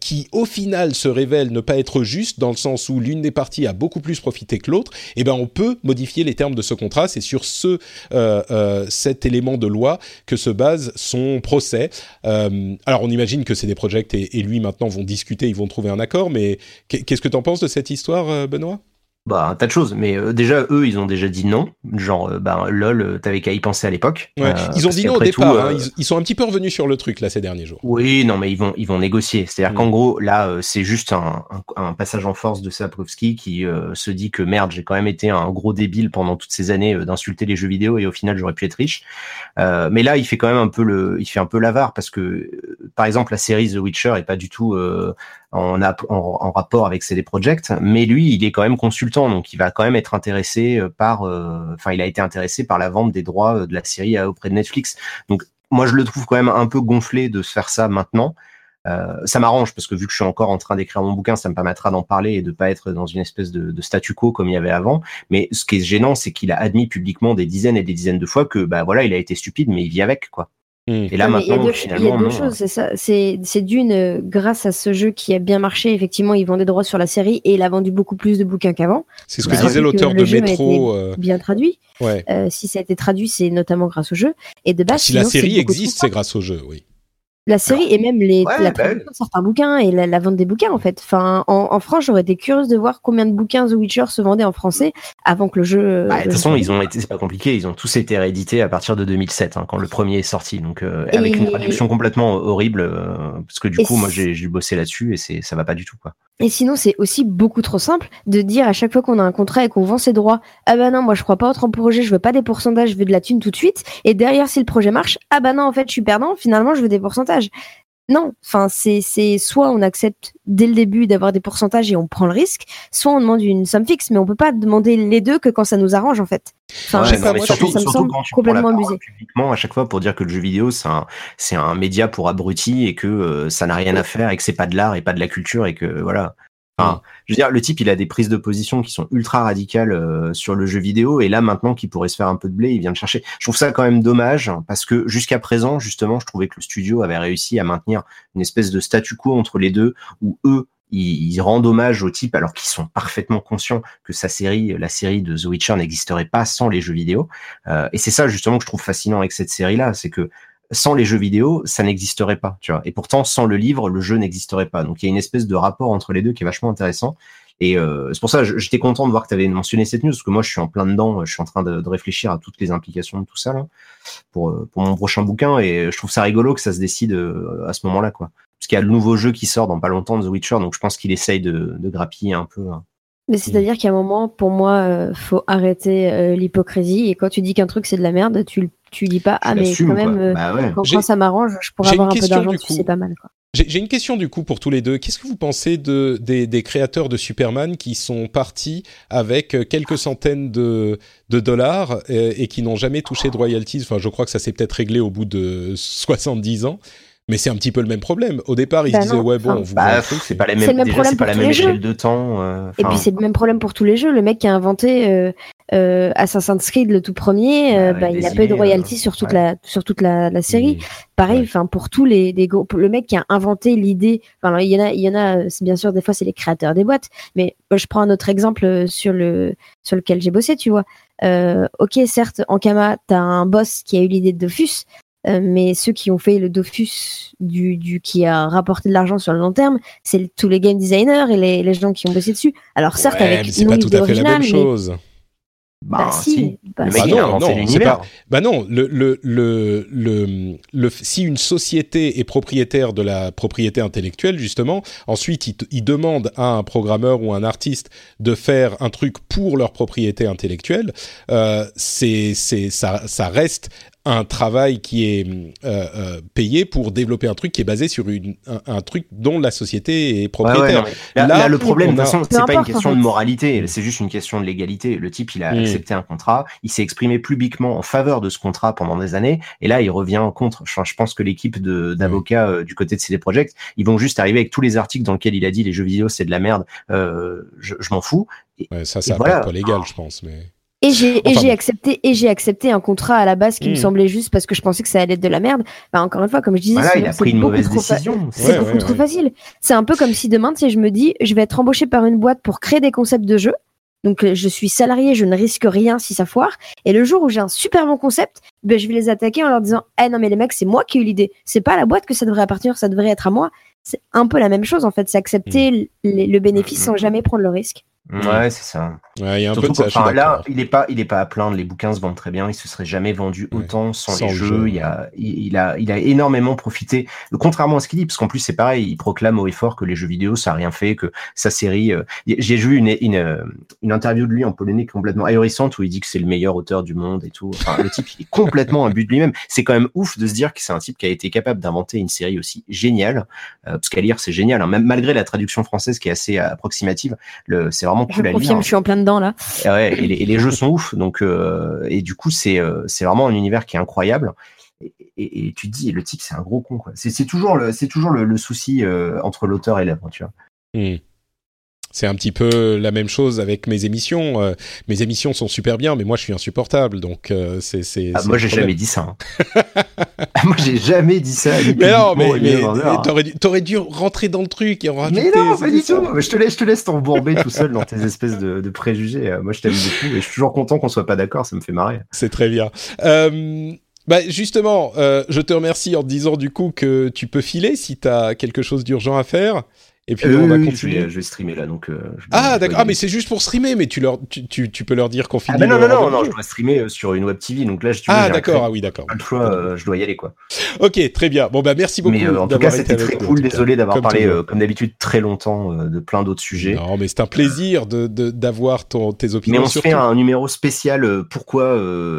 qui au final se révèle ne pas être juste dans le sens où l'une des parties a beaucoup plus profité que l'autre, eh ben on peut modifier les termes de ce contrat. C'est sur cet élément de loi que se base son procès. Alors on imagine que CD Projekt et lui maintenant vont discuter, ils vont trouver un accord, mais qu'est-ce que tu en penses de cette histoire, Benoît ? Bah, un tas de choses, mais déjà, eux, ils ont déjà dit non. Genre, lol, t'avais qu'à y penser à l'époque. Ouais. Ils ont dit non au départ, tout, ils sont un petit peu revenus sur le truc, là, ces derniers jours. Oui, non, mais ils vont négocier. C'est-à-dire qu'en gros, là, c'est juste un passage en force de Sapkowski qui se dit que merde, j'ai quand même été un gros débile pendant toutes ces années d'insulter les jeux vidéo et au final, j'aurais pu être riche. Mais là, il fait quand même un peu l'avare parce que, par exemple, la série The Witcher est pas du tout en rapport avec CD Projekt, mais lui, il est quand même consultant, donc il va quand même être intéressé par... Enfin, il a été intéressé par la vente des droits de la série auprès de Netflix. Donc, moi, je le trouve quand même un peu gonflé de se faire ça maintenant. Ça m'arrange, parce que vu que je suis encore en train d'écrire mon bouquin, ça me permettra d'en parler et de pas être dans une espèce de statu quo comme il y avait avant. Mais ce qui est gênant, c'est qu'il a admis publiquement des dizaines et des dizaines de fois que, il a été stupide, mais il vit avec, quoi. Et là, maintenant, finalement, il y a deux choses, c'est ça. C'est d'une, grâce à ce jeu qui a bien marché, effectivement, ils vendent des droits sur la série et il a vendu beaucoup plus de bouquins qu'avant. C'est ce que disait l'auteur de Métro. Bien traduit. Ouais. Si ça a été traduit, c'est notamment grâce au jeu. Et de base, si la série existe, c'est grâce au jeu, oui. La série et même la traduction de certains bouquins et la vente des bouquins, en fait. Enfin, en France, j'aurais été curieuse de voir combien de bouquins The Witcher se vendaient en français avant que le jeu... de toute façon, c'est pas compliqué, ils ont tous été réédités à partir de 2007, quand le premier est sorti. Donc, avec une traduction complètement horrible, parce que du coup, moi, j'ai bossé là-dessus et ça va pas du tout, quoi. Et sinon, c'est aussi beaucoup trop simple de dire à chaque fois qu'on a un contrat et qu'on vend ses droits, ah bah non, moi je crois pas autre en projet, je veux pas des pourcentages, je veux de la thune tout de suite. Et derrière, si le projet marche, ah bah non, en fait, je suis perdant, finalement, je veux des pourcentages. Non, enfin, c'est soit on accepte dès le début d'avoir des pourcentages et on prend le risque, soit on demande une somme fixe, mais on peut pas demander les deux que quand ça nous arrange, en fait. Enfin, ça me semble complètement abusé. Publiquement, à chaque fois, pour dire que le jeu vidéo, c'est un média pour abrutis et que ça n'a rien à faire et que c'est pas de l'art et pas de la culture et que voilà. Enfin, je veux dire, le type, il a des prises de position qui sont ultra radicales sur le jeu vidéo, et là, maintenant qu'il pourrait se faire un peu de blé, il vient le chercher. Je trouve ça quand même dommage, parce que jusqu'à présent, justement, je trouvais que le studio avait réussi à maintenir une espèce de statu quo entre les deux, où eux, ils rendent hommage au type, alors qu'ils sont parfaitement conscients que la série de The Witcher n'existerait pas sans les jeux vidéo. Et c'est ça, justement, que je trouve fascinant avec cette série-là, c'est que sans les jeux vidéo, ça n'existerait pas, tu vois. Et pourtant, sans le livre, le jeu n'existerait pas. Donc, il y a une espèce de rapport entre les deux qui est vachement intéressant. Et c'est pour ça que j'étais content de voir que tu avais mentionné cette news, parce que moi, je suis en plein dedans. Je suis en train de réfléchir à toutes les implications de tout ça là pour mon prochain bouquin. Et je trouve ça rigolo que ça se décide à ce moment-là, quoi. Parce qu'il y a le nouveau jeu qui sort dans pas longtemps, The Witcher. Donc, je pense qu'il essaye de grappiller un peu. Hein. Mais c'est-à-dire qu'à un moment, pour moi, faut arrêter l'hypocrisie. Et quand tu dis qu'un truc c'est de la merde, tu dis pas, ah mais quand même, quand ça m'arrange, je pourrais avoir un peu d'argent, c'est pas mal, quoi. J'ai une question du coup pour tous les deux. Qu'est-ce que vous pensez des créateurs de Superman qui sont partis avec quelques centaines de dollars et qui n'ont jamais touché de royalties? Enfin, je crois que ça s'est peut-être réglé au bout de 70 ans. Mais c'est un petit peu le même problème. Au départ, ils disaient, on vous voit un truc, c'est pas la même, échelle de temps. Et puis, c'est le même problème pour tous les jeux. Le mec qui a inventé Assassin's Creed, le tout premier, il a pas eu de royalties sur toute la série. Pareil, pour tous les groupes, le mec qui a inventé l'idée, il y en a, c'est bien sûr, des fois, c'est les créateurs des boîtes. Mais je prends un autre exemple sur lequel j'ai bossé, tu vois. Ok, certes, en Kama, t'as un boss qui a eu l'idée de Dofus. Mais ceux qui ont fait le Dofus qui a rapporté de l'argent sur le long terme, c'est tous les game designers et les gens qui ont bossé dessus. Alors certes, avec une idée originale, mais c'est pas tout à fait la même chose. Bah si. Si une société est propriétaire de la propriété intellectuelle, justement, ensuite ils demandent à un programmeur ou un artiste de faire un truc pour leur propriété intellectuelle. Ça reste un travail qui est payé pour développer un truc qui est basé sur un truc dont la société est propriétaire. Là, le problème, de toute façon, c'est pas une question de moralité, c'est juste une question de légalité. Le type, il a accepté un contrat, il s'est exprimé publiquement en faveur de ce contrat pendant des années, et là, il revient contre. Je pense que l'équipe d'avocats du côté de CD Projekt, ils vont juste arriver avec tous les articles dans lesquels il a dit « les jeux vidéo, c'est de la merde, je m'en fous ». Ça va pas légal, je pense, mais... Et j'ai accepté un contrat à la base qui me semblait juste parce que je pensais que ça allait être de la merde. Encore une fois, comme je disais, il a pris une mauvaise décision. C'est beaucoup trop facile. C'est un peu comme si demain, je me dis, je vais être embauché par une boîte pour créer des concepts de jeux. Donc, je suis salarié, je ne risque rien si ça foire. Et le jour où j'ai un super bon concept, je vais les attaquer en leur disant, non mais les mecs, c'est moi qui ai eu l'idée. C'est pas à la boîte que ça devrait appartenir, ça devrait être à moi. C'est un peu la même chose en fait. C'est accepter le bénéfice sans jamais prendre le risque. Ouais, c'est ça. Ouais, y a un peu de ça, là, il est pas à plaindre, les bouquins se vendent très bien, il se serait jamais vendu autant sans les jeux. Il a énormément profité, contrairement à ce qu'il dit, parce qu'en plus c'est pareil, il proclame haut et fort que les jeux vidéo ça a rien fait, que sa série j'ai vu une interview de lui en polonais complètement ahurissante où il dit que c'est le meilleur auteur du monde et tout. Enfin, le type il est complètement imbu de lui-même. C'est quand même ouf de se dire que c'est un type qui a été capable d'inventer une série aussi géniale, parce qu'à lire c'est génial, hein. Même malgré la traduction française qui est assez approximative, c'est vraiment cool à lire. Je suis en plein dedans là. Ouais, et les jeux sont ouf, donc et du coup c'est vraiment un univers qui est incroyable. Et tu te dis le type c'est un gros con quoi. C'est toujours le souci entre l'auteur et l'œuvre, tu vois. Mmh. C'est un petit peu la même chose avec mes émissions. Mes émissions sont super bien, mais moi je suis insupportable, donc c'est moi j'ai jamais dit ça. Hein. Moi j'ai jamais dit ça. Mais non, mais t'aurais dû rentrer dans le truc et en rajouter. Mais non, pas du tout. Je te laisse t'embourber tout seul dans tes espèces de préjugés. Moi je t'aime beaucoup et je suis toujours content qu'on soit pas d'accord. Ça me fait marrer. C'est très bien. Bah justement, je te remercie en te disant du coup que tu peux filer si t'as quelque chose d'urgent à faire. Et puis on va continuer. Je vais streamer là, donc. D'accord. Ah, mais c'est juste pour streamer, mais tu peux leur dire qu'on finit. Non, je dois streamer sur une web TV, donc là, je. D'accord. Pas le choix, je dois y aller, quoi. Ok, très bien. Bon, bah merci beaucoup. Mais en tout cas, c'était très cool. Désolé d'avoir parlé, comme d'habitude, très longtemps de plein d'autres sujets. Non, mais c'est un plaisir d'avoir tes opinions. Mais on se fait un numéro spécial. Pourquoi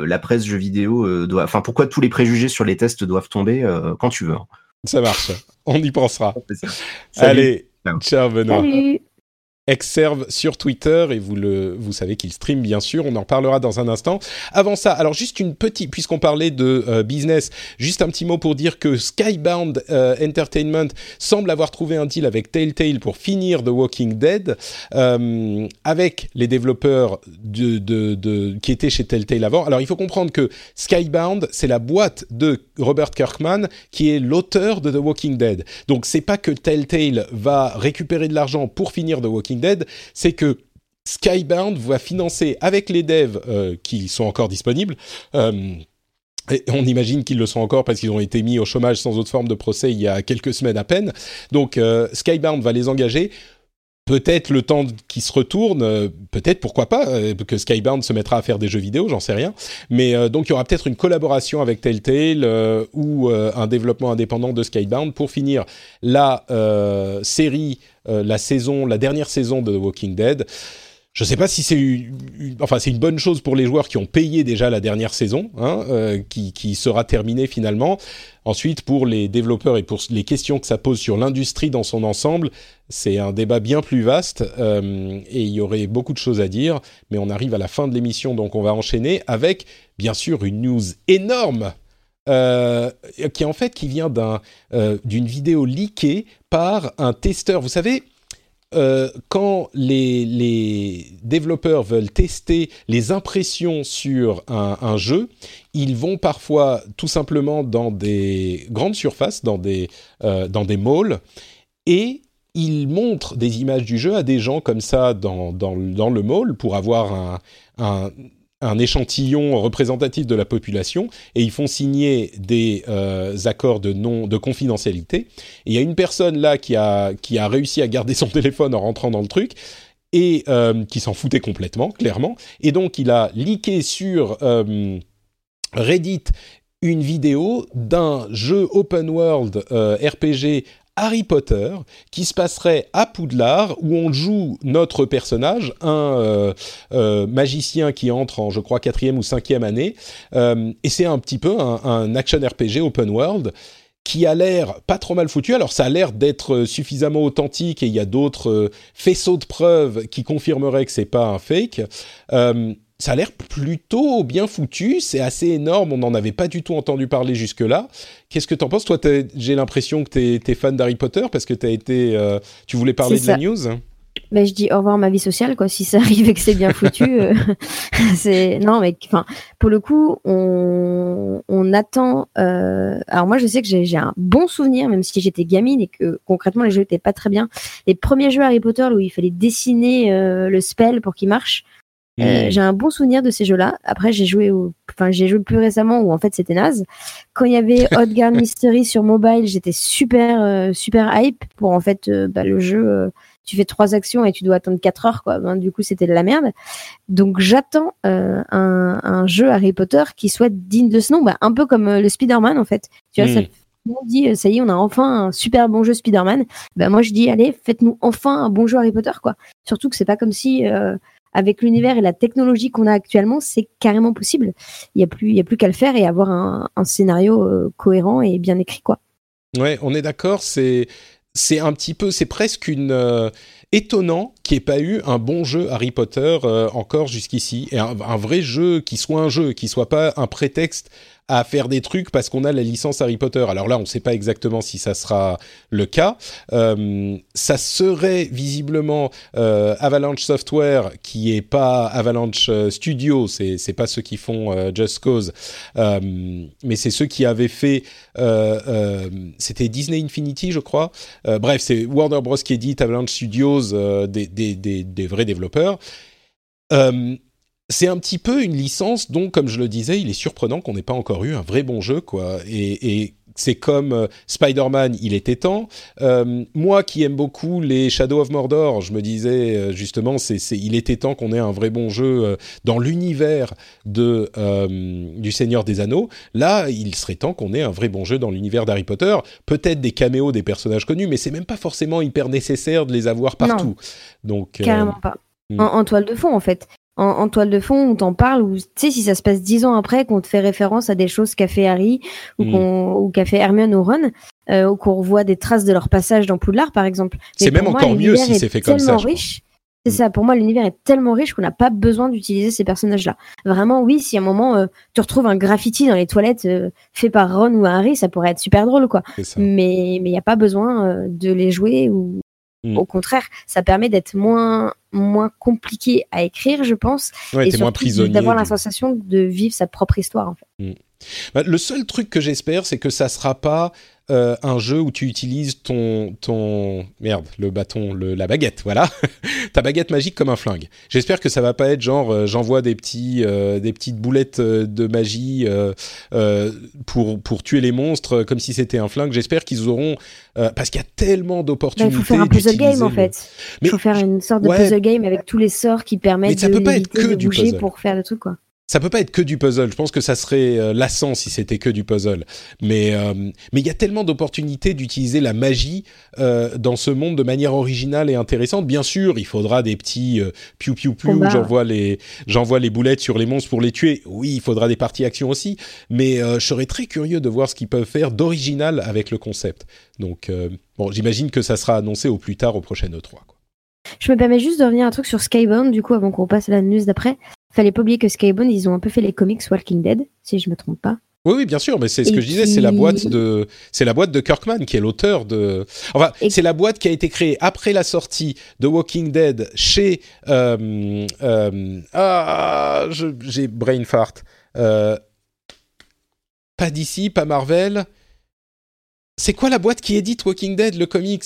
la presse jeux vidéo doit, enfin, pourquoi tous les préjugés sur les tests doivent tomber quand tu veux. Ça marche. On y pensera. Allez. Ciao Benoît. Salut. Exserv sur Twitter, et vous savez qu'il stream bien sûr, on en parlera dans un instant. Avant ça, alors juste puisqu'on parlait de business, juste un petit mot pour dire que Skybound Entertainment semble avoir trouvé un deal avec Telltale pour finir The Walking Dead, avec les développeurs qui étaient chez Telltale avant. Alors il faut comprendre que Skybound, c'est la boîte de Robert Kirkman qui est l'auteur de The Walking Dead. Donc c'est pas que Telltale va récupérer de l'argent pour finir The Walking Dead, c'est que Skybound va financer avec les devs qui sont encore disponibles, et on imagine qu'ils le sont encore parce qu'ils ont été mis au chômage sans autre forme de procès il y a quelques semaines à peine, donc Skybound va les engager. Peut-être le temps qui se retourne, peut-être, pourquoi pas, que Skybound se mettra à faire des jeux vidéo, j'en sais rien. Mais donc, il y aura peut-être une collaboration avec Telltale ou un développement indépendant de Skybound pour finir la série, la dernière saison de The Walking Dead. Je ne sais pas si c'est une bonne chose pour les joueurs qui ont payé déjà la dernière saison, hein, qui sera terminée finalement. Ensuite, pour les développeurs et pour les questions que ça pose sur l'industrie dans son ensemble, c'est un débat bien plus vaste et il y aurait beaucoup de choses à dire. Mais on arrive à la fin de l'émission, donc on va enchaîner avec, bien sûr, une news énorme qui vient d'une vidéo leakée par un testeur. Vous savez... quand les développeurs veulent tester les impressions sur un jeu, ils vont parfois tout simplement dans des grandes surfaces, dans des malls, et ils montrent des images du jeu à des gens comme ça dans le mall pour avoir un échantillon représentatif de la population, et ils font signer des accords de confidentialité. Et il y a une personne là qui a réussi à garder son téléphone en rentrant dans le truc et qui s'en foutait complètement, clairement. Et donc, il a leaké sur Reddit une vidéo d'un jeu open world RPG Harry Potter, qui se passerait à Poudlard, où on joue notre personnage, un magicien qui entre en, je crois, 4e ou 5e année, et c'est un petit peu un action RPG open world, qui a l'air pas trop mal foutu. Alors ça a l'air d'être suffisamment authentique, et il y a d'autres faisceaux de preuves qui confirmeraient que c'est pas un fake. Ça a l'air plutôt bien foutu, c'est assez énorme, on n'en avait pas du tout entendu parler jusque-là. Qu'est-ce que t'en penses ? Toi, j'ai l'impression que t'es fan d'Harry Potter parce que t'as été, tu voulais parler de la news ? Ben, je dis au revoir à ma vie sociale, quoi. Si ça arrive et que c'est bien foutu, pour le coup, on attend. Alors moi, je sais que j'ai un bon souvenir, même si j'étais gamine et que concrètement les jeux étaient pas très bien. Les premiers jeux Harry Potter où il fallait dessiner le spell pour qu'il marche. J'ai un bon souvenir de ces jeux-là. Après, j'ai joué plus récemment où en fait c'était naze. Quand il y avait Hotgirl Mystery sur mobile, j'étais super hype pour en fait le jeu tu fais 3 actions et tu dois attendre 4 heures, quoi. Ben, du coup, c'était de la merde. Donc, j'attends un jeu Harry Potter qui soit digne de ce nom, bah, un peu comme le Spider-Man, en fait. Tu vois, ça, on dit, ça y est, on a enfin un super bon jeu Spider-Man. Ben, moi, je dis, allez, faites-nous enfin un bon jeu Harry Potter, quoi. Surtout que c'est pas comme si... avec l'univers et la technologie qu'on a actuellement, c'est carrément possible. Il y a plus qu'à le faire et avoir un scénario cohérent et bien écrit, quoi. Ouais, on est d'accord. C'est un petit peu, c'est presque une étonnant qu'il n'y ait pas eu un bon jeu Harry Potter encore jusqu'ici, et un vrai jeu, qui soit pas un prétexte à faire des trucs parce qu'on a la licence Harry Potter. Alors là, on ne sait pas exactement si ça sera le cas. Ça serait visiblement Avalanche Software, qui n'est pas Avalanche Studio, c'est pas ceux qui font Just Cause, mais c'est ceux qui avaient fait... c'était Disney Infinity, je crois. Bref, c'est Warner Bros. Qui édite, Avalanche Studios, des vrais développeurs. C'est un petit peu une licence dont, comme je le disais, il est surprenant qu'on n'ait pas encore eu un vrai bon jeu, quoi. Et c'est comme Spider-Man, il était temps. Moi, qui aime beaucoup les Shadow of Mordor, je me disais justement, il était temps qu'on ait un vrai bon jeu dans l'univers du Seigneur des Anneaux. Là, il serait temps qu'on ait un vrai bon jeu dans l'univers d'Harry Potter. Peut-être des caméos des personnages connus, mais c'est même pas forcément hyper nécessaire de les avoir partout. Non, donc, carrément pas. En toile de fond, en fait. En toile de fond, on t'en parle, ou tu sais, si ça se passe 10 ans après, qu'on te fait référence à des choses qu'a fait Harry ou qu'a fait Hermione ou Ron, ou qu'on revoit des traces de leur passage dans Poudlard, par exemple. Mais c'est même encore mieux si c'est fait comme ça. Riche. C'est ça, pour moi, l'univers est tellement riche qu'on n'a pas besoin d'utiliser ces personnages-là. Vraiment, oui, si à un moment, tu retrouves un graffiti dans les toilettes fait par Ron ou Harry, ça pourrait être super drôle, quoi. Mais il n'y a pas besoin de les jouer ou... Au contraire, ça permet d'être moins compliqué à écrire, je pense, et surtout moins prisonnier, d'avoir la sensation de vivre sa propre histoire, en fait. Bah, le seul truc que j'espère, c'est que ça sera pas un jeu où tu utilises la baguette, voilà, ta baguette magique comme un flingue. J'espère que ça va pas être genre j'envoie des petites boulettes de magie pour tuer les monstres comme si c'était un flingue. J'espère qu'ils auront parce qu'il y a tellement d'opportunités. Il faut faire un puzzle game en fait. Il faut faire une sorte de puzzle game avec tous les sorts qui permettent de bouger pour faire le truc, quoi. Ça peut pas être que du puzzle. Je pense que ça serait lassant si c'était que du puzzle. Mais il y a tellement d'opportunités d'utiliser la magie dans ce monde de manière originale et intéressante. Bien sûr, il faudra des petits piou piou piou. J'envoie les boulettes sur les monstres pour les tuer. Oui, il faudra des parties action aussi. Mais je serais très curieux de voir ce qu'ils peuvent faire d'original avec le concept. Donc bon, j'imagine que ça sera annoncé au plus tard au prochain E3. Quoi. Je me permets juste de revenir à un truc sur Skybound, du coup, avant qu'on passe à la news d'après. Fallait pas oublier que Skybound, ils ont un peu fait les comics Walking Dead, si je me trompe pas. Oui, bien sûr, mais c'est ce que je disais, c'est la boîte de Kirkman qui est l'auteur de... Enfin, c'est la boîte qui a été créée après la sortie de Walking Dead chez... j'ai brain fart. Pas DC, pas Marvel. C'est quoi la boîte qui édite Walking Dead, le comics ?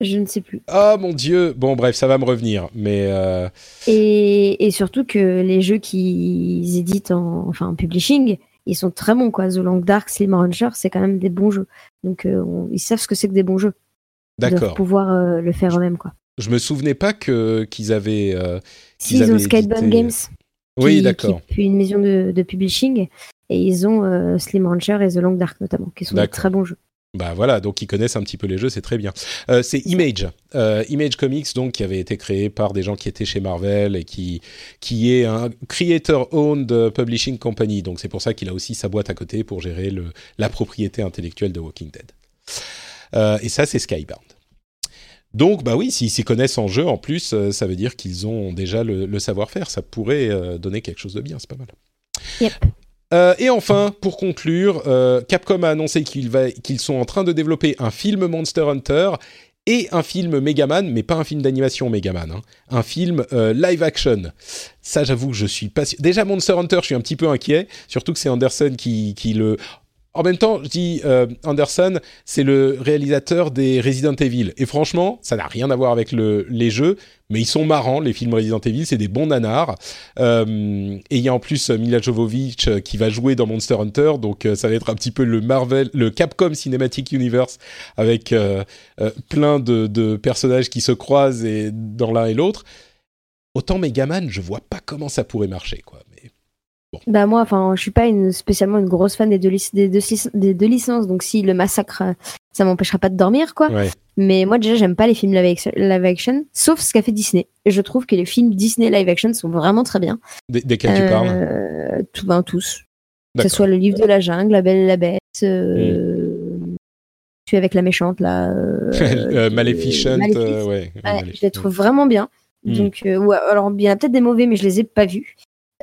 Je ne sais plus. Ah, mon Dieu. Bon, bref, ça va me revenir. Mais et surtout que les jeux qu'ils éditent en publishing, ils sont très bons, quoi. The Long Dark, Slim Rancher, c'est quand même des bons jeux. Donc, ils savent ce que c'est que des bons jeux. D'accord. Ils doivent pouvoir le faire eux-mêmes, quoi. Je me souvenais pas qu'ils avaient... ils ont Skybound Games. Oui, d'accord. Puis une maison de publishing. Et ils ont Slim Rancher et The Long Dark, notamment, qui sont de très bons jeux. Bah voilà, donc ils connaissent un petit peu les jeux, c'est très bien. C'est Image Comics, donc, qui avait été créé par des gens qui étaient chez Marvel et qui est un creator-owned publishing company. Donc c'est pour ça qu'il a aussi sa boîte à côté pour gérer la propriété intellectuelle de Walking Dead. Et ça, c'est Skybound. Donc, bah oui, s'ils s'y connaissent en jeu, en plus, ça veut dire qu'ils ont déjà le savoir-faire. Ça pourrait donner quelque chose de bien, c'est pas mal. Yep. Et enfin, pour conclure, Capcom a annoncé qu'ils sont en train de développer un film Monster Hunter et un film Megaman, mais pas un film d'animation Megaman, hein, un film live action. Ça, j'avoue que je suis pas... Déjà, Monster Hunter, je suis un petit peu inquiet, surtout que c'est Anderson qui le... En même temps, je dis Anderson, c'est le réalisateur des Resident Evil. Et franchement, ça n'a rien à voir avec les jeux, mais ils sont marrants, les films Resident Evil, c'est des bons nanars. Et il y a en plus Mila Jovovich qui va jouer dans Monster Hunter, donc ça va être un petit peu le Capcom Cinematic Universe, avec plein de personnages qui se croisent et dans l'un et l'autre. Autant Megaman, je vois pas comment ça pourrait marcher, quoi. Mais... Bon. Bah moi, enfin, je suis pas spécialement une grosse fan des deux licences, donc si le massacre, ça m'empêchera pas de dormir, quoi. Ouais. Mais moi déjà, j'aime pas les films live action, sauf ce qu'a fait Disney. Et je trouve que les films Disney live action sont vraiment très bien. Desquels tu parles? Tous. D'accord. Que ce soit le livre de la jungle, La Belle et la Bête, tu es avec la méchante là. Maleficent. Ouais, je les trouve vraiment bien. Donc, alors il y en a peut-être des mauvais, mais je les ai pas vus.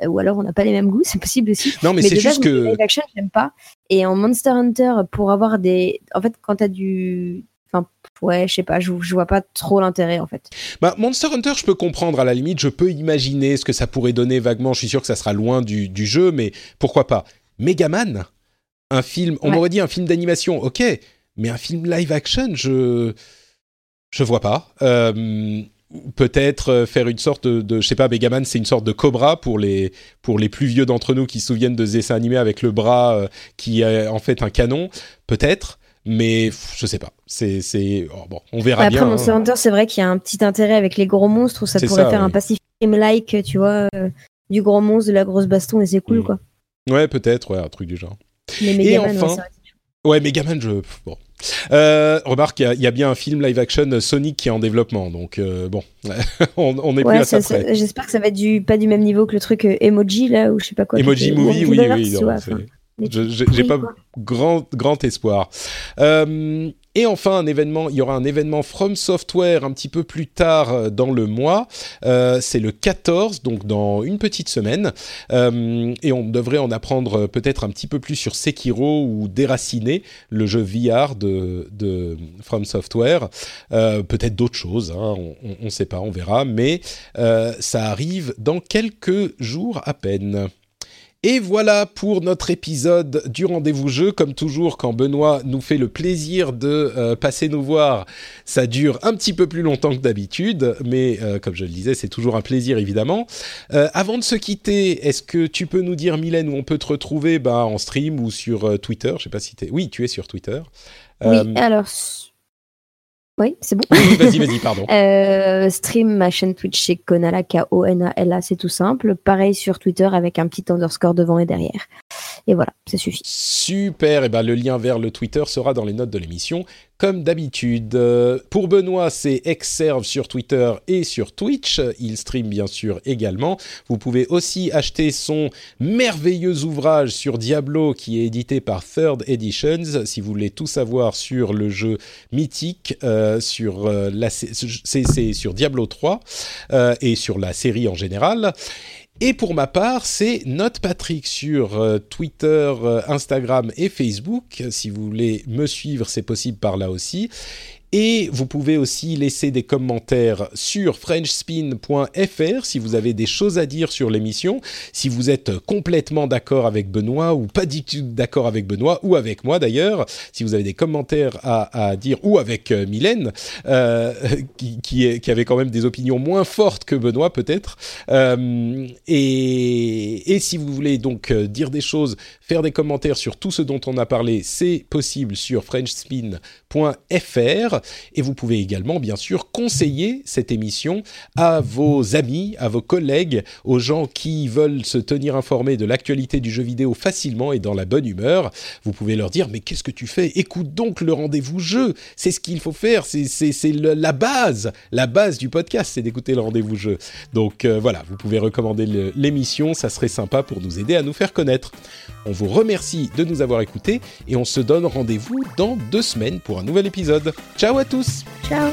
Ou alors on n'a pas les mêmes goûts, c'est possible aussi. Non, mais c'est déjà, juste que live action, j'aime pas. Et en Monster Hunter, pour avoir des, en fait, quand t'as du, enfin, ouais, je sais pas, je vois pas trop l'intérêt en fait. Bah, Monster Hunter, je peux comprendre à la limite, je peux imaginer ce que ça pourrait donner vaguement. Je suis sûr que ça sera loin du jeu, mais pourquoi pas. Megaman, un film, on m'aurait dit un film d'animation, ok, mais un film live action, je vois pas. Peut-être faire une sorte de je sais pas, Megaman, c'est une sorte de Cobra pour les plus vieux d'entre nous qui se souviennent de dessins animés avec le bras qui est en fait un canon, peut-être, mais je sais pas, bon, on verra bien. Après Monster Hunter, c'est vrai qu'il y a un petit intérêt avec les gros monstres où ça pourrait faire un Pacific Rim-like, tu vois, du gros monstre, de la grosse baston, et c'est cool, quoi. Ouais, peut-être, un truc du genre. Mais Megaman, et enfin, Megaman, bon. Remarque, il y a bien un film live action Sonic qui est en développement, donc bon, on est plus à ça près. J'espère que ça va être pas du même niveau que le truc Emoji là, ou je sais pas quoi. Emoji Movie, oui. J'ai pas grand espoir. Et enfin, il y aura un événement From Software un petit peu plus tard dans le mois. C'est le 14, donc dans une petite semaine. Et on devrait en apprendre peut-être un petit peu plus sur Sekiro ou Déraciné, le jeu VR de From Software. Peut-être d'autres choses, hein, on ne sait pas, on verra. Mais ça arrive dans quelques jours à peine. Et voilà pour notre épisode du Rendez-vous Jeu. Comme toujours, quand Benoît nous fait le plaisir de passer nous voir, ça dure un petit peu plus longtemps que d'habitude, mais comme je le disais, c'est toujours un plaisir, évidemment. Avant de se quitter, est-ce que tu peux nous dire, Mylène, où on peut te retrouver en stream ou sur Twitter? Je sais pas si Oui, tu es sur Twitter. Oui, alors... Oui, c'est bon. Oui, vas-y, pardon. Stream, ma chaîne Twitch, c'est Konala, Konala, c'est tout simple. Pareil sur Twitter avec un petit underscore devant et derrière. Et voilà, ça suffit. Super, et le lien vers le Twitter sera dans les notes de l'émission, comme d'habitude. Pour Benoît, c'est Exserv sur Twitter et sur Twitch. Il stream bien sûr également. Vous pouvez aussi acheter son merveilleux ouvrage sur Diablo qui est édité par Third Editions. Si vous voulez tout savoir sur le jeu mythique, c'est sur Diablo 3 et sur la série en général. Et pour ma part, c'est NotePatrick sur Twitter, Instagram et Facebook. Si vous voulez me suivre, c'est possible par là aussi. Et vous pouvez aussi laisser des commentaires sur frenchspin.fr si vous avez des choses à dire sur l'émission, si vous êtes complètement d'accord avec Benoît ou pas du tout d'accord avec Benoît ou avec moi d'ailleurs, si vous avez des commentaires à dire ou avec Mylène qui avait quand même des opinions moins fortes que Benoît peut-être. Et si vous voulez donc dire des choses, faire des commentaires sur tout ce dont on a parlé, c'est possible sur frenchspin.fr. Et vous pouvez également, bien sûr, conseiller cette émission à vos amis, à vos collègues, aux gens qui veulent se tenir informés de l'actualité du jeu vidéo facilement et dans la bonne humeur. Vous pouvez leur dire « Mais qu'est-ce que tu fais ? Écoute donc le Rendez-vous Jeu ! C'est ce qu'il faut faire, c'est la base du podcast, c'est d'écouter le Rendez-vous Jeu !» Donc voilà, vous pouvez recommander l'émission, ça serait sympa pour nous aider à nous faire connaître. On vous remercie de nous avoir écoutés et on se donne rendez-vous dans 2 semaines pour un nouvel épisode. Ciao à tous. Ciao.